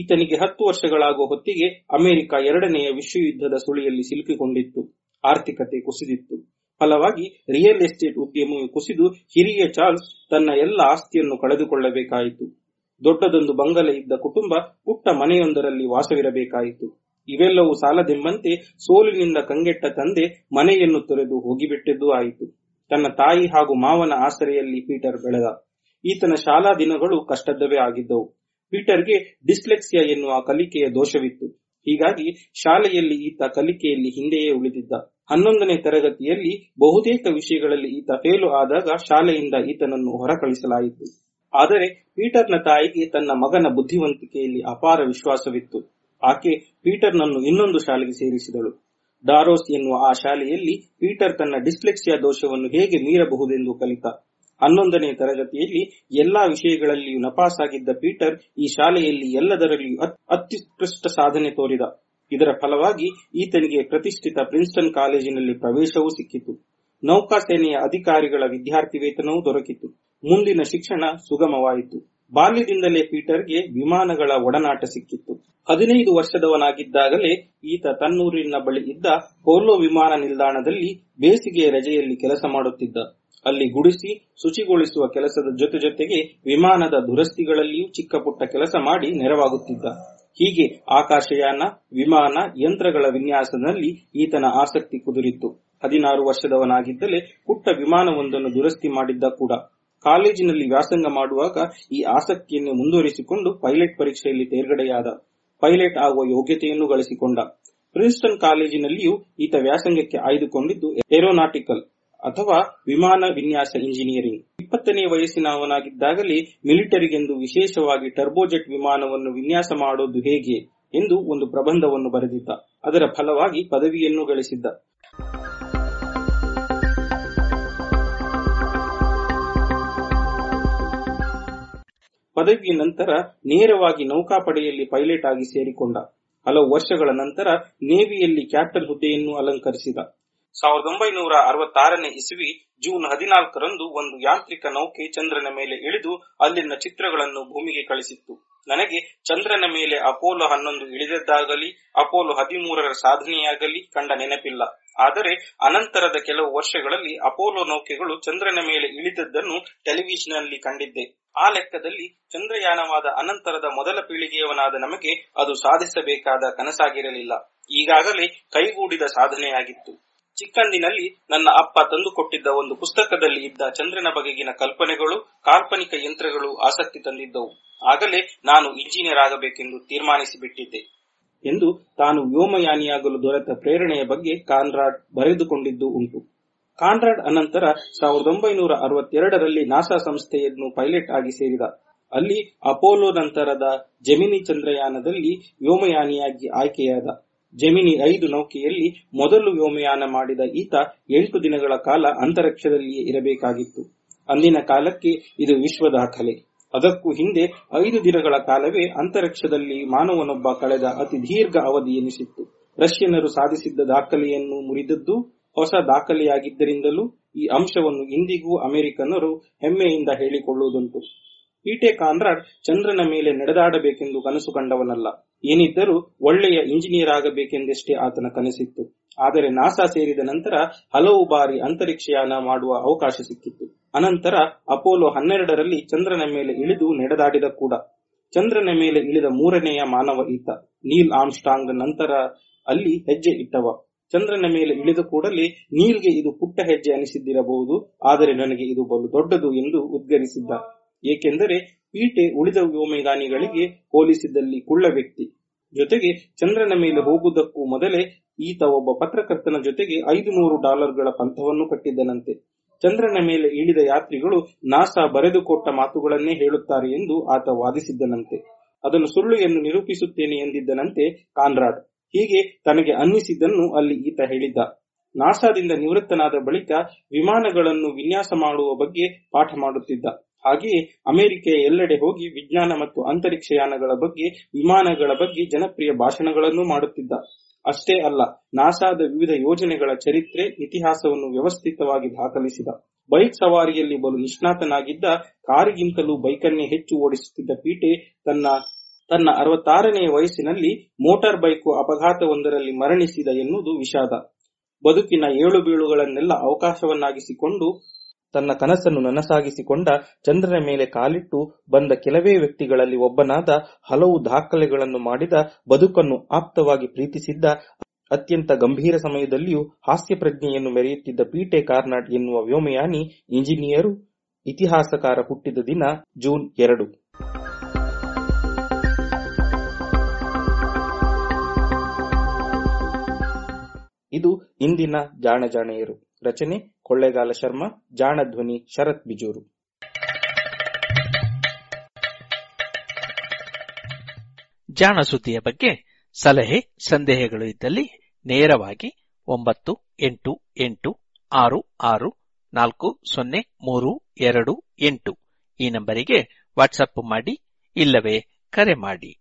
ಈತನಿಗೆ ಹತ್ತು ವರ್ಷಗಳಾಗುವ ಹೊತ್ತಿಗೆ ಅಮೆರಿಕ ಎರಡನೆಯ ವಿಶ್ವಯುದ್ಧದ ಸುಳಿಯಲ್ಲಿ ಸಿಲುಕಿಕೊಂಡಿತ್ತು. ಆರ್ಥಿಕತೆ ಕುಸಿದಿತ್ತು. ಫಲವಾಗಿ ರಿಯಲ್ ಎಸ್ಟೇಟ್ ಉದ್ಯಮವು ಕುಸಿದು ಹಿರಿಯ ಚಾರ್ಲ್ಸ್ ತನ್ನ ಎಲ್ಲ ಆಸ್ತಿಯನ್ನು ಕಳೆದುಕೊಳ್ಳಬೇಕಾಯಿತು. ದೊಡ್ಡದೊಂದು ಬಂಗಲೆ ಇದ್ದ ಕುಟುಂಬ ಪುಟ್ಟ ಮನೆಯೊಂದರಲ್ಲಿ ವಾಸವಿರಬೇಕಾಯಿತು. ಇವೆಲ್ಲವೂ ಸಾಲದೆಂಬಂತೆ ಸೋಲಿನಿಂದ ಕಂಗೆಟ್ಟ ತಂದೆ ಮನೆಯನ್ನು ತೊರೆದು ಹೋಗಿಬಿಟ್ಟದ್ದೂ ಆಯಿತು. ತನ್ನ ತಾಯಿ ಹಾಗೂ ಮಾವನ ಆಸರೆಯಲ್ಲಿ ಪೀಟರ್ ಬೆಳೆದ. ಈತನ ಶಾಲಾ ದಿನಗಳು ಕಷ್ಟದ್ದವೇ ಆಗಿದ್ದವು. ಪೀಟರ್ಗೆ ಡಿಸ್ಲೆಕ್ಸಿಯಾ ಎನ್ನುವ ಕಲಿಕೆಯ ದೋಷವಿತ್ತು. ಹೀಗಾಗಿ ಶಾಲೆಯಲ್ಲಿ ಈತ ಕಲಿಕೆಯಲ್ಲಿ ಹಿಂದೆಯೇ ಉಳಿದಿದ್ದ. ಹನ್ನೊಂದನೇ ತರಗತಿಯಲ್ಲಿ ಬಹುತೇಕ ವಿಷಯಗಳಲ್ಲಿ ಈತ ಫೇಲು ಆದಾಗ ಶಾಲೆಯಿಂದ ಈತನನ್ನು ಹೊರಕಳಿಸಲಾಯಿತು. ಆದರೆ ಪೀಟರ್ನ ತಾಯಿಗೆ ತನ್ನ ಮಗನ ಬುದ್ಧಿವಂತಿಕೆಯಲ್ಲಿ ಅಪಾರ ವಿಶ್ವಾಸವಿತ್ತು. ಆಕೆ ಪೀಟರ್ನನ್ನು ಇನ್ನೊಂದು ಶಾಲೆಗೆ ಸೇರಿಸಿದಳು. ಡಾರೋಸ್ ಎನ್ನುವ ಆ ಶಾಲೆಯಲ್ಲಿ ಪೀಟರ್ ತನ್ನ ಡಿಸ್ಲೆಕ್ಸಿಯಾ ದೋಷವನ್ನು ಹೇಗೆ ಮೀರಬಹುದೆಂದು ಕಲಿತ. ಹನ್ನೊಂದನೇ ತರಗತಿಯಲ್ಲಿ ಎಲ್ಲಾ ವಿಷಯಗಳಲ್ಲಿಯೂ ನಪಾಸಾಗಿದ್ದ ಪೀಟರ್ ಈ ಶಾಲೆಯಲ್ಲಿ ಎಲ್ಲದರಲ್ಲಿಯೂ ಅತ್ಯುತ್ಕೃಷ್ಟ ಸಾಧನೆ ತೋರಿದ. ಇದರ ಫಲವಾಗಿ ಈತನಿಗೆ ಪ್ರತಿಷ್ಠಿತ ಪ್ರಿನ್ಸ್ಟನ್ ಕಾಲೇಜಿನಲ್ಲಿ ಪ್ರವೇಶವೂ ಸಿಕ್ಕಿತು. ನೌಕಾಸೇನೆಯ ಅಧಿಕಾರಿಗಳ ವಿದ್ಯಾರ್ಥಿ ವೇತನವೂ ದೊರಕಿತು. ಮುಂದಿನ ಶಿಕ್ಷಣ ಸುಗಮವಾಯಿತು. ಬಾಲ್ಯದಿಂದಲೇ ಪೀಟರ್ಗೆ ವಿಮಾನಗಳ ಒಡನಾಟ ಸಿಕ್ಕಿತ್ತು. ಹದಿನೈದು ವರ್ಷದವನಾಗಿದ್ದಾಗಲೇ ಈತ ತನ್ನೂರಿನ ಬಳಿ ಇದ್ದ ಪೋಲೋ ವಿಮಾನ ನಿಲ್ದಾಣದಲ್ಲಿ ಬೇಸಿಗೆಯ ರಜೆಯಲ್ಲಿ ಕೆಲಸ ಮಾಡುತ್ತಿದ್ದ. ಅಲ್ಲಿ ಗುಡಿಸಿ ಶುಚಿಗೊಳಿಸುವ ಕೆಲಸದ ಜೊತೆ ಜೊತೆಗೆ ವಿಮಾನದ ದುರಸ್ತಿಗಳಲ್ಲಿಯೂ ಚಿಕ್ಕಪುಟ್ಟ ಕೆಲಸ ಮಾಡಿ ನೆರವಾಗುತ್ತಿದ್ದ. ಹೀಗೆ ಆಕಾಶಯಾನ, ವಿಮಾನ, ಯಂತ್ರಗಳ ವಿನ್ಯಾಸದಲ್ಲಿ ಈತನ ಆಸಕ್ತಿ ಕುದುರಿತ್ತು. ಹದಿನಾರು ವರ್ಷದವನಾಗಿದ್ದಲೇ ಪುಟ್ಟ ವಿಮಾನವೊಂದನ್ನು ದುರಸ್ತಿ ಮಾಡಿದ್ದ ಕೂಡ. ಕಾಲೇಜಿನಲ್ಲಿ ವ್ಯಾಸಂಗ ಮಾಡುವಾಗ ಈ ಆಸಕ್ತಿಯನ್ನು ಮುಂದುವರಿಸಿಕೊಂಡು ಪೈಲಟ್ ಪರೀಕ್ಷೆಯಲ್ಲಿ ತೇರ್ಗಡೆಯಾದ. ಪೈಲಟ್ ಆಗುವ ಯೋಗ್ಯತೆಯನ್ನು ಗಳಿಸಿಕೊಂಡ. ಪ್ರಿನ್ಸ್ಟನ್ ಕಾಲೇಜಿನಲ್ಲಿಯೂ ಈತ ವ್ಯಾಸಂಗಕ್ಕೆ ಆಯ್ದುಕೊಂಡಿದ್ದು ಏರೋನಾಟಿಕಲ್ ಅಥವಾ ವಿಮಾನ ವಿನ್ಯಾಸ ಇಂಜಿನಿಯರಿಂಗ್. ಇಪ್ಪತ್ತನೇ ವಯಸ್ಸಿನವನಾಗಿದ್ದಾಗಲೇ ಮಿಲಿಟರಿಗೆಂದು ವಿಶೇಷವಾಗಿ ಟರ್ಬೋಜೆಟ್ ವಿಮಾನವನ್ನು ವಿನ್ಯಾಸ ಮಾಡೋದು ಹೇಗೆ ಎಂದು ಒಂದು ಪ್ರಬಂಧವನ್ನು ಬರೆದಿದ್ದ. ಅದರ ಫಲವಾಗಿ ಪದವಿಯನ್ನು ಗಳಿಸಿದ್ದ. ಪದವಿಯ ನಂತರ ನೇರವಾಗಿ ನೌಕಾಪಡೆಯಲ್ಲಿ ಪೈಲಟ್ ಆಗಿ ಸೇರಿಕೊಂಡ. ಹಲವು ವರ್ಷಗಳ ನಂತರ ನೇವಿಯಲ್ಲಿ ಕ್ಯಾಪ್ಟನ್ ಹುದ್ದೆಯನ್ನು ಅಲಂಕರಿಸಿದ. ಸಾವಿರದ ಒಂಬೈನೂರ ಅರವತ್ತಾರನೇ ಇಸವಿ ಜೂನ್ ಹದಿನಾಲ್ಕರಂದು ಒಂದು ಯಾಂತ್ರಿಕ ನೌಕೆ ಚಂದ್ರನ ಮೇಲೆ ಇಳಿದು ಅಲ್ಲಿನ ಚಿತ್ರಗಳನ್ನು ಭೂಮಿಗೆ ಕಳಿಸಿತ್ತು. ನನಗೆ ಚಂದ್ರನ ಮೇಲೆ ಅಪೋಲೋ ಹನ್ನೊಂದು ಇಳಿದದ್ದಾಗಲಿ ಅಪೋಲೋ ಹದಿಮೂರರ ಸಾಧನೆಯಾಗಲಿ ಕಂಡ ನೆನಪಿಲ್ಲ. ಆದರೆ ಅನಂತರದ ಕೆಲವು ವರ್ಷಗಳಲ್ಲಿ ಅಪೋಲೋ ನೌಕೆಗಳು ಚಂದ್ರನ ಮೇಲೆ ಇಳಿದದ್ದನ್ನು ಟೆಲಿವಿಷನ್ನಲ್ಲಿ ಕಂಡಿದ್ದೆ. ಆ ಲೆಕ್ಕದಲ್ಲಿ ಚಂದ್ರಯಾನವಾದ ಅನಂತರದ ಮೊದಲ ಪೀಳಿಗೆಯವನಾದ ನಮಗೆ ಅದು ಸಾಧಿಸಬೇಕಾದ ಕನಸಾಗಿರಲಿಲ್ಲ, ಈಗಾಗಲೇ ಕೈಗೂಡಿದ ಸಾಧನೆಯಾಗಿತ್ತು. ಚಿಕ್ಕಂದಿನಲ್ಲಿ ನನ್ನ ಅಪ್ಪ ತಂದುಕೊಟ್ಟಿದ್ದ ಒಂದು ಪುಸ್ತಕದಲ್ಲಿ ಇದ್ದ ಚಂದ್ರನ ಬಗೆಗಿನ ಕಲ್ಪನೆಗಳು, ಕಾಲ್ಪನಿಕ ಯಂತ್ರಗಳು ಆಸಕ್ತಿ ತಂದಿದ್ದವು. ಆಗಲೇ ನಾನು ಇಂಜಿನಿಯರ್ ಆಗಬೇಕೆಂದು ತೀರ್ಮಾನಿಸಿಬಿಟ್ಟಿದ್ದೆ ಎಂದು ತಾನು ವ್ಯೋಮಯಾನಿಯಾಗಲು ದೊರೆತ ಪ್ರೇರಣೆಯ ಬಗ್ಗೆ ಕಾನ್ರಾಡ್ ಬರೆದುಕೊಂಡಿದ್ದು ಉಂಟು. ಕಾನ್ರಾಡ್ ಅನಂತರ ಸಾವಿರದ ಒಂಬೈನೂರ ಅರವತ್ತೆರಡರಲ್ಲಿ ನಾಸಾ ಸಂಸ್ಥೆಯನ್ನು ಪೈಲಟ್ ಆಗಿ ಸೇರಿದ. ಅಲ್ಲಿ ಅಪೋಲೋ ನಂತರದ ಜೆಮಿನಿ ಚಂದ್ರಯಾನದಲ್ಲಿ ವ್ಯೋಮಯಾನಿಯಾಗಿ ಆಯ್ಕೆಯಾದ. ಜೆಮಿನಿ ಐದು ನೌಕೆಯಲ್ಲಿ ಮೊದಲು ವ್ಯೋಮಯಾನ ಮಾಡಿದ ಈತ ಎಂಟು ದಿನಗಳ ಕಾಲ ಅಂತರಿಕ್ಷದಲ್ಲಿಯೇ ಇರಬೇಕಾಗಿತ್ತು. ಅಂದಿನ ಕಾಲಕ್ಕೆ ಇದು ವಿಶ್ವ ದಾಖಲೆ. ಅದಕ್ಕೂ ಹಿಂದೆ ಐದು ದಿನಗಳ ಕಾಲವೇ ಅಂತರಿಕ್ಷದಲ್ಲಿ ಮಾನವನೊಬ್ಬ ಕಳೆದ ಅತಿ ದೀರ್ಘ ಅವಧಿ ಎನಿಸಿತ್ತು. ರಷ್ಯನರು ಸಾಧಿಸಿದ್ದ ದಾಖಲೆಯನ್ನು ಮುರಿದದ್ದು ಹೊಸ ದಾಖಲೆಯಾಗಿದ್ದರಿಂದಲೂ ಈ ಅಂಶವನ್ನು ಇಂದಿಗೂ ಅಮೆರಿಕನ್ನರು ಹೆಮ್ಮೆಯಿಂದ ಹೇಳಿಕೊಳ್ಳುವುದುಂಟು. ಪೀಟೆ ಕಾನ್ರಾಡ್ ಚಂದ್ರನ ಮೇಲೆ ನಡೆದಾಡಬೇಕೆಂದು ಕನಸು ಕಂಡವನಲ್ಲ. ಏನಿದ್ದರೂ ಒಳ್ಳೆಯ ಇಂಜಿನಿಯರ್ ಆಗಬೇಕೆಂದಷ್ಟೇ ಆತನ ಕನಸಿತ್ತು. ಆದರೆ ನಾಸಾ ಸೇರಿದ ನಂತರ ಹಲವು ಬಾರಿ ಅಂತರಿಕ್ಷಯಾನ ಮಾಡುವ ಅವಕಾಶ ಸಿಕ್ಕಿತ್ತು. ಅನಂತರ ಅಪೋಲೋ ಹನ್ನೆರಡರಲ್ಲಿ ಚಂದ್ರನ ಮೇಲೆ ಇಳಿದು ನಡೆದಾಡಿದ ಕೂಡ. ಚಂದ್ರನ ಮೇಲೆ ಇಳಿದ ಮೂರನೆಯ ಮಾನವ ಈತ, ನೀಲ್ ಆಮ್ಸ್ಟ್ರಾಂಗ್ ನಂತರ ಅಲ್ಲಿ ಹೆಜ್ಜೆ ಇಟ್ಟವ. ಚಂದ್ರನ ಮೇಲೆ ಇಳಿದ ಕೂಡಲೇ ನೀಲ್ಗೆ ಇದು ಪುಟ್ಟ ಹೆಜ್ಜೆ ಅನಿಸಿದ್ದಿರಬಹುದು, ಆದರೆ ನನಗೆ ಇದು ಬಲು ದೊಡ್ಡದು ಎಂದು ಉದ್ಗರಿಸಿದ್ದ. ಏಕೆಂದರೆ ಪೀಟೆ ಉಳಿದ ವ್ಯೋಮಯಾನಿಗಳಿಗೆ ಹೋಲಿಸಿದಲ್ಲಿ ಕುಳ್ಳ ವ್ಯಕ್ತಿ. ಜೊತೆಗೆ ಚಂದ್ರನ ಮೇಲೆ ಹೋಗುವುದಕ್ಕೂ ಮೊದಲೇ ಈತ ಒಬ್ಬ ಪತ್ರಕರ್ತನ ಜೊತೆಗೆ ಐದು ನೂರು ಡಾಲರ್ಗಳ ಪಂಥವನ್ನು ಕಟ್ಟಿದ್ದನಂತೆ. ಚಂದ್ರನ ಮೇಲೆ ಇಳಿದ ಯಾತ್ರಿಗಳು ನಾಸಾ ಬರೆದುಕೊಟ್ಟ ಮಾತುಗಳನ್ನೇ ಹೇಳುತ್ತಾರೆ ಎಂದು ಆತ ವಾದಿಸಿದ್ದನಂತೆ. ಅದನ್ನು ಸುಳ್ಳು ಎಂದು ನಿರೂಪಿಸುತ್ತೇನೆ ಎಂದಿದ್ದನಂತೆ ಕಾನ್ರಾಡ್. ಹೀಗೆ ತನಗೆ ಅನ್ನಿಸಿದ್ದನ್ನು ಅಲ್ಲಿ ಈತ ಹೇಳಿದ್ದ. ನಾಸಾದಿಂದ ನಿವೃತ್ತನಾದ ಬಳಿಕ ವಿಮಾನಗಳನ್ನು ವಿನ್ಯಾಸ ಮಾಡುವ ಬಗ್ಗೆ ಪಾಠ ಮಾಡುತ್ತಿದ್ದ. ಹಾಗೆಯೇ ಅಮೆರಿಕೆಯ ಎಲ್ಲೆಡೆ ಹೋಗಿ ವಿಜ್ಞಾನ ಮತ್ತು ಅಂತರಿಕ್ಷಯಾನಗಳ ಬಗ್ಗೆ, ವಿಮಾನಗಳ ಬಗ್ಗೆ ಜನಪ್ರಿಯ ಭಾಷಣಗಳನ್ನು ಮಾಡುತ್ತಿದ್ದ. ಅಷ್ಟೇ ಅಲ್ಲ, ನಾಸಾದ ವಿವಿಧ ಯೋಜನೆಗಳ ಚರಿತ್ರೆ, ಇತಿಹಾಸವನ್ನು ವ್ಯವಸ್ಥಿತವಾಗಿ ದಾಖಲಿಸಿದ. ಬೈಕ್ ಸವಾರಿಯಲ್ಲಿ ಬಲು ನಿಷ್ಣಾತನಾಗಿದ್ದ. ಕಾರಿಗಿಂತಲೂ ಬೈಕನ್ನೇ ಹೆಚ್ಚು ಓಡಿಸುತ್ತಿದ್ದ ಪೀಟೆ ತನ್ನ ತನ್ನ ಅರವತ್ತಾರನೆಯ ವಯಸ್ಸಿನಲ್ಲಿ ಮೋಟಾರ್ ಬೈಕು ಅಪಘಾತವೊಂದರಲ್ಲಿ ಮರಣಿಸಿದ ಎನ್ನುವುದು ವಿಷಾದ. ಬದುಕಿನ ಏಳು ಬೀಳುಗಳನ್ನೆಲ್ಲ ಅವಕಾಶವನ್ನಾಗಿಸಿಕೊಂಡು ತನ್ನ ಕನಸನ್ನು ನನಸಾಗಿಸಿಕೊಂಡ, ಚಂದ್ರನ ಮೇಲೆ ಕಾಲಿಟ್ಟು ಬಂದ ಕೆಲವೇ ವ್ಯಕ್ತಿಗಳಲ್ಲಿ ಒಬ್ಬನಾದ, ಹಲವು ದಾಖಲೆಗಳನ್ನು ಮಾಡಿದ, ಬದುಕನ್ನು ಆಪ್ತವಾಗಿ ಪ್ರೀತಿಸಿದ್ದ, ಅತ್ಯಂತ ಗಂಭೀರ ಸಮಯದಲ್ಲಿಯೂ ಹಾಸ್ಯ ಪ್ರಜ್ಞೆಯನ್ನು ಮೆರೆಯುತ್ತಿದ್ದ ಪೀಟೆ ಕಾರ್ನಾಡ್ ಎನ್ನುವ ವ್ಯೋಮಯಾನಿ ಇಂಜಿನಿಯರು ಇತಿಹಾಸಕಾರ ಹುಟ್ಟಿದ ದಿನ ಜೂನ್ ಎರಡು. ಇದು ಇಂದಿನ ಜಾಣ ಜಾಣೆಯರು. ರಚನೆ ಕೊಳ್ಳೇಗಾಲ ಶರ್ಮಾ, ಜಾಣ ಧ್ವನಿ ಶರತ್ ಬಿಜೂರು. ಜಾಣ ಸುದ್ದಿಯ ಬಗ್ಗೆ ಸಲಹೆ ಸಂದೇಹಗಳು ಇದ್ದಲ್ಲಿ ನೇರವಾಗಿ ಒಂಬತ್ತು ಎಂಟು ಎಂಟು ಆರು ಆರು ನಾಲ್ಕು ಸೊನ್ನೆ ಮೂರು ಎರಡು ಎಂಟು ಈ ನಂಬರಿಗೆ ವಾಟ್ಸಪ್ ಮಾಡಿ, ಇಲ್ಲವೇ ಕರೆ ಮಾಡಿ.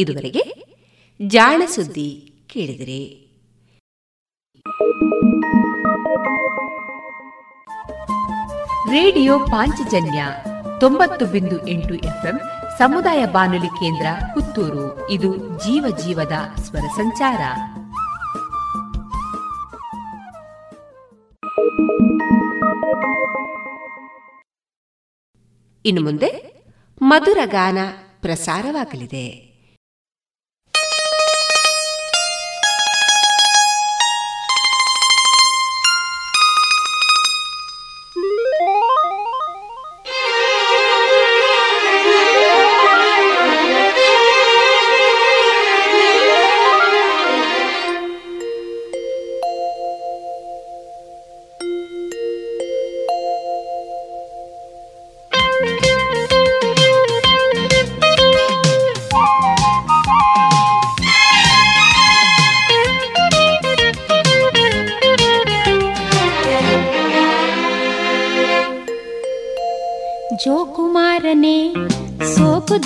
ಇದುವರೆಗೆ ಜಾಣ ಸುದ್ದಿ ಕೇಳಿದರೆ. ರೇಡಿಯೋ ಪಾಂಚಜನ್ಯ ತೊಂಬತ್ತು ಬಿಂದು ಎಂಟು ಎಫ್ಎಂ ಸಮುದಾಯ ಬಾನುಲಿ ಕೇಂದ್ರ ಪುತ್ತೂರು. ಇದು ಜೀವ ಜೀವದ ಸ್ವರ ಸಂಚಾರ. ಇನ್ನು ಮುಂದೆ ಮಧುರ ಗಾನ ಪ್ರಸಾರವಾಗಲಿದೆ.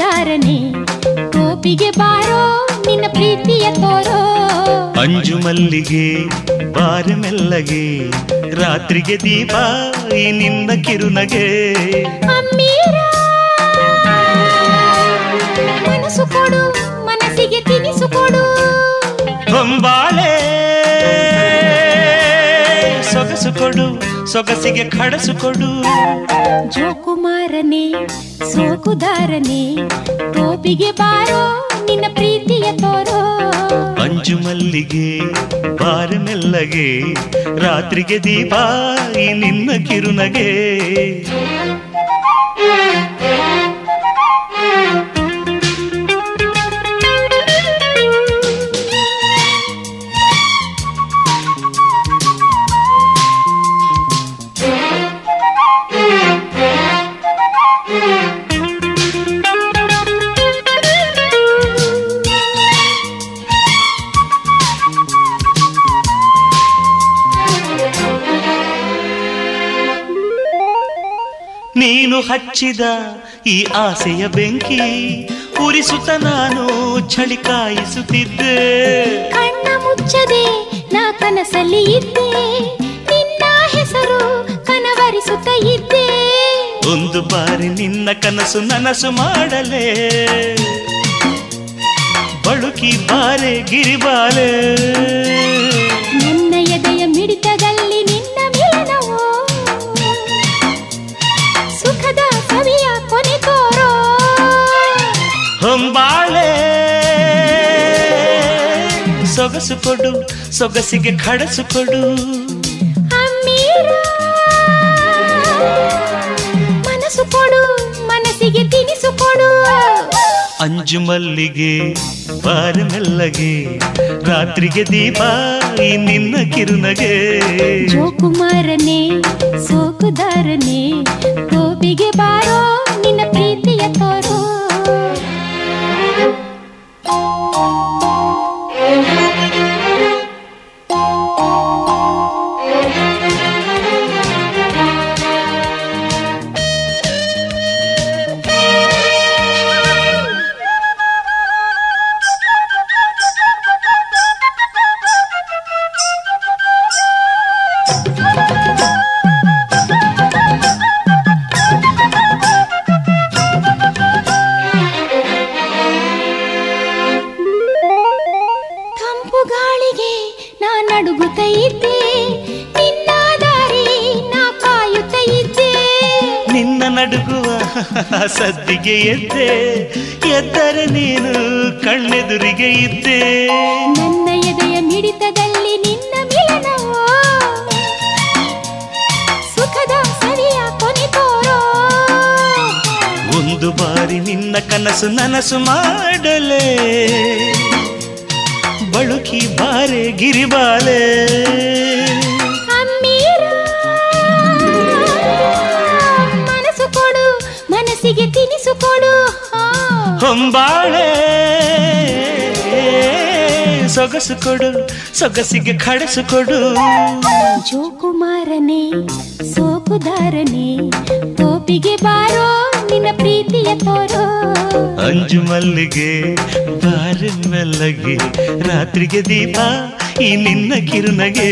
ದಾರನೆ ಕೋಪಿಗೆ ಬಾರೋ ನಿನ್ನ ಪ್ರೀತಿಯ ತೋರೋ, ಅಂಜು ಮಲ್ಲಿಗೆ ಬಾರ ಮೆಲ್ಲಗೆ, ರಾತ್ರಿಗೆ ದೀಪ ಈ ನಿನ್ನ ಕಿರುನಗೆ, ಅಮ್ಮೀರಾ ಮನಸ್ಸು ಕೊಡು ಮನಸ್ಸಿಗೆ ತಿನಿಸು ಕೊಡು, ಹೊಂಬಾಳೆ ಸೊಗಸು ಕೊಡು ಸೊಗಸಿಗೆ ಖಡಸು ಕೊಡು, ಜೋಕುಮಾರನೆ ಸೋಕುದಾರನೆ ಕೋಪಿಗೆ ಬಾರೋ ನಿನ್ನ ಪ್ರೀತಿಯ ತೋರೋ, ಅಂಜು ಮಲ್ಲಿಗೆ ಬಾರ ಮೆಲ್ಲಗೆ, ರಾತ್ರಿಗೆ ದೀಪ ಈ ನಿನ್ನ ಕಿರುನಗೆ, ನೀನು ಹಚ್ಚಿದ ಈ ಆಸೆಯ ಬೆಂಕಿ ಉರಿಸುತ್ತ ನಾನು ಚಳಿ ಕಾಯಿಸುತ್ತಿದ್ದೆ. ಕಣ್ಣ ಮುಚ್ಚದೆ ನಾ ಕನಸಲ್ಲಿ ಇದ್ದೆ, ನಿನ್ನ ಹೆಸರು ಕನವರಿಸುತ್ತ ಇದ್ದೆ. ಒಂದು ಬಾರಿ ನಿನ್ನ ಕನಸು ನನಸು ಮಾಡಲೇ ಬಳುಕಿ ಬಾರೆ ಗಿರಿಬಾಲೆ. ನನ್ನ ಎದೆಯ ಮಿಡಿತದಲ್ಲಿ ನಿನ್ನ ಮೇಲನವೋ ಸುಖದ ಸವಿಯ ಕೊನೆ ಕೋರೋ ಹೊಂಬಾಳೆ. ಸೊಗಸು ಕೊಡು, ಸೊಗಸಿಗೆ ಖಡಸು ಕೊಡು, ಮನಸ್ಸು ಕೊಡು, ಮನಸ್ಸಿಗೆ ತಿನಿಸು ಕೊಡು. ಅಂಜು ಮಲ್ಲಿಗೆ ಬಾರೆ ಮೆಲ್ಲಗೆ, ರಾತ್ರಿಗೆ ದೀಪ ನಿನ್ನ ಕಿರುನಗೆ. ಜೋಕುಮಾರನೇ ಸೋಕುದಾರನೇ ತೋಬಿಗೆ ಬಾರೋ ನಿನ್ನ ಪ್ರೀತಿಯ ತೋರೋ. ಸದ್ದಿಗೆ ಎದ್ದೆ, ಎದ್ದರೆ ನೀನು ಕಣ್ಣೆದುರಿಗೆ ಇದ್ದೆ. ನನ್ನ ಎದೆಯ ಮಿಡಿತದಲ್ಲಿ ನಿನ್ನ ಮಿಲನವೋ ಸುಖದ ಸವಿಯ ಕೊನೆ ತೋರೋ. ಒಂದು ಬಾರಿ ನಿನ್ನ ಕನಸು ನನಸು ಮಾಡಲೇ ಬಳುಕಿ ಬಾರೆ ಗಿರಿಬಾಲೆ. ತಿನಿಸು ಕೊಡು ಹೊಂಬಾಳೆ, ಸೊಗಸು ಕೊಡು, ಸೊಗಸಿಗೆ ಖಡಸು ಕೊಡು. ಜೋಕುಮಾರನೇ ಸೋಕುದಾರನೇ ಕೋಪಿಗೆ ಬಾರೋ ನಿನ್ನ ಪ್ರೀತಿಯ ತೋರೋ. ಅಂಜು ಮಲ್ಲಿಗೆ ಬಾರ ಮಲ್ಲಗೆ, ರಾತ್ರಿಗೆ ದೀಪ ಈ ನಿನ್ನ ಕಿರುನಗೆ.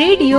ರೇಡಿಯೋ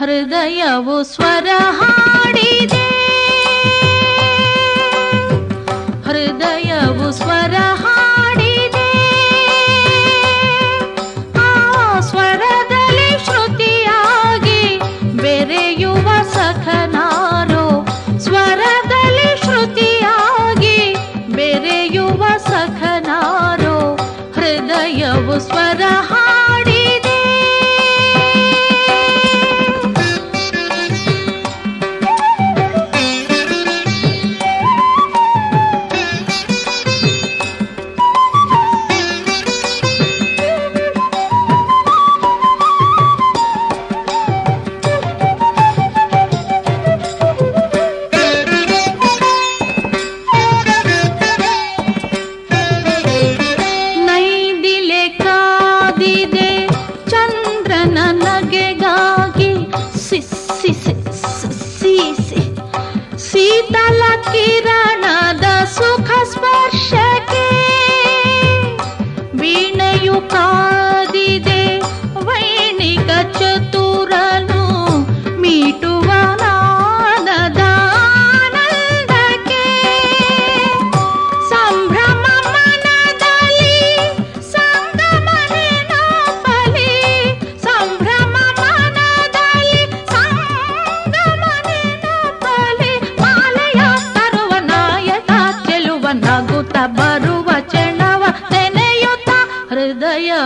ಹೃದಯವು ಸ್ವರ ಹಾಡಿದೆ, ಹೃದಯವು ಸ್ವರ ಹಾಡಿದೆ, ಆ ಸ್ವರದಲ್ಲಿ ಶ್ರುತಿಯಾಗಿ ಬೆರೆಯುವ ಸಖನಾರೋ, ಸ್ವರದಲ್ಲಿ ಶ್ರುತಿಯಾಗಿ ಬೆರೆಯುವ ಸಖನಾರೋ. ಹೃದಯವು ಸ್ವರ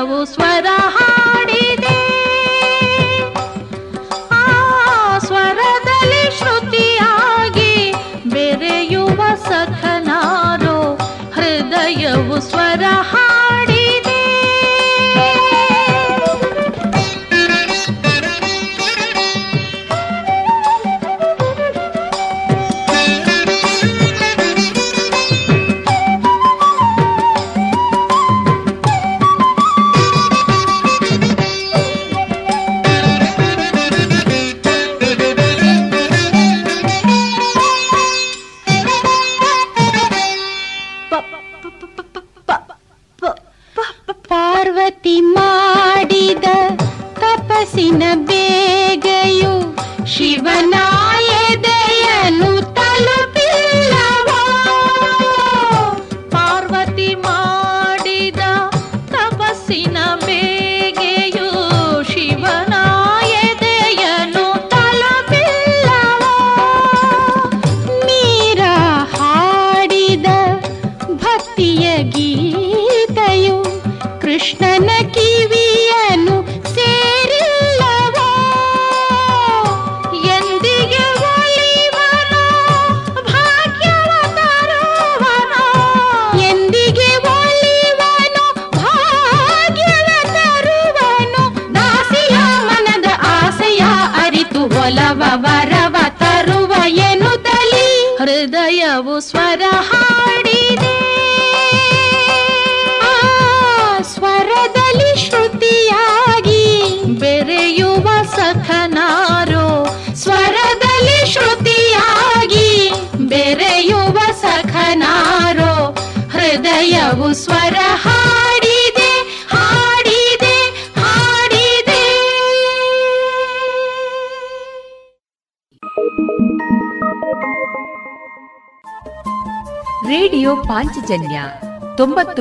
ಸ್ವರವು ಸ್ವರ ಹಾಡಿದೆ, ಆ ಸ್ವರದಲ್ಲಿ ಶ್ರುತಿಯಾಗಿ ಬೆರೆಯುವ ಸಖನಾರೋ ಹೃದಯವು ಸ್ವರ ಹಾಡಿದೆ. ಬೇಗೆಯು ಶಿವನ ಎದೆಯನ್ನು ತಲುಪಿಲ್ಲವೋ, ಪಾರ್ವತಿ ಮಾಡಿದ ತಪಸ್ಸಿನ ಬೇಗೆಯು ಶಿವನ ಎದೆಯನ್ನು ತಲುಪಿಲ್ಲವೋ, ಮೀರ ಹಾಡಿದ ಭಕ್ತಿಯ ಗೀತೆಯು ಕೃಷ್ಣನ ಕಿವಿಯನ್ನು ವರವ ತರುವ ಎನ್ನುತ್ತಲೀ ಹೃದಯವು ಸ್ವರ ಹಾಡಿದೆ, ಆ ಸ್ವರದಲ್ಲಿ ಶ್ರುತಿಯಾಗಿ ಬೆರೆಯುವ ಸಖನಾರೋ, ಸ್ವರದಲ್ಲಿ ಶ್ರುತಿಯಾಗಿ ಬೆರೆಯುವ ಸಖನಾರೋ ಹೃದಯವು ಸ್ವರ ಹಾಡಿದೆ ಹಾಡಿದೆ ಹಾಡಿದೆ. ರೇಡಿಯೋ ಪಾಂಚಜನ್ಯ ತೊಂಬತ್ತು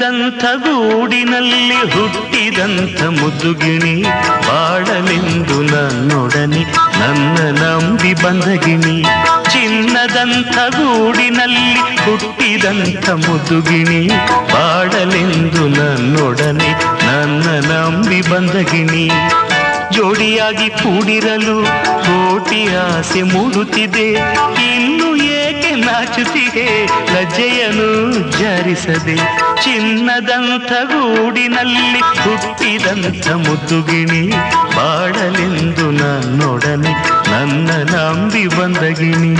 ದಂಥ ಗೂಡಿನಲ್ಲಿ ಹುಟ್ಟಿದಂಥ ಮುದುಗಿಣಿ, ಬಾಳಲೆಂದು ನನ್ನೊಡನೆ ನನ್ನ ನಂಬಿ ಬಂದಗಿಣಿ. ಚಿನ್ನದಂಥ ಗೂಡಿನಲ್ಲಿ ಹುಟ್ಟಿದಂಥ ಮುದುಗಿಣಿ, ಬಾಳಲೆಂದು ನನ್ನೊಡನೆ ನನ್ನ ನಂಬಿ ಬಂದಗಿಣಿ. ಜೋಡಿಯಾಗಿ ಕೂಡಿರಲು ಕೋಟಿ ಆಸೆ ಮೂಡುತ್ತಿದೆ, ಇನ್ನು ಏಕೆ ನಾಚುತ್ತಿದೆ ಲಜ್ಜೆಯನ್ನು ಜಾರಿಸದೆ. ಚಿನ್ನದಂಥ ಗೂಡಿನಲ್ಲಿ ಹುಟ್ಟಿದಂಥ ಮುದ್ದುಗಿಣಿ, ಬಾಳಲೆಂದು ನನ್ನೊಡನೆ ನನ್ನ ನಂಬಿ ಬಂದಗಿಣಿ.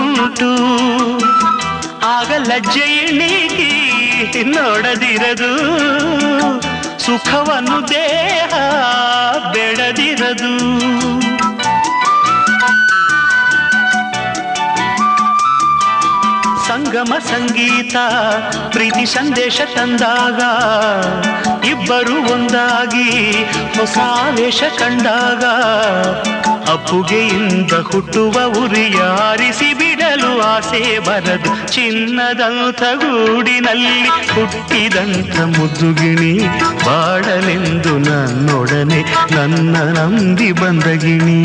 ಉಂಟು ಆಗ ಲಜ್ಜೆಯಣೀಗಿ ನೋಡದಿರದು, ಸುಖವನ್ನು ದೇಹ ಬೆಡದಿರದು. ಸಂಗಮ ಸಂಗೀತ ಪ್ರೀತಿ ಸಂದೇಶ ತಂದಾಗ, ಇಬ್ಬರು ಒಂದಾಗಿ ಹೊಸ ವೇಷ ಕಂಡಾಗ ಅಪ್ಪುಗೆಯಿಂದ ಹುಟ್ಟುವ ಉರಿಯಾರಿಸಿ ಬಿಡಲು ಆಸೆ ಬರದು ಚಿನ್ನದಂಥ ಗೂಡಿನಲ್ಲಿ ಹುಟ್ಟಿದಂಥ ಮುದ್ದುಗಿಣಿ ಬಾಡಲೆಂದು ನನ್ನೊಡನೆ ನನ್ನ ನಂಬಿ ಬಂದಗಿಣಿ.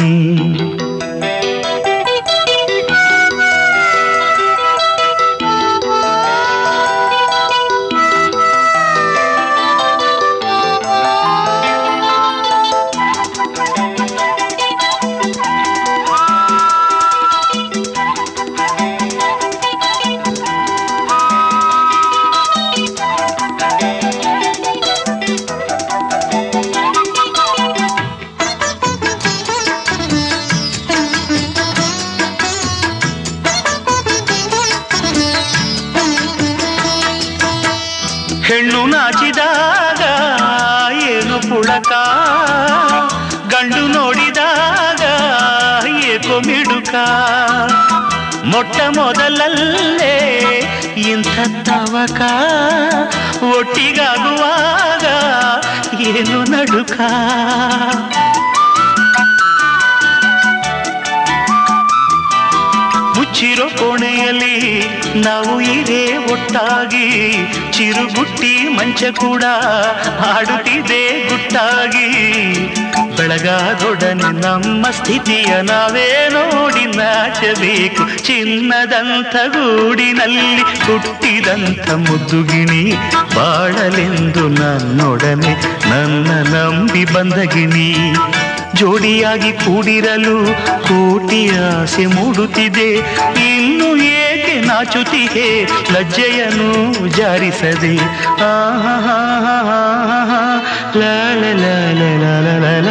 ಮೊಟ್ಟ ಮೊದಲಲ್ಲೇ ಇಂಥ ತವಕ ಒಟ್ಟಿಗಾಗುವಾಗ ಏನು ನಡುಕ ಮುಚ್ಚಿರೋ ಕೋಣೆಯಲ್ಲಿ ನಾವು ಇರೇ ಒಟ್ಟಾಗಿ ಚಿರುಗುಟ್ಟಿ ಮಂಚ ಕೂಡ ಹಾಡುತ್ತಿದೆ ಗುಟ್ಟಾಗಿ ಬೆಳಗಾದೊಡನೆ ನಮ್ಮ ಸ್ಥಿತಿಯ ನಾವೇ ನೋಡಿ ನಾಚಬೇಕು ಚಿನ್ನದಂಥ ಗೂಡಿನಲ್ಲಿ ಹುಟ್ಟಿದಂಥ ಮುದ್ದುಗಿಣಿ ಬಾಳಲೆಂದು ನನ್ನೊಡನೆ ನನ್ನ ನಂಬಿ ಬಂದಗಿಣಿ. ಜೋಡಿಯಾಗಿ ಕೂಡಿರಲು ಕೋಟಿ ಆಸೆ ಮೂಡುತ್ತಿದೆ ಇನ್ನು ಏಕೆ ನಾಚುತ್ತಿದೆ ಲಜ್ಜೆಯನ್ನು ಜಾರಿಸದೆ ಆ ಲಾಲ ಲಾಲ ಲಾಲ ಲಾಲ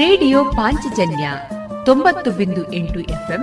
ರೇಡಿಯೋ ಪಾಂಚಜನ್ಯ ತೊಂಬತ್ತು ಬಿಂದು ಎಂಟು ಎಫ್ಎಂ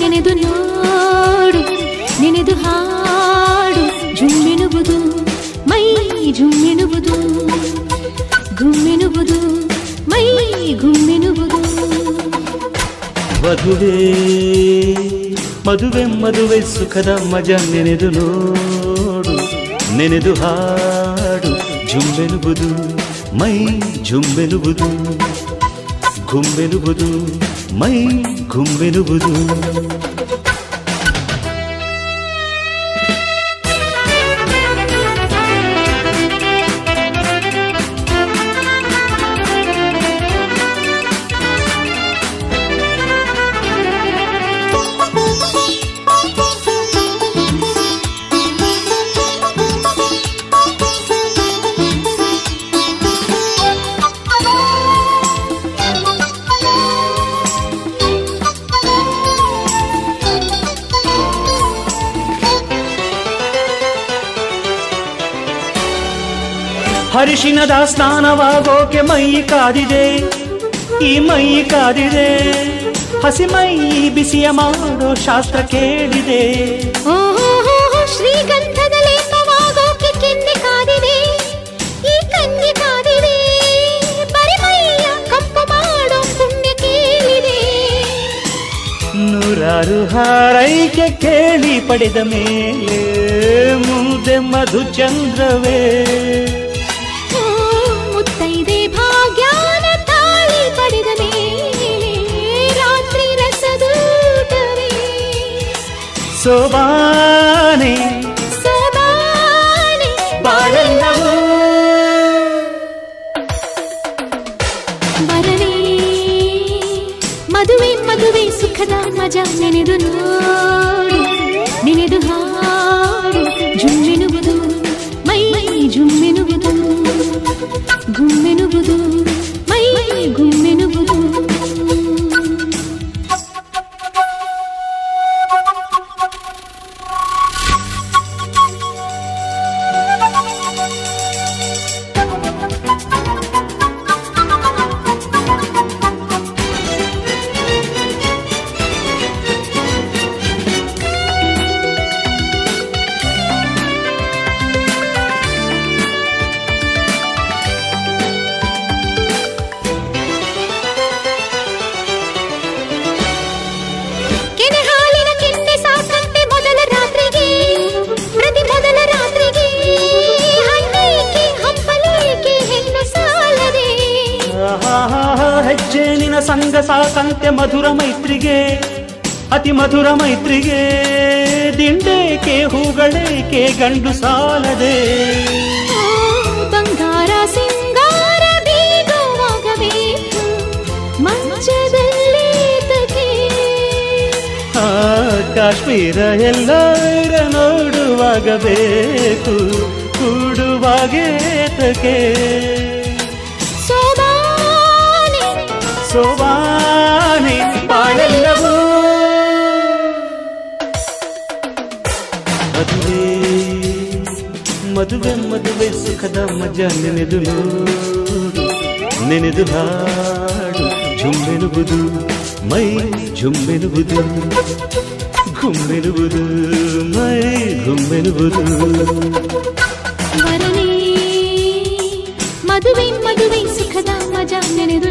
ನೆನೆದು ನೋಡು ನೆನೆದು ಹಾಡು ಜುಮ್ಮೆನುವುದು ಮೈ ಜುಮ್ಮೆನುವುದು ಗುಮ್ಮೆನುವುದು ಮೈ ಗುಮ್ಮೆನುವುದು ಮದುವೆ ಮದುವೆ ಮದುವೆ ಸುಖದ ಮಜಾ ನೆನೆದು ನೋಡು ನೆನೆದು ಹಾಡು ಜುಮ್ಮೆನುವುದು ಮೈ ಜುಮ್ಮೆನುವುದು ಗುಮ್ಮೆನುವುದು ಮೈ ಗುಮ್ಮೆನುವುದು. ಅರಿಶಿಣದ ಸ್ನಾನವಾಗೋಕೆ ಮೈ ಕಾದಿದೆ ಈ ಮೈ ಕಾದಿದೆ ಹಸಿ ಮೈ ಬಿಸಿಯ ಮಾಡೋ ಶಾಸ್ತ್ರ ಕೇಳಿದೆ ಶ್ರೀಗಂಧದ ಲೇಪವಾಗೋಕೆ ಕೆನ್ನೆ ಕಾದಿದೆ ಈ ಕನ್ನೆ ಕಾದಿದೆ ಪರಿಮೈಯ ಕಂಪ ಮಾಡೋ ಪುಣ್ಯ ಕೇಳಿದೆ ನೂರಾರು ಹಾರೈಕೆ ಕೇಳಿ ಪಡೆದ ಮೇಲೆ ಮುದೆ ಮಧು ಚಂದ್ರವೇ ಸೋಬಾನೆ ಸೋಬಾನೆ ಸಹಜ ನೆನೆದು ನೋಡು ನೆನೆದು ಹಾಡು ಜುಮ್ಮೆನುವುದು ಮೈ ಜುಮ್ಮೆನುವುದು ಗುಮ್ಮೆನುವುದು ಮೈ ಗುಮ್ಮೆನುವುದು. ಸಂಘ ಸಾಕಂತೆ ಮಧುರ ಮೈತ್ರಿಗೆ ಅತಿ ಮಧುರ ಮೈತ್ರಿಗೆ ದಿಂಡೇಕೆ ಹೂಗಳೇಕೆ ಗಂಡು ಸಾಲದೆ ಬಂಗಾರ ಸಿಂಗಾರ ಬೀಗವಾಗಬೇಕು ಮಂಚದಲ್ಲಿ ಆ ಕಾಶ್ಮೀರ ಎಲ್ಲರ ನೋಡುವಾಗಬೇಕು ಕೂಡುವಾಗೆ ತಕೆ ಸೋಬಾನೆ ಬಾಳೆಲ್ಲವೂ ಮದುವೆ ಮದುವೆ ಮದುವೆ ಸುಖದ ಮಜಾ ನೆನೆದು ನೋಡು ನೆನೆದು ಹಾಡು ಝುಮ್ಮೆನುವುದು ಮೈ ಝುಮ್ಮೆನುವುದು ಘುಮ್ಮೆನುವುದು ಮೈ ಘುಮ್ಮೆನುವುದು. ವರನೇ ಮದುವೆ ಮದುವೆ ಸುಖದ ಮಜಾ ನೆನೆದು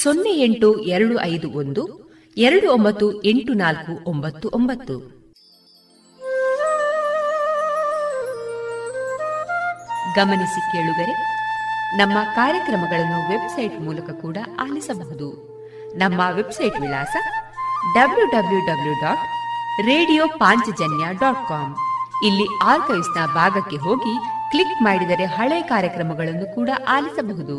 ಸೊನ್ನೆ ಎಂಟು ಎರಡು ಐದು ಒಂದು ಎರಡು ಒಂಬತ್ತು ಎಂಟು ನಾಲ್ಕು ಒಂಬತ್ತು ಒಂಬತ್ತು. ಗಮನಿಸಿ ಕೇಳುಗರೆ, ನಮ್ಮ ಕಾರ್ಯಕ್ರಮಗಳನ್ನು ವೆಬ್ಸೈಟ್ ಮೂಲಕ ಕೂಡ ಆಲಿಸಬಹುದು. ನಮ್ಮ ವೆಬ್ಸೈಟ್ ವಿಳಾಸ W W W dot radio Panchajanya dot com. ಇಲ್ಲಿ ಆರ್ಕೈವ್ಸ್ನ ಭಾಗಕ್ಕೆ ಹೋಗಿ ಕ್ಲಿಕ್ ಮಾಡಿದರೆ ಹಳೆ ಕಾರ್ಯಕ್ರಮಗಳನ್ನು ಕೂಡ ಆಲಿಸಬಹುದು.